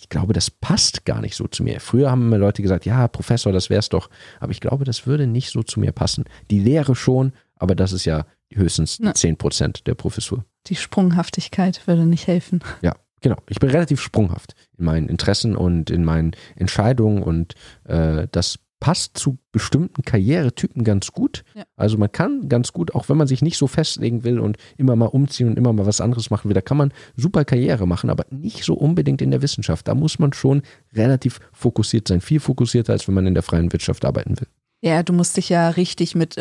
Ich glaube, das passt gar nicht so zu mir. Früher haben mir Leute gesagt, ja, Professor, das wär's doch. Aber ich glaube, das würde nicht so zu mir passen. Die Lehre schon, aber das ist ja höchstens Na. zehn Prozent der Professur. Die Sprunghaftigkeit würde nicht helfen. Ja, genau. Ich bin relativ sprunghaft in meinen Interessen und in meinen Entscheidungen. Und äh, das passt zu bestimmten Karrieretypen ganz gut. Ja. Also man kann ganz gut, auch wenn man sich nicht so festlegen will und immer mal umziehen und immer mal was anderes machen will, da kann man super Karriere machen, aber nicht so unbedingt in der Wissenschaft. Da muss man schon relativ fokussiert sein, viel fokussierter, als wenn man in der freien Wirtschaft arbeiten will. Ja, du musst dich ja richtig mit,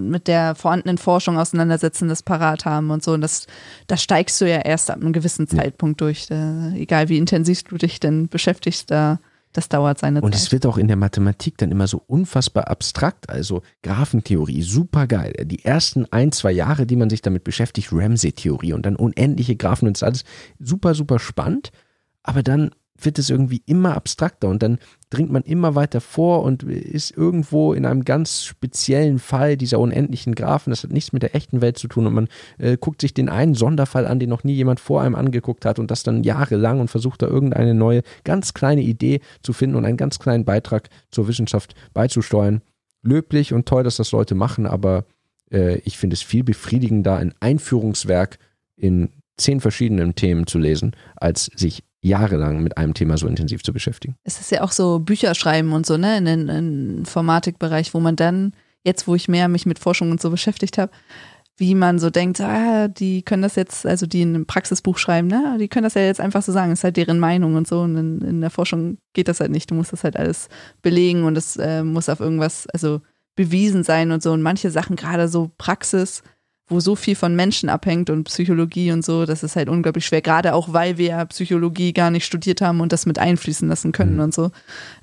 mit der vorhandenen Forschung auseinandersetzen, das parat haben und so. Und das, da steigst du ja erst ab einem gewissen Zeitpunkt ja. durch. Da, egal wie intensiv du dich denn beschäftigst, da das dauert seine Zeit. Und es wird auch in der Mathematik dann immer so unfassbar abstrakt, also Graphentheorie, super geil. Die ersten ein, zwei Jahre, die man sich damit beschäftigt, Ramsey-Theorie und dann unendliche Graphen und das alles super, super spannend, aber dann wird es irgendwie immer abstrakter und dann dringt man immer weiter vor und ist irgendwo in einem ganz speziellen Fall dieser unendlichen Graphen, das hat nichts mit der echten Welt zu tun und man äh, guckt sich den einen Sonderfall an, den noch nie jemand vor einem angeguckt hat und das dann jahrelang und versucht da irgendeine neue, ganz kleine Idee zu finden und einen ganz kleinen Beitrag zur Wissenschaft beizusteuern. Löblich und toll, dass das Leute machen, aber äh, ich finde es viel befriedigender, ein Einführungswerk in zehn verschiedenen Themen zu lesen, als sich jahrelang mit einem Thema so intensiv zu beschäftigen. Es ist ja auch so Bücher schreiben und so, ne, in den in Informatikbereich, wo man dann, jetzt wo ich mehr mich mit Forschung und so beschäftigt habe, wie man so denkt, ah, die können das jetzt, also die in einem Praxisbuch schreiben, ne, die können das ja jetzt einfach so sagen, ist halt deren Meinung und so, und in, in der Forschung geht das halt nicht, du musst das halt alles belegen und es äh, muss auf irgendwas, also bewiesen sein und so, und manche Sachen, gerade so Praxis, wo so viel von Menschen abhängt und Psychologie und so, das ist halt unglaublich schwer, gerade auch, weil wir ja Psychologie gar nicht studiert haben und das mit einfließen lassen können mhm. und so,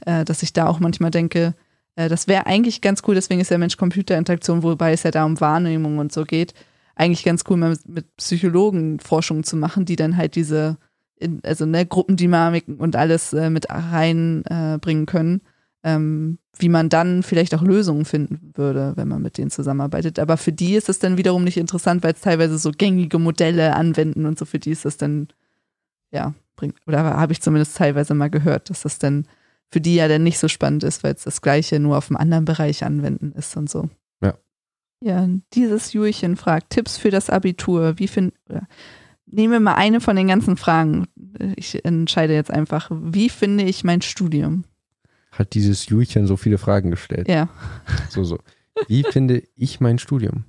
äh, dass ich da auch manchmal denke, äh, das wäre eigentlich ganz cool, deswegen ist ja Mensch-Computer-Interaktion, wobei es ja da um Wahrnehmung und so geht, eigentlich ganz cool, mal mit Psychologen Forschung zu machen, die dann halt diese, in, also ne, Gruppendynamiken und alles äh, mit reinbringen äh, können. Ähm, wie man dann vielleicht auch Lösungen finden würde, wenn man mit denen zusammenarbeitet. Aber für die ist es dann wiederum nicht interessant, weil es teilweise so gängige Modelle anwenden und so, für die ist das dann, ja, bringt, oder habe ich zumindest teilweise mal gehört, dass das dann für die ja dann nicht so spannend ist, weil es das Gleiche nur auf einem anderen Bereich anwenden ist und so. Ja. Ja, dieses Julchen fragt, Tipps für das Abitur, wie finden, oder nehme mal eine von den ganzen Fragen, ich entscheide jetzt einfach, wie finde ich mein Studium? Hat dieses Julchen so viele Fragen gestellt. Ja. So, so. Wie finde ich mein Studium?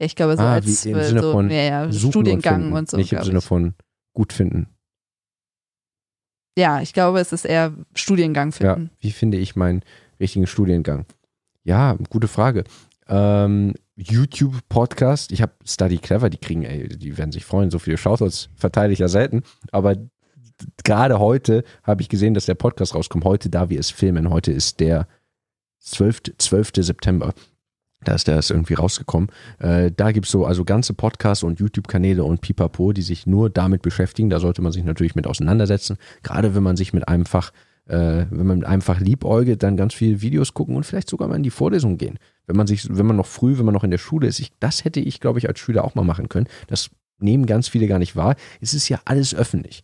Ja, ich glaube, so ah, als im Sinne so, von ja, ja, Studiengang und, finden, und so. Nicht im Sinne ich. von gut finden. Ja, ich glaube, es ist eher Studiengang finden. Ja. Wie finde ich meinen richtigen Studiengang? Ja, gute Frage. Ähm, YouTube-Podcast, ich habe Study Clever, die kriegen, ey, die werden sich freuen, so viele Shoutouts verteile ich ja selten, aber gerade heute habe ich gesehen, dass der Podcast rauskommt. Heute, da wir es filmen, heute ist der zwölfte September. Da ist der ist irgendwie rausgekommen. Äh, da gibt es so also ganze Podcasts und YouTube-Kanäle und Pipapo, die sich nur damit beschäftigen. Da sollte man sich natürlich mit auseinandersetzen. Gerade wenn man sich mit einem Fach, äh, wenn man mit einem Fach liebäugelt, dann ganz viele Videos gucken und vielleicht sogar mal in die Vorlesung gehen. Wenn man sich, wenn man noch früh, wenn man noch in der Schule ist, ich, das hätte ich, glaube ich, als Schüler auch mal machen können. Das nehmen ganz viele gar nicht wahr. Es ist ja alles öffentlich.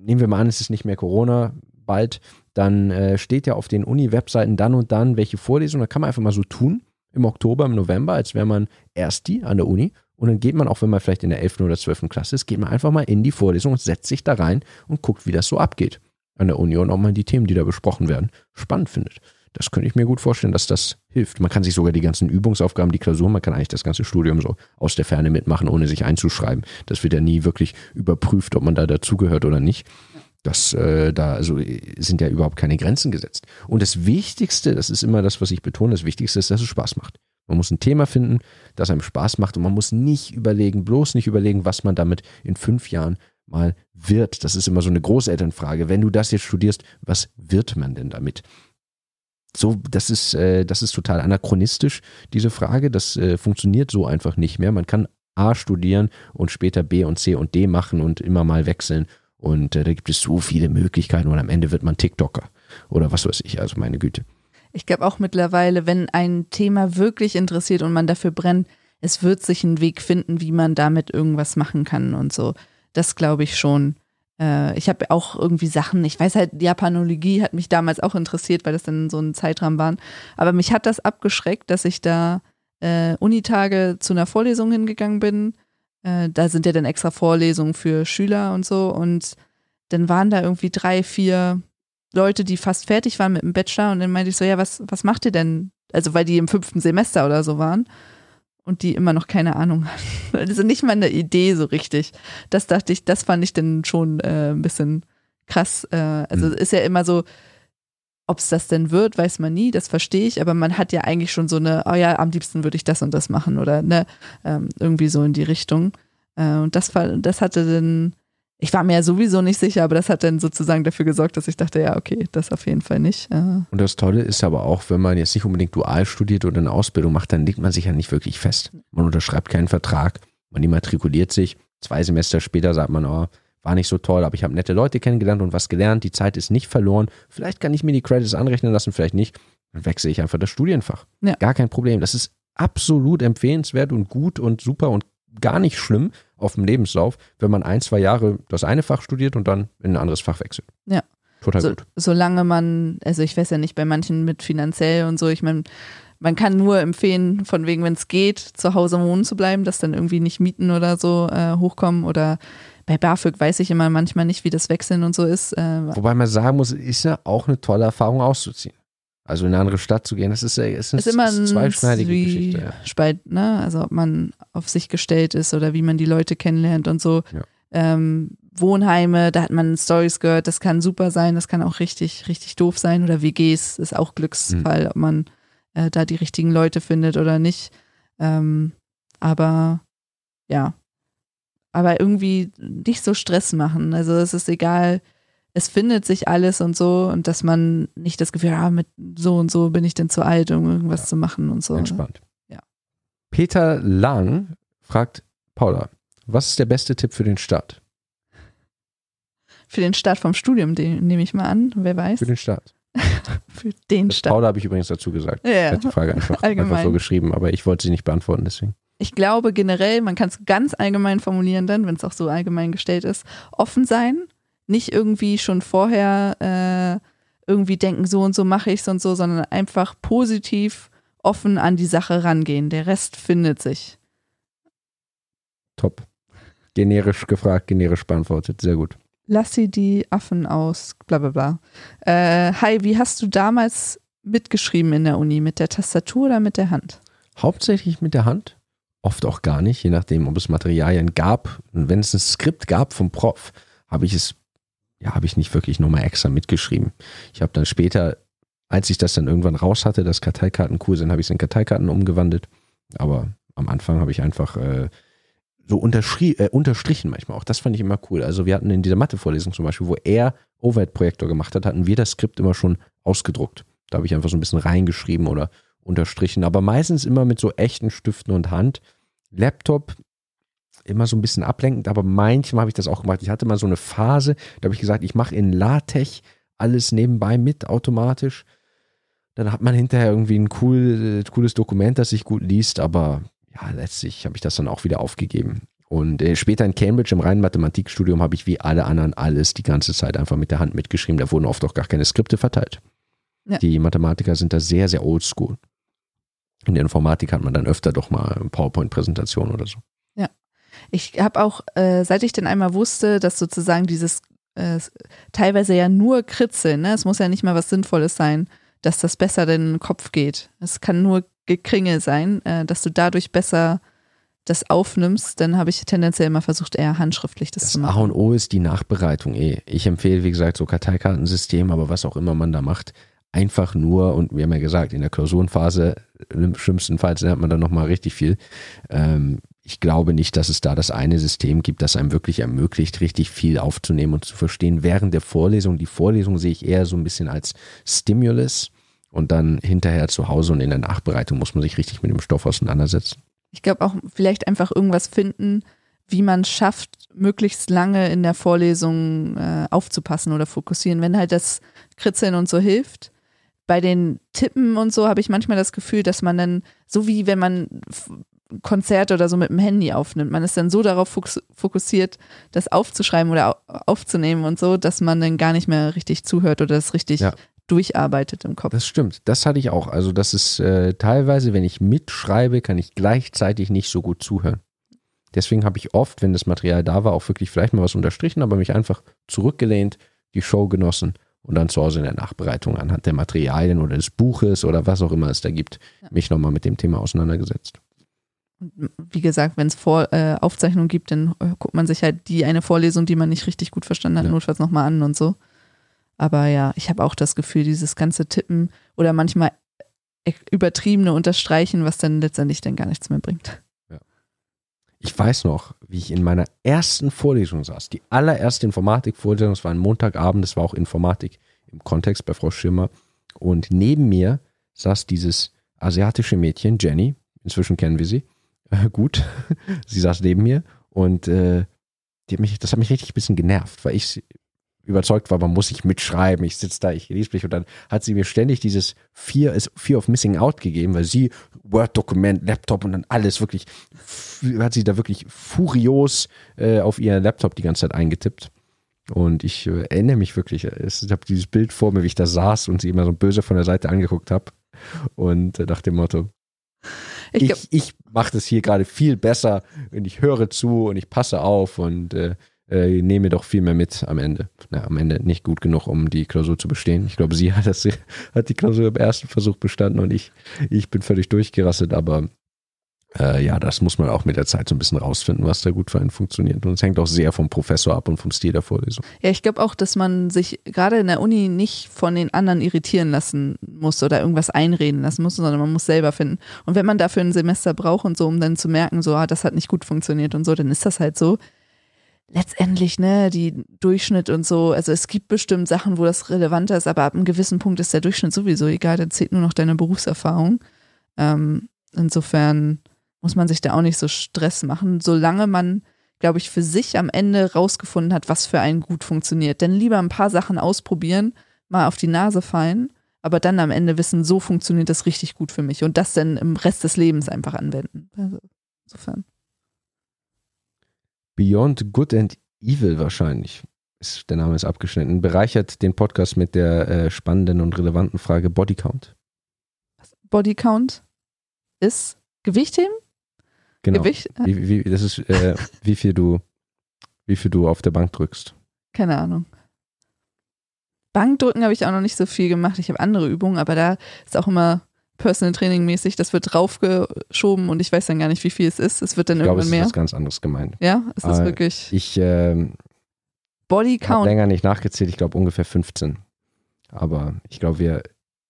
Nehmen wir mal an, es ist nicht mehr Corona, bald, dann äh, steht ja auf den Uni-Webseiten dann und dann, welche Vorlesung, da kann man einfach mal so tun, im Oktober, im November, als wäre man Ersti an der Uni, und dann geht man, auch wenn man vielleicht in der elften oder zwölften Klasse ist, geht man einfach mal in die Vorlesung und setzt sich da rein und guckt, wie das so abgeht an der Uni und ob man die Themen, die da besprochen werden, spannend findet. Das könnte ich mir gut vorstellen, dass das hilft. Man kann sich sogar die ganzen Übungsaufgaben, die Klausuren, man kann eigentlich das ganze Studium so aus der Ferne mitmachen, ohne sich einzuschreiben. Das wird ja nie wirklich überprüft, ob man da dazugehört oder nicht. Das, äh, da also sind ja überhaupt keine Grenzen gesetzt. Und das Wichtigste, das ist immer das, was ich betone, das Wichtigste ist, dass es Spaß macht. Man muss ein Thema finden, das einem Spaß macht, und man muss nicht überlegen, bloß nicht überlegen, was man damit in fünf Jahren mal wird. Das ist immer so eine Großelternfrage. Wenn du das jetzt studierst, was wird man denn damit? So, das ist, äh, das ist total anachronistisch, diese Frage. Das äh, funktioniert so einfach nicht mehr. Man kann A studieren und später B und C und D machen und immer mal wechseln. Und äh, da gibt es so viele Möglichkeiten, und am Ende wird man TikToker oder was weiß ich. Also meine Güte. Ich glaube auch mittlerweile, wenn ein Thema wirklich interessiert und man dafür brennt, es wird sich ein Weg finden, wie man damit irgendwas machen kann und so. Das glaube ich schon. Ich habe auch irgendwie Sachen, ich weiß halt, Japanologie hat mich damals auch interessiert, weil das dann so ein Zeitrahmen waren. Aber mich hat das abgeschreckt, dass ich da äh, Unitage zu einer Vorlesung hingegangen bin. Äh, da sind ja dann extra Vorlesungen für Schüler und so. Und dann waren da irgendwie drei, vier Leute, die fast fertig waren mit dem Bachelor. Und dann meinte ich so, ja, was, was macht ihr denn? Also weil die im fünften Semester oder so waren. Und die immer noch keine Ahnung hatten. Also nicht mal eine Idee so richtig. Das dachte ich, das fand ich dann schon äh, ein bisschen krass. Äh, also mhm. ist ja immer so, ob es das denn wird, weiß man nie, das verstehe ich. Aber man hat ja eigentlich schon so eine, oh ja, am liebsten würde ich das und das machen oder ne, ähm, irgendwie so in die Richtung. Äh, und das, war, das hatte dann, ich war mir ja sowieso nicht sicher, aber das hat dann sozusagen dafür gesorgt, dass ich dachte, ja, okay, das auf jeden Fall nicht. Äh. Und das Tolle ist aber auch, wenn man jetzt nicht unbedingt dual studiert oder eine Ausbildung macht, dann legt man sich ja nicht wirklich fest. Man unterschreibt keinen Vertrag, man immatrikuliert sich. Zwei Semester später sagt man, oh, war nicht so toll, aber ich habe nette Leute kennengelernt und was gelernt, die Zeit ist nicht verloren, vielleicht kann ich mir die Credits anrechnen lassen, vielleicht nicht, dann wechsle ich einfach das Studienfach. Ja. Gar kein Problem, das ist absolut empfehlenswert und gut und super und gar nicht schlimm auf dem Lebenslauf, wenn man ein, zwei Jahre das eine Fach studiert und dann in ein anderes Fach wechselt. Ja. Total so, gut. Solange man, also ich weiß ja nicht, bei manchen mit finanziell und so, ich meine, man kann nur empfehlen, von wegen, wenn es geht, zu Hause wohnen zu bleiben, dass dann irgendwie nicht Mieten oder so äh, hochkommen. Oder bei BAföG weiß ich immer manchmal nicht, wie das Wechseln und so ist. Äh, Wobei man sagen muss, ist ja auch eine tolle Erfahrung auszuziehen. Also in eine andere Stadt zu gehen, das ist, ist, ist immer eine zweischneidige Geschichte. Ja. Spalt, ne? Also ob man auf sich gestellt ist oder wie man die Leute kennenlernt und so. Ja. Ähm, Wohnheime, da hat man Storys gehört, das kann super sein, das kann auch richtig, richtig doof sein. Oder W Gs ist auch Glücksfall, mhm. ob man äh, da die richtigen Leute findet oder nicht. Ähm, aber ja, aber irgendwie nicht so Stress machen. Also es ist egal, es findet sich alles und so, und dass man nicht das Gefühl hat, ah, mit so und so bin ich denn zu alt, um irgendwas ja. zu machen und so. Entspannt. Ja. Peter Lang fragt Paula, was ist der beste Tipp für den Start? Für den Start vom Studium, den nehme ich mal an, wer weiß. Für den Start. Für den das Start. Paula habe ich übrigens dazu gesagt. Ja. Hat die Frage einfach, einfach so geschrieben, aber ich wollte sie nicht beantworten, deswegen. Ich glaube generell, man kann es ganz allgemein formulieren dann, wenn es auch so allgemein gestellt ist, offen sein. Nicht irgendwie schon vorher äh, irgendwie denken, so und so mache ich es und so, sondern einfach positiv offen an die Sache rangehen. Der Rest findet sich. Top. Generisch gefragt, generisch beantwortet. Sehr gut. Lass sie die Affen aus, bla bla bla. Äh, hi, wie hast du damals mitgeschrieben in der Uni? Mit der Tastatur oder mit der Hand? Hauptsächlich mit der Hand. Oft auch gar nicht, je nachdem, ob es Materialien gab. Und wenn es ein Skript gab vom Prof, habe ich es ja, habe ich nicht wirklich nochmal extra mitgeschrieben. Ich habe dann später, als ich das dann irgendwann raus hatte, dass Karteikarten cool sind, habe ich es in Karteikarten umgewandelt. Aber am Anfang habe ich einfach äh, so unterschrie- äh, unterstrichen manchmal auch. Das fand ich immer cool. Also wir hatten in dieser Mathe-Vorlesung zum Beispiel, wo er Overhead-Projektor gemacht hat, hatten wir das Skript immer schon ausgedruckt. Da habe ich einfach so ein bisschen reingeschrieben oder unterstrichen. Aber meistens immer mit so echten Stiften und Hand. Laptop immer so ein bisschen ablenkend, aber manchmal habe ich das auch gemacht. Ich hatte mal so eine Phase, da habe ich gesagt, ich mache in LaTeX alles nebenbei mit automatisch. Dann hat man hinterher irgendwie ein cool, cooles Dokument, das sich gut liest, aber ja, letztlich habe ich das dann auch wieder aufgegeben. Und äh, später in Cambridge im reinen Mathematikstudium habe ich wie alle anderen alles die ganze Zeit einfach mit der Hand mitgeschrieben. Da wurden oft auch gar keine Skripte verteilt. Ja. Die Mathematiker sind da sehr, sehr oldschool. In der Informatik hat man dann öfter doch mal PowerPoint-Präsentationen oder so. Ich habe auch, äh, seit ich denn einmal wusste, dass sozusagen dieses äh, teilweise ja nur Kritzeln, ne? Es muss ja nicht mal was Sinnvolles sein, dass das besser in den Kopf geht. Es kann nur Gekringel sein, äh, dass du dadurch besser das aufnimmst, dann habe ich tendenziell immer versucht, eher handschriftlich das, das zu machen. Das A und O ist die Nachbereitung eh. Ich empfehle, wie gesagt, so Karteikartensystem, aber was auch immer man da macht, einfach nur, und wir haben ja gesagt, in der Klausurenphase, schlimmstenfalls lernt man dann nochmal richtig viel, ähm, ich glaube nicht, dass es da das eine System gibt, das einem wirklich ermöglicht, richtig viel aufzunehmen und zu verstehen während der Vorlesung. Die Vorlesung sehe ich eher so ein bisschen als Stimulus, und dann hinterher zu Hause und in der Nachbereitung muss man sich richtig mit dem Stoff auseinandersetzen. Ich glaube auch vielleicht einfach irgendwas finden, wie man es schafft, möglichst lange in der Vorlesung äh, aufzupassen oder fokussieren, wenn halt das Kritzeln und so hilft. Bei den Tippen und so habe ich manchmal das Gefühl, dass man dann, so wie wenn man f- Konzerte oder so mit dem Handy aufnimmt. Man ist dann so darauf fokussiert, das aufzuschreiben oder aufzunehmen und so, dass man dann gar nicht mehr richtig zuhört oder das richtig ja. durcharbeitet im Kopf. Das stimmt, das hatte ich auch. Also das ist äh, teilweise, wenn ich mitschreibe, kann ich gleichzeitig nicht so gut zuhören. Deswegen habe ich oft, wenn das Material da war, auch wirklich vielleicht mal was unterstrichen, aber mich einfach zurückgelehnt, die Show genossen und dann zu Hause in der Nachbereitung anhand der Materialien oder des Buches oder was auch immer es da gibt, ja. mich nochmal mit dem Thema auseinandergesetzt. Wie gesagt, wenn es Vor- äh, Aufzeichnungen gibt, dann äh, guckt man sich halt die eine Vorlesung, die man nicht richtig gut verstanden hat, ja. notfalls nochmal an und so. Aber ja, ich habe auch das Gefühl, dieses ganze Tippen oder manchmal übertriebene Unterstreichen, was dann letztendlich dann gar nichts mehr bringt. Ja. Ich weiß noch, wie ich in meiner ersten Vorlesung saß, die allererste Informatik-Vorlesung, das war ein Montagabend, das war auch Informatik im Kontext bei Frau Schirmer, und neben mir saß dieses asiatische Mädchen, Jenny, inzwischen kennen wir sie, gut, sie saß neben mir, und äh, die hat mich, das hat mich richtig ein bisschen genervt, weil ich überzeugt war, man muss sich mitschreiben, ich sitze da, ich lese mich, und dann hat sie mir ständig dieses Fear, Fear of Missing Out gegeben, weil sie Word-Dokument, Laptop und dann alles wirklich, hat sie da wirklich furios äh, auf ihren Laptop die ganze Zeit eingetippt, und ich äh, erinnere mich wirklich, ich habe dieses Bild vor mir, wie ich da saß und sie immer so böse von der Seite angeguckt habe. und nach dem Motto, ich, glaub, ich, ich mache das hier gerade viel besser und ich höre zu und ich passe auf und äh, äh, nehme doch viel mehr mit am Ende. Na, am Ende nicht gut genug, um die Klausur zu bestehen. Ich glaube, sie hat, das, sie hat die Klausur im ersten Versuch bestanden und ich, ich bin völlig durchgerasselt, aber äh, ja, das muss man auch mit der Zeit so ein bisschen rausfinden, was da gut für einen funktioniert. Und es hängt auch sehr vom Professor ab und vom Stil der Vorlesung. Ja, ich glaube auch, dass man sich gerade in der Uni nicht von den anderen irritieren lassen muss oder irgendwas einreden lassen muss, sondern man muss selber finden. Und wenn man dafür ein Semester braucht und so, um dann zu merken, so, ah, das hat nicht gut funktioniert und so, dann ist das halt so. Letztendlich, ne, die Durchschnitt und so, also es gibt bestimmt Sachen, wo das relevanter ist, aber ab einem gewissen Punkt ist der Durchschnitt sowieso egal, da zählt nur noch deine Berufserfahrung. Ähm, insofern muss man sich da auch nicht so Stress machen, solange man, glaube ich, für sich am Ende rausgefunden hat, was für einen gut funktioniert. Denn lieber ein paar Sachen ausprobieren, mal auf die Nase fallen, aber dann am Ende wissen, so funktioniert das richtig gut für mich und das dann im Rest des Lebens einfach anwenden. Also insofern. Beyond Good and Evil wahrscheinlich, ist, der Name ist abgeschnitten, bereichert den Podcast mit der äh, spannenden und relevanten Frage Bodycount. Bodycount ist Gewichtheben? Genau, Gewicht, äh, wie, wie, das ist, äh, wie, viel du, wie viel du auf der Bank drückst. Keine Ahnung. Bankdrücken habe ich auch noch nicht so viel gemacht, ich habe andere Übungen, aber da ist auch immer Personal Training mäßig, das wird draufgeschoben und ich weiß dann gar nicht, wie viel es ist. Es wird dann ich irgendwann glaube, es mehr. Ich glaube, es ist was ganz anderes gemeint. Ja, es ist äh, wirklich. Ich ähm, habe länger nicht nachgezählt, ich glaube ungefähr fünfzehn. Aber ich glaube, wir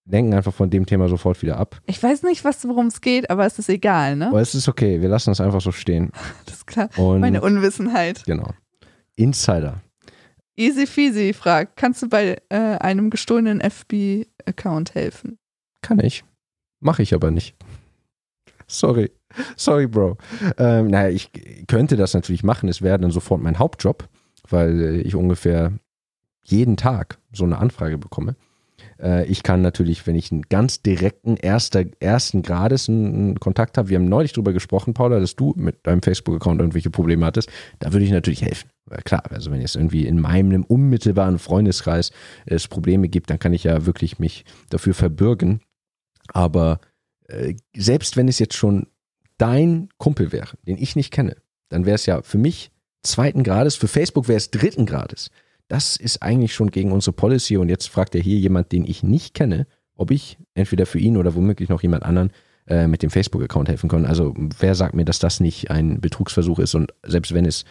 lenken einfach von dem Thema sofort wieder ab. Ich weiß nicht, worum es geht, aber es ist egal, ne? Aber es ist okay, wir lassen es einfach so stehen. Das ist klar, und meine Unwissenheit. Genau. Insider. Easy Feasy fragt, kannst du bei äh, einem gestohlenen F B-Account helfen? Kann ich. Mache ich aber nicht. Sorry. Sorry, Bro. Ähm, naja, ich könnte das natürlich machen. Es wäre dann sofort mein Hauptjob, weil ich ungefähr jeden Tag so eine Anfrage bekomme. Äh, ich kann natürlich, wenn ich einen ganz direkten, erster, ersten Grades einen Kontakt habe, wir haben neulich drüber gesprochen, Paula, dass du mit deinem Facebook-Account irgendwelche Probleme hattest, da würde ich natürlich helfen. Klar, also wenn jetzt irgendwie in meinem unmittelbaren Freundeskreis es Probleme gibt, dann kann ich ja wirklich mich dafür verbürgen. Aber äh, selbst wenn es jetzt schon dein Kumpel wäre, den ich nicht kenne, dann wäre es ja für mich zweiten Grades, für Facebook wäre es dritten Grades. Das ist eigentlich schon gegen unsere Policy und jetzt fragt ja hier jemand, den ich nicht kenne, ob ich entweder für ihn oder womöglich noch jemand anderen äh, mit dem Facebook-Account helfen kann. Also wer sagt mir, dass das nicht ein Betrugsversuch ist und selbst wenn es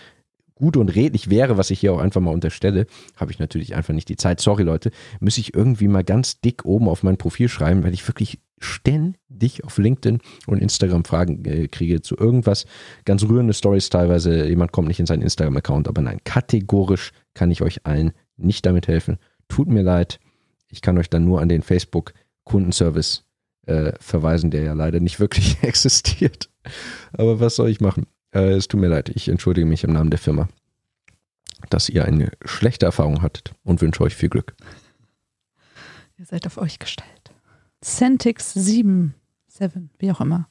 gut und redlich wäre, was ich hier auch einfach mal unterstelle, habe ich natürlich einfach nicht die Zeit. Sorry Leute, muss ich irgendwie mal ganz dick oben auf mein Profil schreiben, weil ich wirklich ständig auf LinkedIn und Instagram Fragen äh, kriege zu irgendwas. Ganz rührende Stories teilweise. Jemand kommt nicht in seinen Instagram-Account, aber nein, kategorisch kann ich euch allen nicht damit helfen. Tut mir leid, ich kann euch dann nur an den Facebook-Kundenservice äh, verweisen, der ja leider nicht wirklich existiert. Aber was soll ich machen? Es tut mir leid, ich entschuldige mich im Namen der Firma, dass ihr eine schlechte Erfahrung hattet und wünsche euch viel Glück. Ihr seid auf euch gestellt. Centix sieben, sieben, wie auch immer,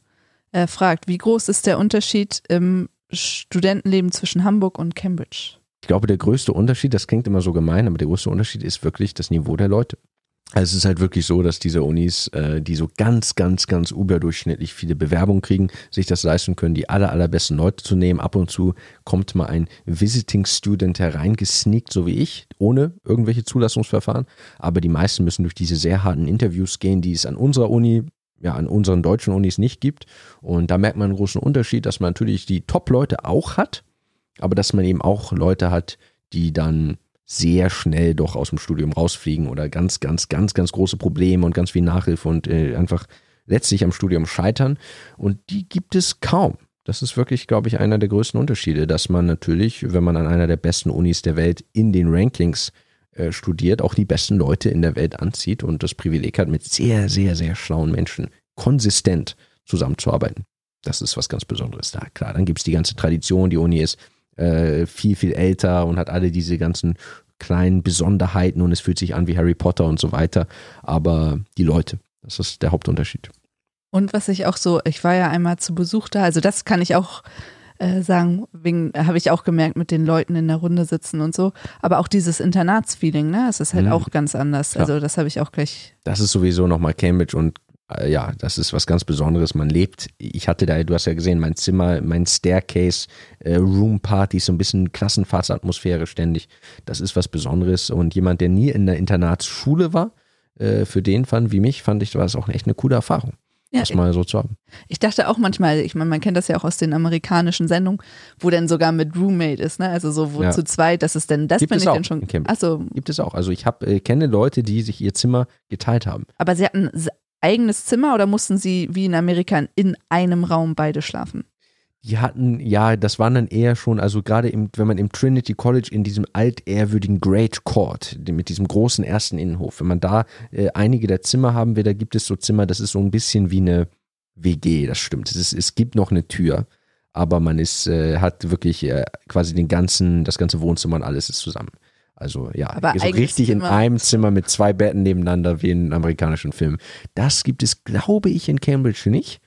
äh, fragt, wie groß ist der Unterschied im Studentenleben zwischen Hamburg und Cambridge? Ich glaube, der größte Unterschied, das klingt immer so gemein, aber der größte Unterschied ist wirklich das Niveau der Leute. Also es ist halt wirklich so, dass diese Unis, äh, die so ganz, ganz, ganz überdurchschnittlich viele Bewerbungen kriegen, sich das leisten können, die aller, allerbesten Leute zu nehmen. Ab und zu kommt mal ein Visiting Student hereingesneakt, so wie ich, ohne irgendwelche Zulassungsverfahren. Aber die meisten müssen durch diese sehr harten Interviews gehen, die es an unserer Uni, ja an unseren deutschen Unis nicht gibt. Und da merkt man einen großen Unterschied, dass man natürlich die Top-Leute auch hat, aber dass man eben auch Leute hat, die dann sehr schnell doch aus dem Studium rausfliegen oder ganz, ganz, ganz, ganz große Probleme und ganz viel Nachhilfe und äh, einfach letztlich am Studium scheitern. Und die gibt es kaum. Das ist wirklich, glaube ich, einer der größten Unterschiede, dass man natürlich, wenn man an einer der besten Unis der Welt in den Rankings äh, studiert, auch die besten Leute in der Welt anzieht und das Privileg hat, mit sehr, sehr, sehr schlauen Menschen konsistent zusammenzuarbeiten. Das ist was ganz Besonderes. Da, klar, dann gibt es die ganze Tradition, die Uni ist viel, viel älter und hat alle diese ganzen kleinen Besonderheiten und es fühlt sich an wie Harry Potter und so weiter, aber die Leute, das ist der Hauptunterschied. Und was ich auch so, ich war ja einmal zu Besuch da, also das kann ich auch äh, sagen, wegen, habe ich auch gemerkt, mit den Leuten in der Runde sitzen und so, aber auch dieses Internatsfeeling, ne, es ist halt mhm. auch ganz anders, ja. Also das habe ich auch gleich. Das ist sowieso nochmal Cambridge und ja, das ist was ganz Besonderes. Man lebt, ich hatte da, du hast ja gesehen, mein Zimmer, mein Staircase, äh, Roompartys, so ein bisschen Klassenfahrtsatmosphäre ständig. Das ist was Besonderes. Und jemand, der nie in der Internatsschule war, äh, für den fand, wie mich, fand ich, war es auch echt eine coole Erfahrung, ja, das mal so zu haben. Ich dachte auch manchmal, ich meine, man kennt das ja auch aus den amerikanischen Sendungen, wo dann sogar mit Roommate ist, ne? Also so wo ja. zu zweit, das ist denn, das bin ich dann schon. Achso. Gibt es auch. Also ich hab, äh, kenne Leute, die sich ihr Zimmer geteilt haben. Aber sie hatten eigenes Zimmer oder mussten sie wie in Amerika in einem Raum beide schlafen? Die hatten, ja, das waren dann eher schon, also gerade im, wenn man im Trinity College in diesem altehrwürdigen Great Court, mit diesem großen ersten Innenhof, wenn man da äh, einige der Zimmer haben will, da gibt es so Zimmer, das ist so ein bisschen wie eine W G, das stimmt. Es, ist, es gibt noch eine Tür, aber man ist, äh, hat wirklich äh, quasi den ganzen, das ganze Wohnzimmer und alles ist zusammen. Also ja, aber so richtig Zimmer. In einem Zimmer mit zwei Betten nebeneinander wie in amerikanischen Filmen. Das gibt es, glaube ich, in Cambridge nicht.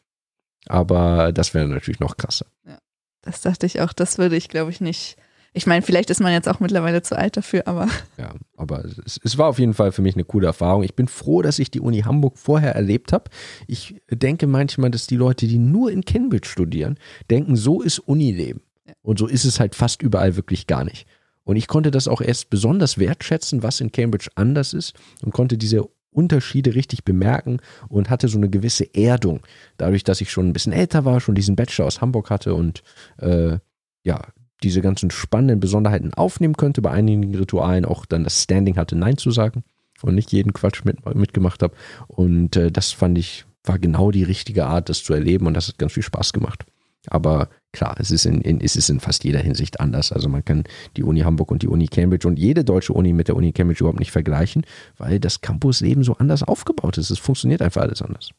Aber das wäre natürlich noch krasser. Ja, das dachte ich auch, das würde ich, glaube ich, nicht. Ich meine, vielleicht ist man jetzt auch mittlerweile zu alt dafür, aber. Ja, aber es, es war auf jeden Fall für mich eine coole Erfahrung. Ich bin froh, dass ich die Uni Hamburg vorher erlebt habe. Ich denke manchmal, dass die Leute, die nur in Cambridge studieren, denken, so ist Unileben. Ja. Und so ist es halt fast überall wirklich gar nicht. Und ich konnte das auch erst besonders wertschätzen, was in Cambridge anders ist und konnte diese Unterschiede richtig bemerken und hatte so eine gewisse Erdung, dadurch, dass ich schon ein bisschen älter war, schon diesen Bachelor aus Hamburg hatte und äh, ja, diese ganzen spannenden Besonderheiten aufnehmen konnte, bei einigen Ritualen auch dann das Standing hatte, Nein zu sagen und nicht jeden Quatsch mit, mitgemacht habe und äh, das fand ich, war genau die richtige Art, das zu erleben und das hat ganz viel Spaß gemacht. Aber klar, es ist in, in, es ist in fast jeder Hinsicht anders. Also man kann die Uni Hamburg und die Uni Cambridge und jede deutsche Uni mit der Uni Cambridge überhaupt nicht vergleichen, weil das Campusleben so anders aufgebaut ist. Es funktioniert einfach alles anders.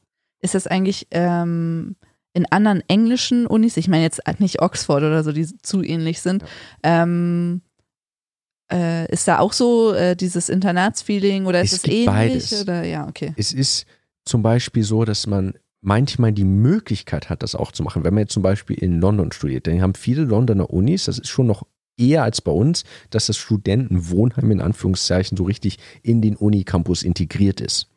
Ist das eigentlich ähm, in anderen englischen Unis, ich meine jetzt nicht Oxford oder so, die zu ähnlich sind, ja. ähm, äh, ist da auch so äh, dieses Internatsfeeling oder ist es ähnlich? Beides. Oder? Ja, okay. Es ist zum Beispiel so, dass man manchmal die Möglichkeit hat, das auch zu machen. Wenn man jetzt zum Beispiel in London studiert, dann haben viele Londoner Unis, das ist schon noch eher als bei uns, dass das Studentenwohnheim in Anführungszeichen so richtig in den Unicampus integriert ist.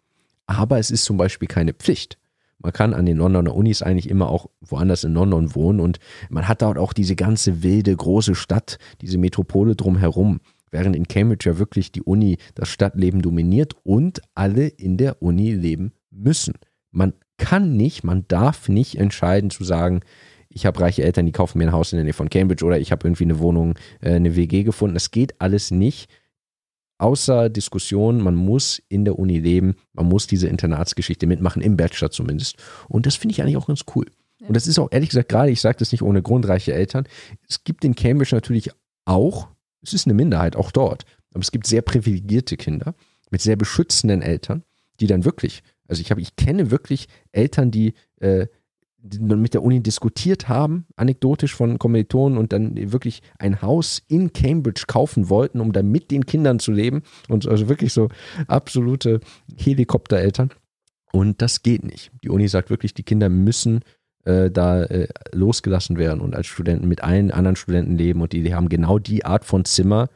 Aber es ist zum Beispiel keine Pflicht. Man kann an den Londoner Unis eigentlich immer auch woanders in London wohnen und man hat dort auch diese ganze wilde, große Stadt, diese Metropole drumherum. Während in Cambridge ja wirklich die Uni das Stadtleben dominiert und alle in der Uni leben müssen. Man kann nicht, man darf nicht entscheiden zu sagen, ich habe reiche Eltern, die kaufen mir ein Haus in der Nähe von Cambridge oder ich habe irgendwie eine Wohnung, eine W G gefunden. Das geht alles nicht, außer Diskussion, man muss in der Uni leben, man muss diese Internatsgeschichte mitmachen, im Bachelor zumindest. Und das finde ich eigentlich auch ganz cool. Und das ist auch ehrlich gesagt gerade, ich sage das nicht ohne Grund, reiche Eltern. Es gibt in Cambridge natürlich auch, es ist eine Minderheit auch dort, aber es gibt sehr privilegierte Kinder mit sehr beschützenden Eltern, die dann wirklich... Also ich habe, ich kenne wirklich Eltern, die, äh, die mit der Uni diskutiert haben, anekdotisch von Kommilitonen und dann wirklich ein Haus in Cambridge kaufen wollten, um dann mit den Kindern zu leben und also wirklich so absolute Helikoptereltern und das geht nicht. Die Uni sagt wirklich, die Kinder müssen äh, da äh, losgelassen werden und als Studenten mit allen anderen Studenten leben und die, die haben genau die Art von Zimmer,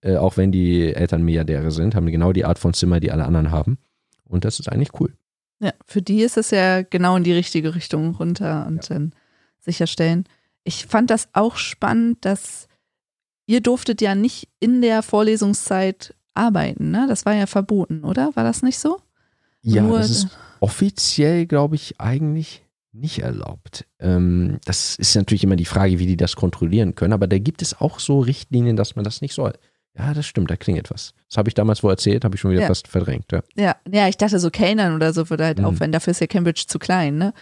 äh, auch wenn die Eltern Milliardäre sind, haben genau die Art von Zimmer, die alle anderen haben. Und das ist eigentlich cool. Ja, für die ist es ja genau in die richtige Richtung runter und ja. Dann sicherstellen. Ich fand das auch spannend, dass ihr durftet ja nicht in der Vorlesungszeit arbeiten, ne? Das war ja verboten, oder? War das nicht so? Ja, Nur das ist offiziell, glaube ich, eigentlich nicht erlaubt. Ähm, das ist natürlich immer die Frage, wie die das kontrollieren können, aber da gibt es auch so Richtlinien, dass man das nicht soll. Ja, das stimmt, da klingelt was. Das habe ich damals wohl erzählt, habe ich schon wieder ja. fast verdrängt. Ja. ja, ja, ich dachte so Kellnern oder so würde halt mhm. aufwenden, dafür ist ja Cambridge zu klein, ne?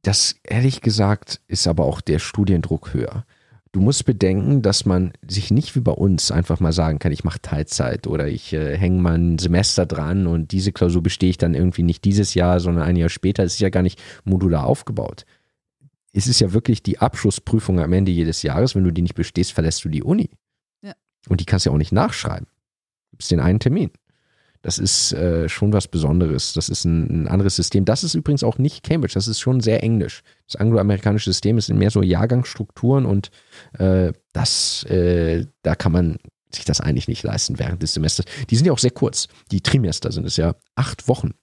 Das, ehrlich gesagt, ist aber auch der Studiendruck höher. Du musst bedenken, dass man sich nicht wie bei uns einfach mal sagen kann, ich mache Teilzeit oder ich äh, hänge mal ein Semester dran und diese Klausur bestehe ich dann irgendwie nicht dieses Jahr, sondern ein Jahr später. Es ist ja gar nicht modular aufgebaut. Es ist ja wirklich die Abschlussprüfung am Ende jedes Jahres. Wenn du die nicht bestehst, verlässt du die Uni. Und die kannst du ja auch nicht nachschreiben. Gibt es den einen Termin. Das ist äh, schon was Besonderes. Das ist ein, ein anderes System. Das ist übrigens auch nicht Cambridge. Das ist schon sehr englisch. Das angloamerikanische System ist mehr so Jahrgangsstrukturen und äh, das, äh, da kann man sich das eigentlich nicht leisten während des Semesters. Die sind ja auch sehr kurz. Die Trimester sind es ja acht Wochen.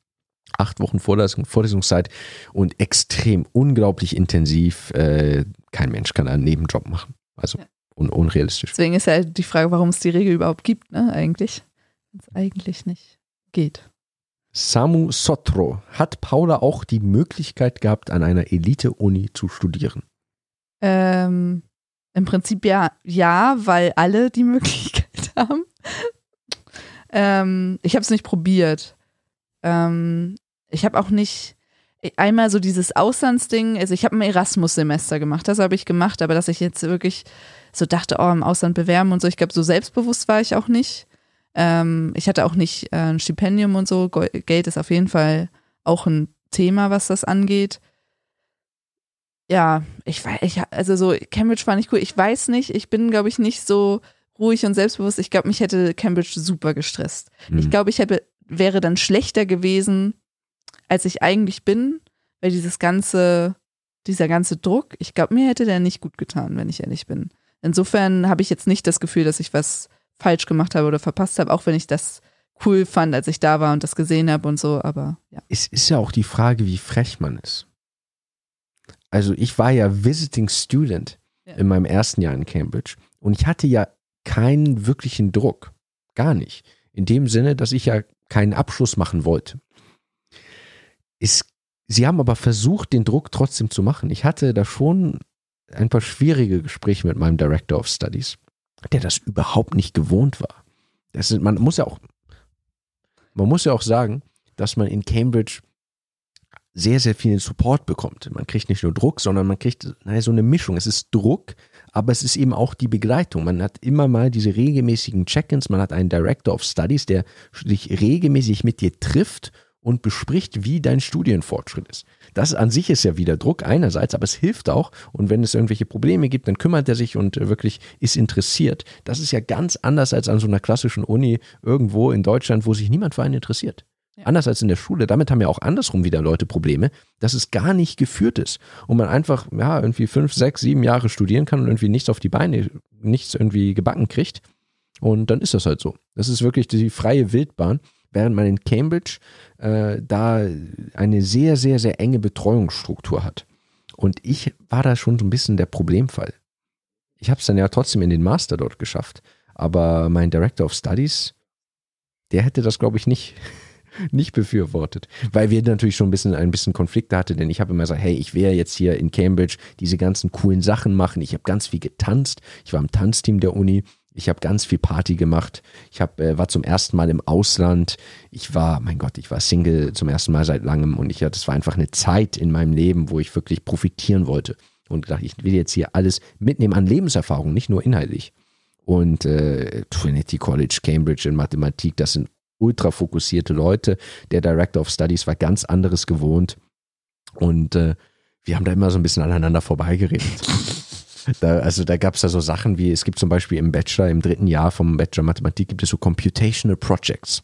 acht Wochen Vorlesung, Vorlesungszeit und extrem unglaublich intensiv. Äh, kein Mensch kann einen Nebenjob machen. Also ja. un- unrealistisch. Deswegen ist halt die Frage, warum es die Regel überhaupt gibt, ne, eigentlich. Wenn es eigentlich nicht geht. Samu Sotro. Hat Paula auch die Möglichkeit gehabt, an einer Elite-Uni zu studieren? Ähm, im Prinzip ja, ja, weil alle die Möglichkeit haben. ähm, ich habe es nicht probiert. Ähm, ich habe auch nicht einmal so dieses Auslandsding, also ich habe ein Erasmus-Semester gemacht, das habe ich gemacht, aber dass ich jetzt wirklich so dachte, oh, im Ausland bewerben und so, ich glaube, so selbstbewusst war ich auch nicht. Ähm, ich hatte auch nicht äh, ein Stipendium und so. Geld ist auf jeden Fall auch ein Thema, was das angeht. Ja, ich weiß, ich, also so Cambridge war nicht cool. Ich weiß nicht, ich bin, glaube ich, nicht so ruhig und selbstbewusst. Ich glaube, mich hätte Cambridge super gestresst. Mhm. Ich glaube, ich hätte, wäre dann schlechter gewesen, als ich eigentlich bin, weil dieses ganze, dieser ganze Druck, ich glaube, mir hätte der nicht gut getan, wenn ich ehrlich bin. Insofern habe ich jetzt nicht das Gefühl, dass ich was falsch gemacht habe oder verpasst habe, auch wenn ich das cool fand, als ich da war und das gesehen habe und so, aber ja. Es ist ja auch die Frage, wie frech man ist. Also ich war ja Visiting Student ja. in meinem ersten Jahr in Cambridge und ich hatte ja keinen wirklichen Druck, gar nicht, in dem Sinne, dass ich ja keinen Abschluss machen wollte. Es, sie haben aber versucht, den Druck trotzdem zu machen. Ich hatte da schon ein paar schwierige Gespräche mit meinem Director of Studies, der das überhaupt nicht gewohnt war. Das ist, man muss ja auch, man muss ja auch sagen, dass man in Cambridge sehr, sehr viel Support bekommt. Man kriegt nicht nur Druck, sondern man kriegt naja, so eine Mischung. Es ist Druck, aber es ist eben auch die Begleitung. Man hat immer mal diese regelmäßigen Check-ins, man hat einen Director of Studies, der sich regelmäßig mit dir trifft und bespricht, wie dein Studienfortschritt ist. Das an sich ist ja wieder Druck einerseits, aber es hilft auch. Und wenn es irgendwelche Probleme gibt, dann kümmert er sich und wirklich ist interessiert. Das ist ja ganz anders als an so einer klassischen Uni irgendwo in Deutschland, wo sich niemand für einen interessiert. Ja. Anders als in der Schule. Damit haben ja auch andersrum wieder Leute Probleme, dass es gar nicht geführt ist und man einfach ja irgendwie fünf, sechs, sieben Jahre studieren kann und irgendwie nichts auf die Beine, nichts irgendwie gebacken kriegt. Und dann ist das halt so. Das ist wirklich die freie Wildbahn. Während man in Cambridge äh, da eine sehr, sehr, sehr enge Betreuungsstruktur hat. Und ich war da schon so ein bisschen der Problemfall. Ich habe es dann ja trotzdem in den Master dort geschafft, aber mein Director of Studies, der hätte das, glaube ich, nicht, nicht befürwortet, weil wir natürlich schon ein bisschen, ein bisschen Konflikte hatten, denn ich habe immer gesagt, hey, ich will jetzt hier in Cambridge diese ganzen coolen Sachen machen, ich habe ganz viel getanzt, ich war im Tanzteam der Uni, ich habe ganz viel Party gemacht. Ich hab, äh, war zum ersten Mal im Ausland. Ich war, mein Gott, ich war Single zum ersten Mal seit langem und ich, ja, das war einfach eine Zeit in meinem Leben, wo ich wirklich profitieren wollte und gedacht, ich will jetzt hier alles mitnehmen an Lebenserfahrung, nicht nur inhaltlich. Und äh, Trinity College, Cambridge in Mathematik, das sind ultra fokussierte Leute. Der Director of Studies war ganz anderes gewohnt und äh, wir haben da immer so ein bisschen aneinander vorbeigeredet. Da, also da gab es da so Sachen wie, es gibt zum Beispiel im Bachelor, im dritten Jahr vom Bachelor Mathematik gibt es so Computational Projects,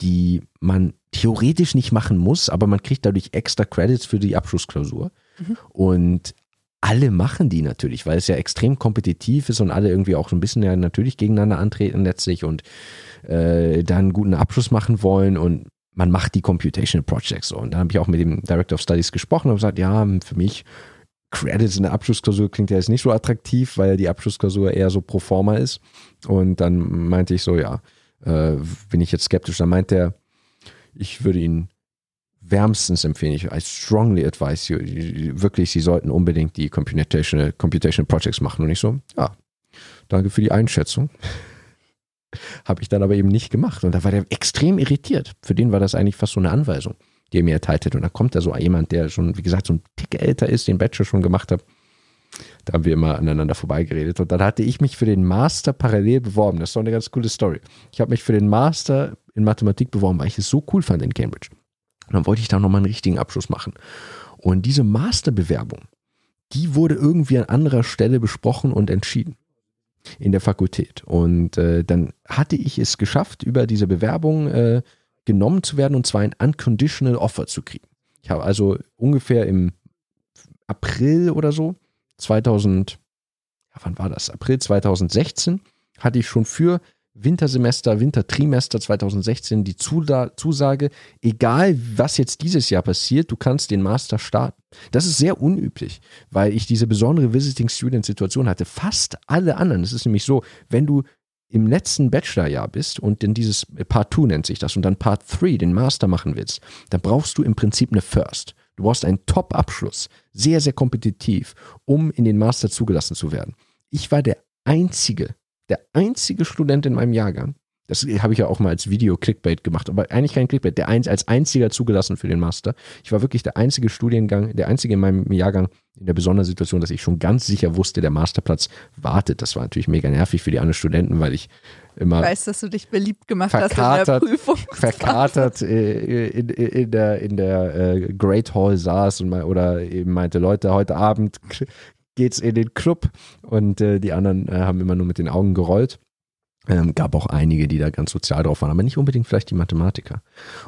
die man theoretisch nicht machen muss, aber man kriegt dadurch extra Credits für die Abschlussklausur. Mhm. Und alle machen die natürlich, weil es ja extrem kompetitiv ist und alle irgendwie auch so ein bisschen ja natürlich gegeneinander antreten letztlich und äh, dann einen guten Abschluss machen wollen und man macht die Computational Projects so. Und dann habe ich auch mit dem Director of Studies gesprochen und gesagt, ja, für mich Credits in der Abschlussklausur klingt ja jetzt nicht so attraktiv, weil die Abschlussklausur eher so pro forma ist. Und dann meinte ich so, ja, äh, bin ich jetzt skeptisch. Dann meinte er, ich würde Ihnen wärmstens empfehlen, ich I strongly advise you, wirklich, Sie sollten unbedingt die Computational, Computational Projects machen. Und ich so, ja, danke für die Einschätzung. Habe ich dann aber eben nicht gemacht. Und da war der extrem irritiert. Für den war das eigentlich fast so eine Anweisung, die er mir erteilt hat. Und da kommt da so jemand, der schon, wie gesagt, so ein Tick älter ist, den Bachelor schon gemacht hat. Da haben wir immer aneinander vorbeigeredet. Und dann hatte ich mich für den Master parallel beworben. Das ist doch eine ganz coole Story. Ich habe mich für den Master in Mathematik beworben, weil ich es so cool fand in Cambridge. Und dann wollte ich da nochmal einen richtigen Abschluss machen. Und diese Masterbewerbung, die wurde irgendwie an anderer Stelle besprochen und entschieden. In der Fakultät. Und äh, dann hatte ich es geschafft, über diese Bewerbung äh, genommen zu werden und zwar ein Unconditional Offer zu kriegen. Ich habe also ungefähr im April oder so, zweitausend, ja, wann war das? April zweitausendsechzehn, hatte ich schon für Wintersemester, Wintertrimester zwanzig sechzehn die Zusage, egal was jetzt dieses Jahr passiert, du kannst den Master starten. Das ist sehr unüblich, weil ich diese besondere Visiting Student Situation hatte. Fast alle anderen, es ist nämlich so, wenn du im letzten Bachelorjahr bist und dann dieses Part zwei nennt sich das und dann Part drei, den Master machen willst, dann brauchst du im Prinzip eine First. Du brauchst einen Top-Abschluss, sehr, sehr kompetitiv, um in den Master zugelassen zu werden. Ich war der einzige, der einzige Student in meinem Jahrgang, das habe ich ja auch mal als Video-Clickbait gemacht, aber eigentlich kein Clickbait, der ein, als einziger zugelassen für den Master. Ich war wirklich der einzige Studiengang, der einzige in meinem Jahrgang in der besonderen Situation, dass ich schon ganz sicher wusste, der Masterplatz wartet. Das war natürlich mega nervig für die anderen Studenten, weil ich immer... Ich weiß, dass du dich beliebt gemacht hast in der Prüfung. Verkatert in, in der, in der Great Hall saß und mal, oder eben meinte, Leute, heute Abend geht's in den Club und äh, die anderen äh, haben immer nur mit den Augen gerollt. Ähm, gab auch einige, die da ganz sozial drauf waren, aber nicht unbedingt vielleicht die Mathematiker.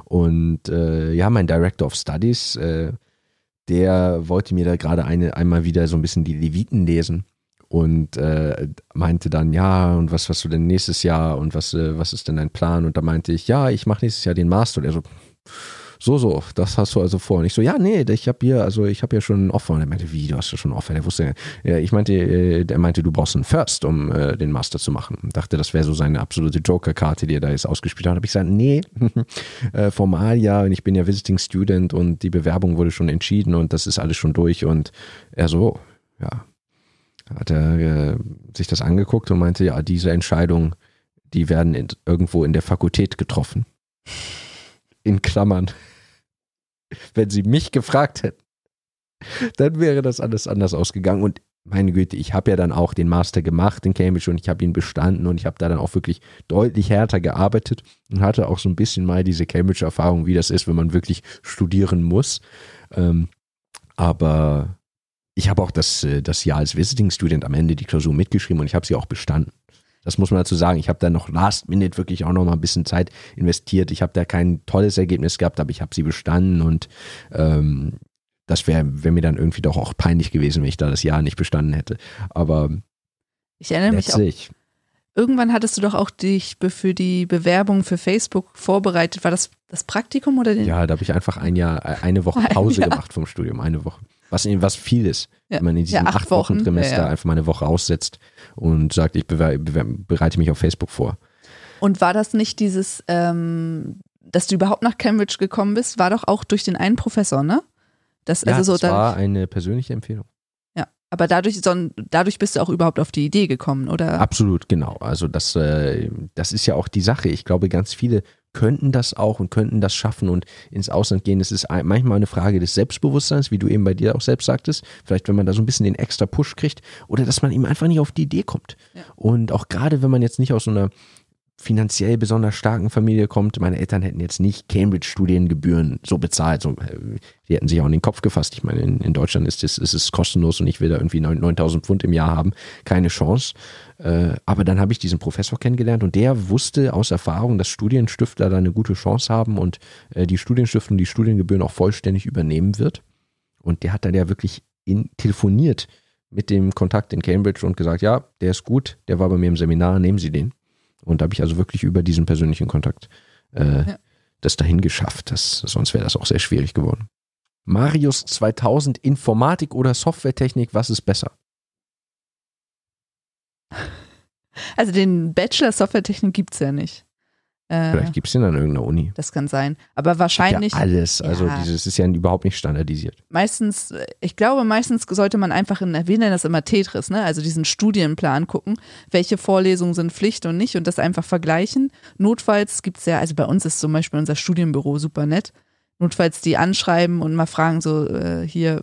Und äh, ja, mein Director of Studies, äh, der wollte mir da gerade eine, einmal wieder so ein bisschen die Leviten lesen und äh, meinte dann, ja, und was hast du denn nächstes Jahr und was, äh, was ist denn dein Plan? Und da meinte ich, ja, ich mache nächstes Jahr den Master. Und er so, so, so, das hast du also vor. Und ich so, ja, nee, ich habe hier, also ich habe hier schon ein Offer. Und er meinte, wie, du hast ja schon ein Offer? Der wusste ja, ich meinte, der meinte, du brauchst einen First, um äh, den Master zu machen. Und dachte, das wäre so seine absolute Joker-Karte, die er da jetzt ausgespielt hat. Habe ich gesagt, nee, äh, formal ja, und ich bin ja Visiting Student und die Bewerbung wurde schon entschieden und das ist alles schon durch. Und er so, ja, hat er äh, sich das angeguckt und meinte, ja, diese Entscheidung, die werden in, irgendwo in der Fakultät getroffen. In Klammern. Wenn sie mich gefragt hätten, dann wäre das alles anders ausgegangen. Und meine Güte, ich habe ja dann auch den Master gemacht in Cambridge und ich habe ihn bestanden und ich habe da dann auch wirklich deutlich härter gearbeitet und hatte auch so ein bisschen mal diese Cambridge-Erfahrung, wie das ist, wenn man wirklich studieren muss. Ähm, aber ich habe auch das, das Jahr als Visiting Student am Ende die Klausur mitgeschrieben und ich habe sie auch bestanden. Das muss man dazu sagen. Ich habe da noch last minute wirklich auch noch mal ein bisschen Zeit investiert. Ich habe da kein tolles Ergebnis gehabt, aber ich habe sie bestanden und ähm, das wäre wär mir dann irgendwie doch auch peinlich gewesen, wenn ich da das Jahr nicht bestanden hätte. Aber ich erinnere mich letztlich. Auch. Irgendwann hattest du doch auch dich für die Bewerbung für Facebook vorbereitet. War das das Praktikum oder den? Ja, da habe ich einfach ein Jahr, eine Woche Pause ein gemacht vom Studium, eine Woche. Was, was viel ist, ja. Wenn man in diesem ja, acht Wochen Trimester ja, ja. einfach mal eine Woche aussetzt und sagt, ich bewer- bewer- bereite mich auf Facebook vor. Und war das nicht dieses, ähm, dass du überhaupt nach Cambridge gekommen bist, war doch auch durch den einen Professor, ne? Das, also ja, so das dann, war eine persönliche Empfehlung. Ja, aber dadurch, so, dadurch bist du auch überhaupt auf die Idee gekommen, oder? Absolut, genau. Also das, äh, das ist ja auch die Sache. Ich glaube, ganz viele könnten das auch und könnten das schaffen und ins Ausland gehen. Das ist manchmal eine Frage des Selbstbewusstseins, wie du eben bei dir auch selbst sagtest. Vielleicht, wenn man da so ein bisschen den extra Push kriegt oder dass man eben einfach nicht auf die Idee kommt. Ja. Und auch gerade, wenn man jetzt nicht aus so einer finanziell besonders starken Familie kommt, meine Eltern hätten jetzt nicht Cambridge-Studiengebühren so bezahlt. So, die hätten sich auch in den Kopf gefasst. Ich meine, in, in Deutschland ist es ist es kostenlos und ich will da irgendwie neuntausend Pfund im Jahr haben. Keine Chance. Äh, aber dann habe ich diesen Professor kennengelernt und der wusste aus Erfahrung, dass Studienstifter da eine gute Chance haben und äh, die Studienstiftung die Studiengebühren auch vollständig übernehmen wird. Und der hat dann ja wirklich in, telefoniert mit dem Kontakt in Cambridge und gesagt, ja, der ist gut, der war bei mir im Seminar, nehmen Sie den. Und da habe ich also wirklich über diesen persönlichen Kontakt äh, ja. das dahin geschafft. Das, sonst wäre das auch sehr schwierig geworden. Marius zweitausend, Informatik oder Softwaretechnik, was ist besser? Also den Bachelor Softwaretechnik gibt es ja nicht. Äh, Vielleicht gibt es den an irgendeiner Uni. Das kann sein. Aber wahrscheinlich. Ja alles. Ja. Also dieses ist ja überhaupt nicht standardisiert. Meistens, ich glaube, meistens sollte man einfach in, wir nennen das immer Tetris, ne? Also diesen Studienplan gucken, welche Vorlesungen sind Pflicht und nicht und das einfach vergleichen. Notfalls gibt es ja, also bei uns ist zum Beispiel unser Studienbüro super nett. Notfalls die anschreiben und mal fragen, so äh, hier,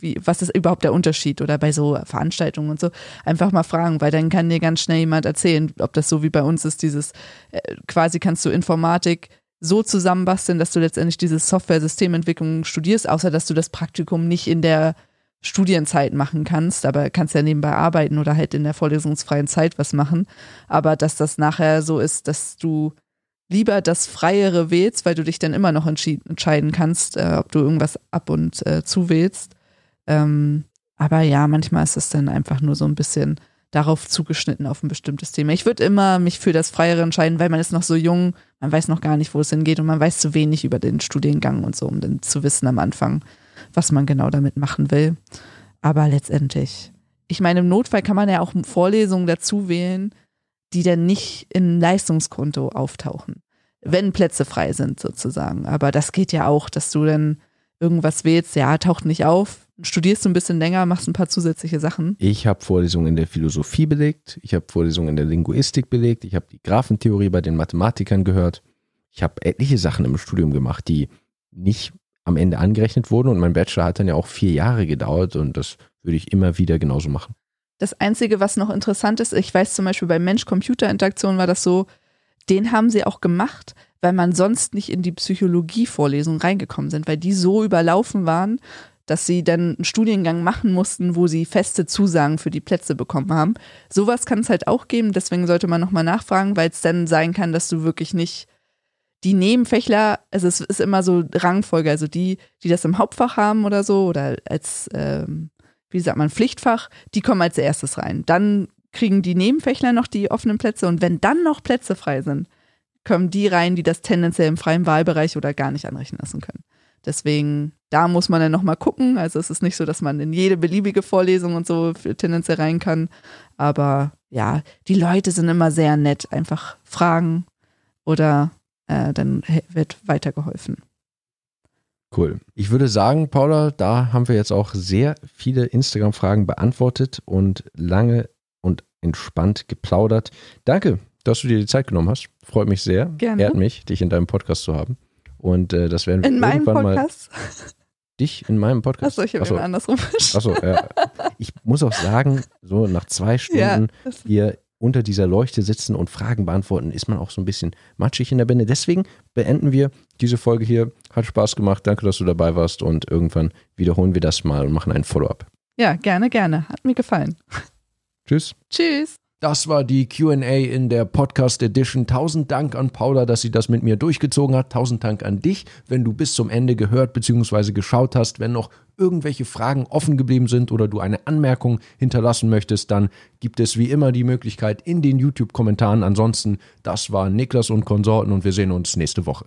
wie, was ist überhaupt der Unterschied oder bei so Veranstaltungen und so, einfach mal fragen, weil dann kann dir ganz schnell jemand erzählen, ob das so wie bei uns ist, dieses äh, quasi kannst du Informatik so zusammenbasteln, dass du letztendlich diese Software-Systementwicklung studierst, außer dass du das Praktikum nicht in der Studienzeit machen kannst, aber kannst ja nebenbei arbeiten oder halt in der vorlesungsfreien Zeit was machen, aber dass das nachher so ist, dass du lieber das Freiere wählst, weil du dich dann immer noch entschied- entscheiden kannst, äh, ob du irgendwas ab und äh, zu wählst. Ähm, aber ja, manchmal ist es dann einfach nur so ein bisschen darauf zugeschnitten, auf ein bestimmtes Thema. Ich würde immer mich für das Freiere entscheiden, weil man ist noch so jung, man weiß noch gar nicht, wo es hingeht und man weiß zu wenig über den Studiengang und so, um dann zu wissen am Anfang, was man genau damit machen will. Aber letztendlich, ich meine, im Notfall kann man ja auch Vorlesungen dazu wählen, die dann nicht im Leistungskonto auftauchen, wenn Plätze frei sind sozusagen. Aber das geht ja auch, dass du dann irgendwas wählst, ja, taucht nicht auf, studierst du ein bisschen länger, machst ein paar zusätzliche Sachen. Ich habe Vorlesungen in der Philosophie belegt, ich habe Vorlesungen in der Linguistik belegt, ich habe die Graphentheorie bei den Mathematikern gehört. Ich habe etliche Sachen im Studium gemacht, die nicht am Ende angerechnet wurden, und mein Bachelor hat dann ja auch vier Jahre gedauert und das würde ich immer wieder genauso machen. Das Einzige, was noch interessant ist, ich weiß zum Beispiel bei Mensch-Computer-Interaktion war das so, den haben sie auch gemacht, weil man sonst nicht in die Psychologie-Vorlesungen reingekommen sind, weil die so überlaufen waren, dass sie dann einen Studiengang machen mussten, wo sie feste Zusagen für die Plätze bekommen haben. Sowas kann es halt auch geben, deswegen sollte man nochmal nachfragen, weil es dann sein kann, dass du wirklich nicht die Nebenfächler, also es ist immer so Rangfolge, also die, die das im Hauptfach haben oder so, oder als, ähm, wie sagt man, Pflichtfach, die kommen als erstes rein. Dann kriegen die Nebenfächler noch die offenen Plätze und wenn dann noch Plätze frei sind, kommen die rein, die das tendenziell im freien Wahlbereich oder gar nicht anrechnen lassen können. Deswegen, da muss man dann nochmal gucken. Also es ist nicht so, dass man in jede beliebige Vorlesung und so tendenziell rein kann. Aber ja, die Leute sind immer sehr nett. Einfach fragen oder äh, dann wird weitergeholfen. Cool. Ich würde sagen, Paula, da haben wir jetzt auch sehr viele Instagram-Fragen beantwortet und lange und entspannt geplaudert. Danke, dass du dir die Zeit genommen hast. Freut mich sehr. Gerne. Ehrt mich, dich in deinem Podcast zu haben. Und äh, das werden wir in irgendwann meinem Podcast? mal... Dich in meinem Podcast? Achso, ich habe immer andersrum verstanden. Achso, ja. Ich muss auch sagen, so nach zwei Stunden ja, hier unter dieser Leuchte sitzen und Fragen beantworten, ist man auch so ein bisschen matschig in der Binde. Deswegen beenden wir diese Folge hier. Hat Spaß gemacht. Danke, dass du dabei warst. Und irgendwann wiederholen wir das mal und machen ein Follow-up. Ja, gerne, gerne. Hat mir gefallen. Tschüss. Tschüss. Das war die Q and A in der Podcast Edition. Tausend Dank an Paula, dass sie das mit mir durchgezogen hat. Tausend Dank an dich, wenn du bis zum Ende gehört bzw. geschaut hast. Wenn noch irgendwelche Fragen offen geblieben sind oder du eine Anmerkung hinterlassen möchtest, dann gibt es wie immer die Möglichkeit in den YouTube-Kommentaren. Ansonsten, das war Niklas und Konsorten und wir sehen uns nächste Woche.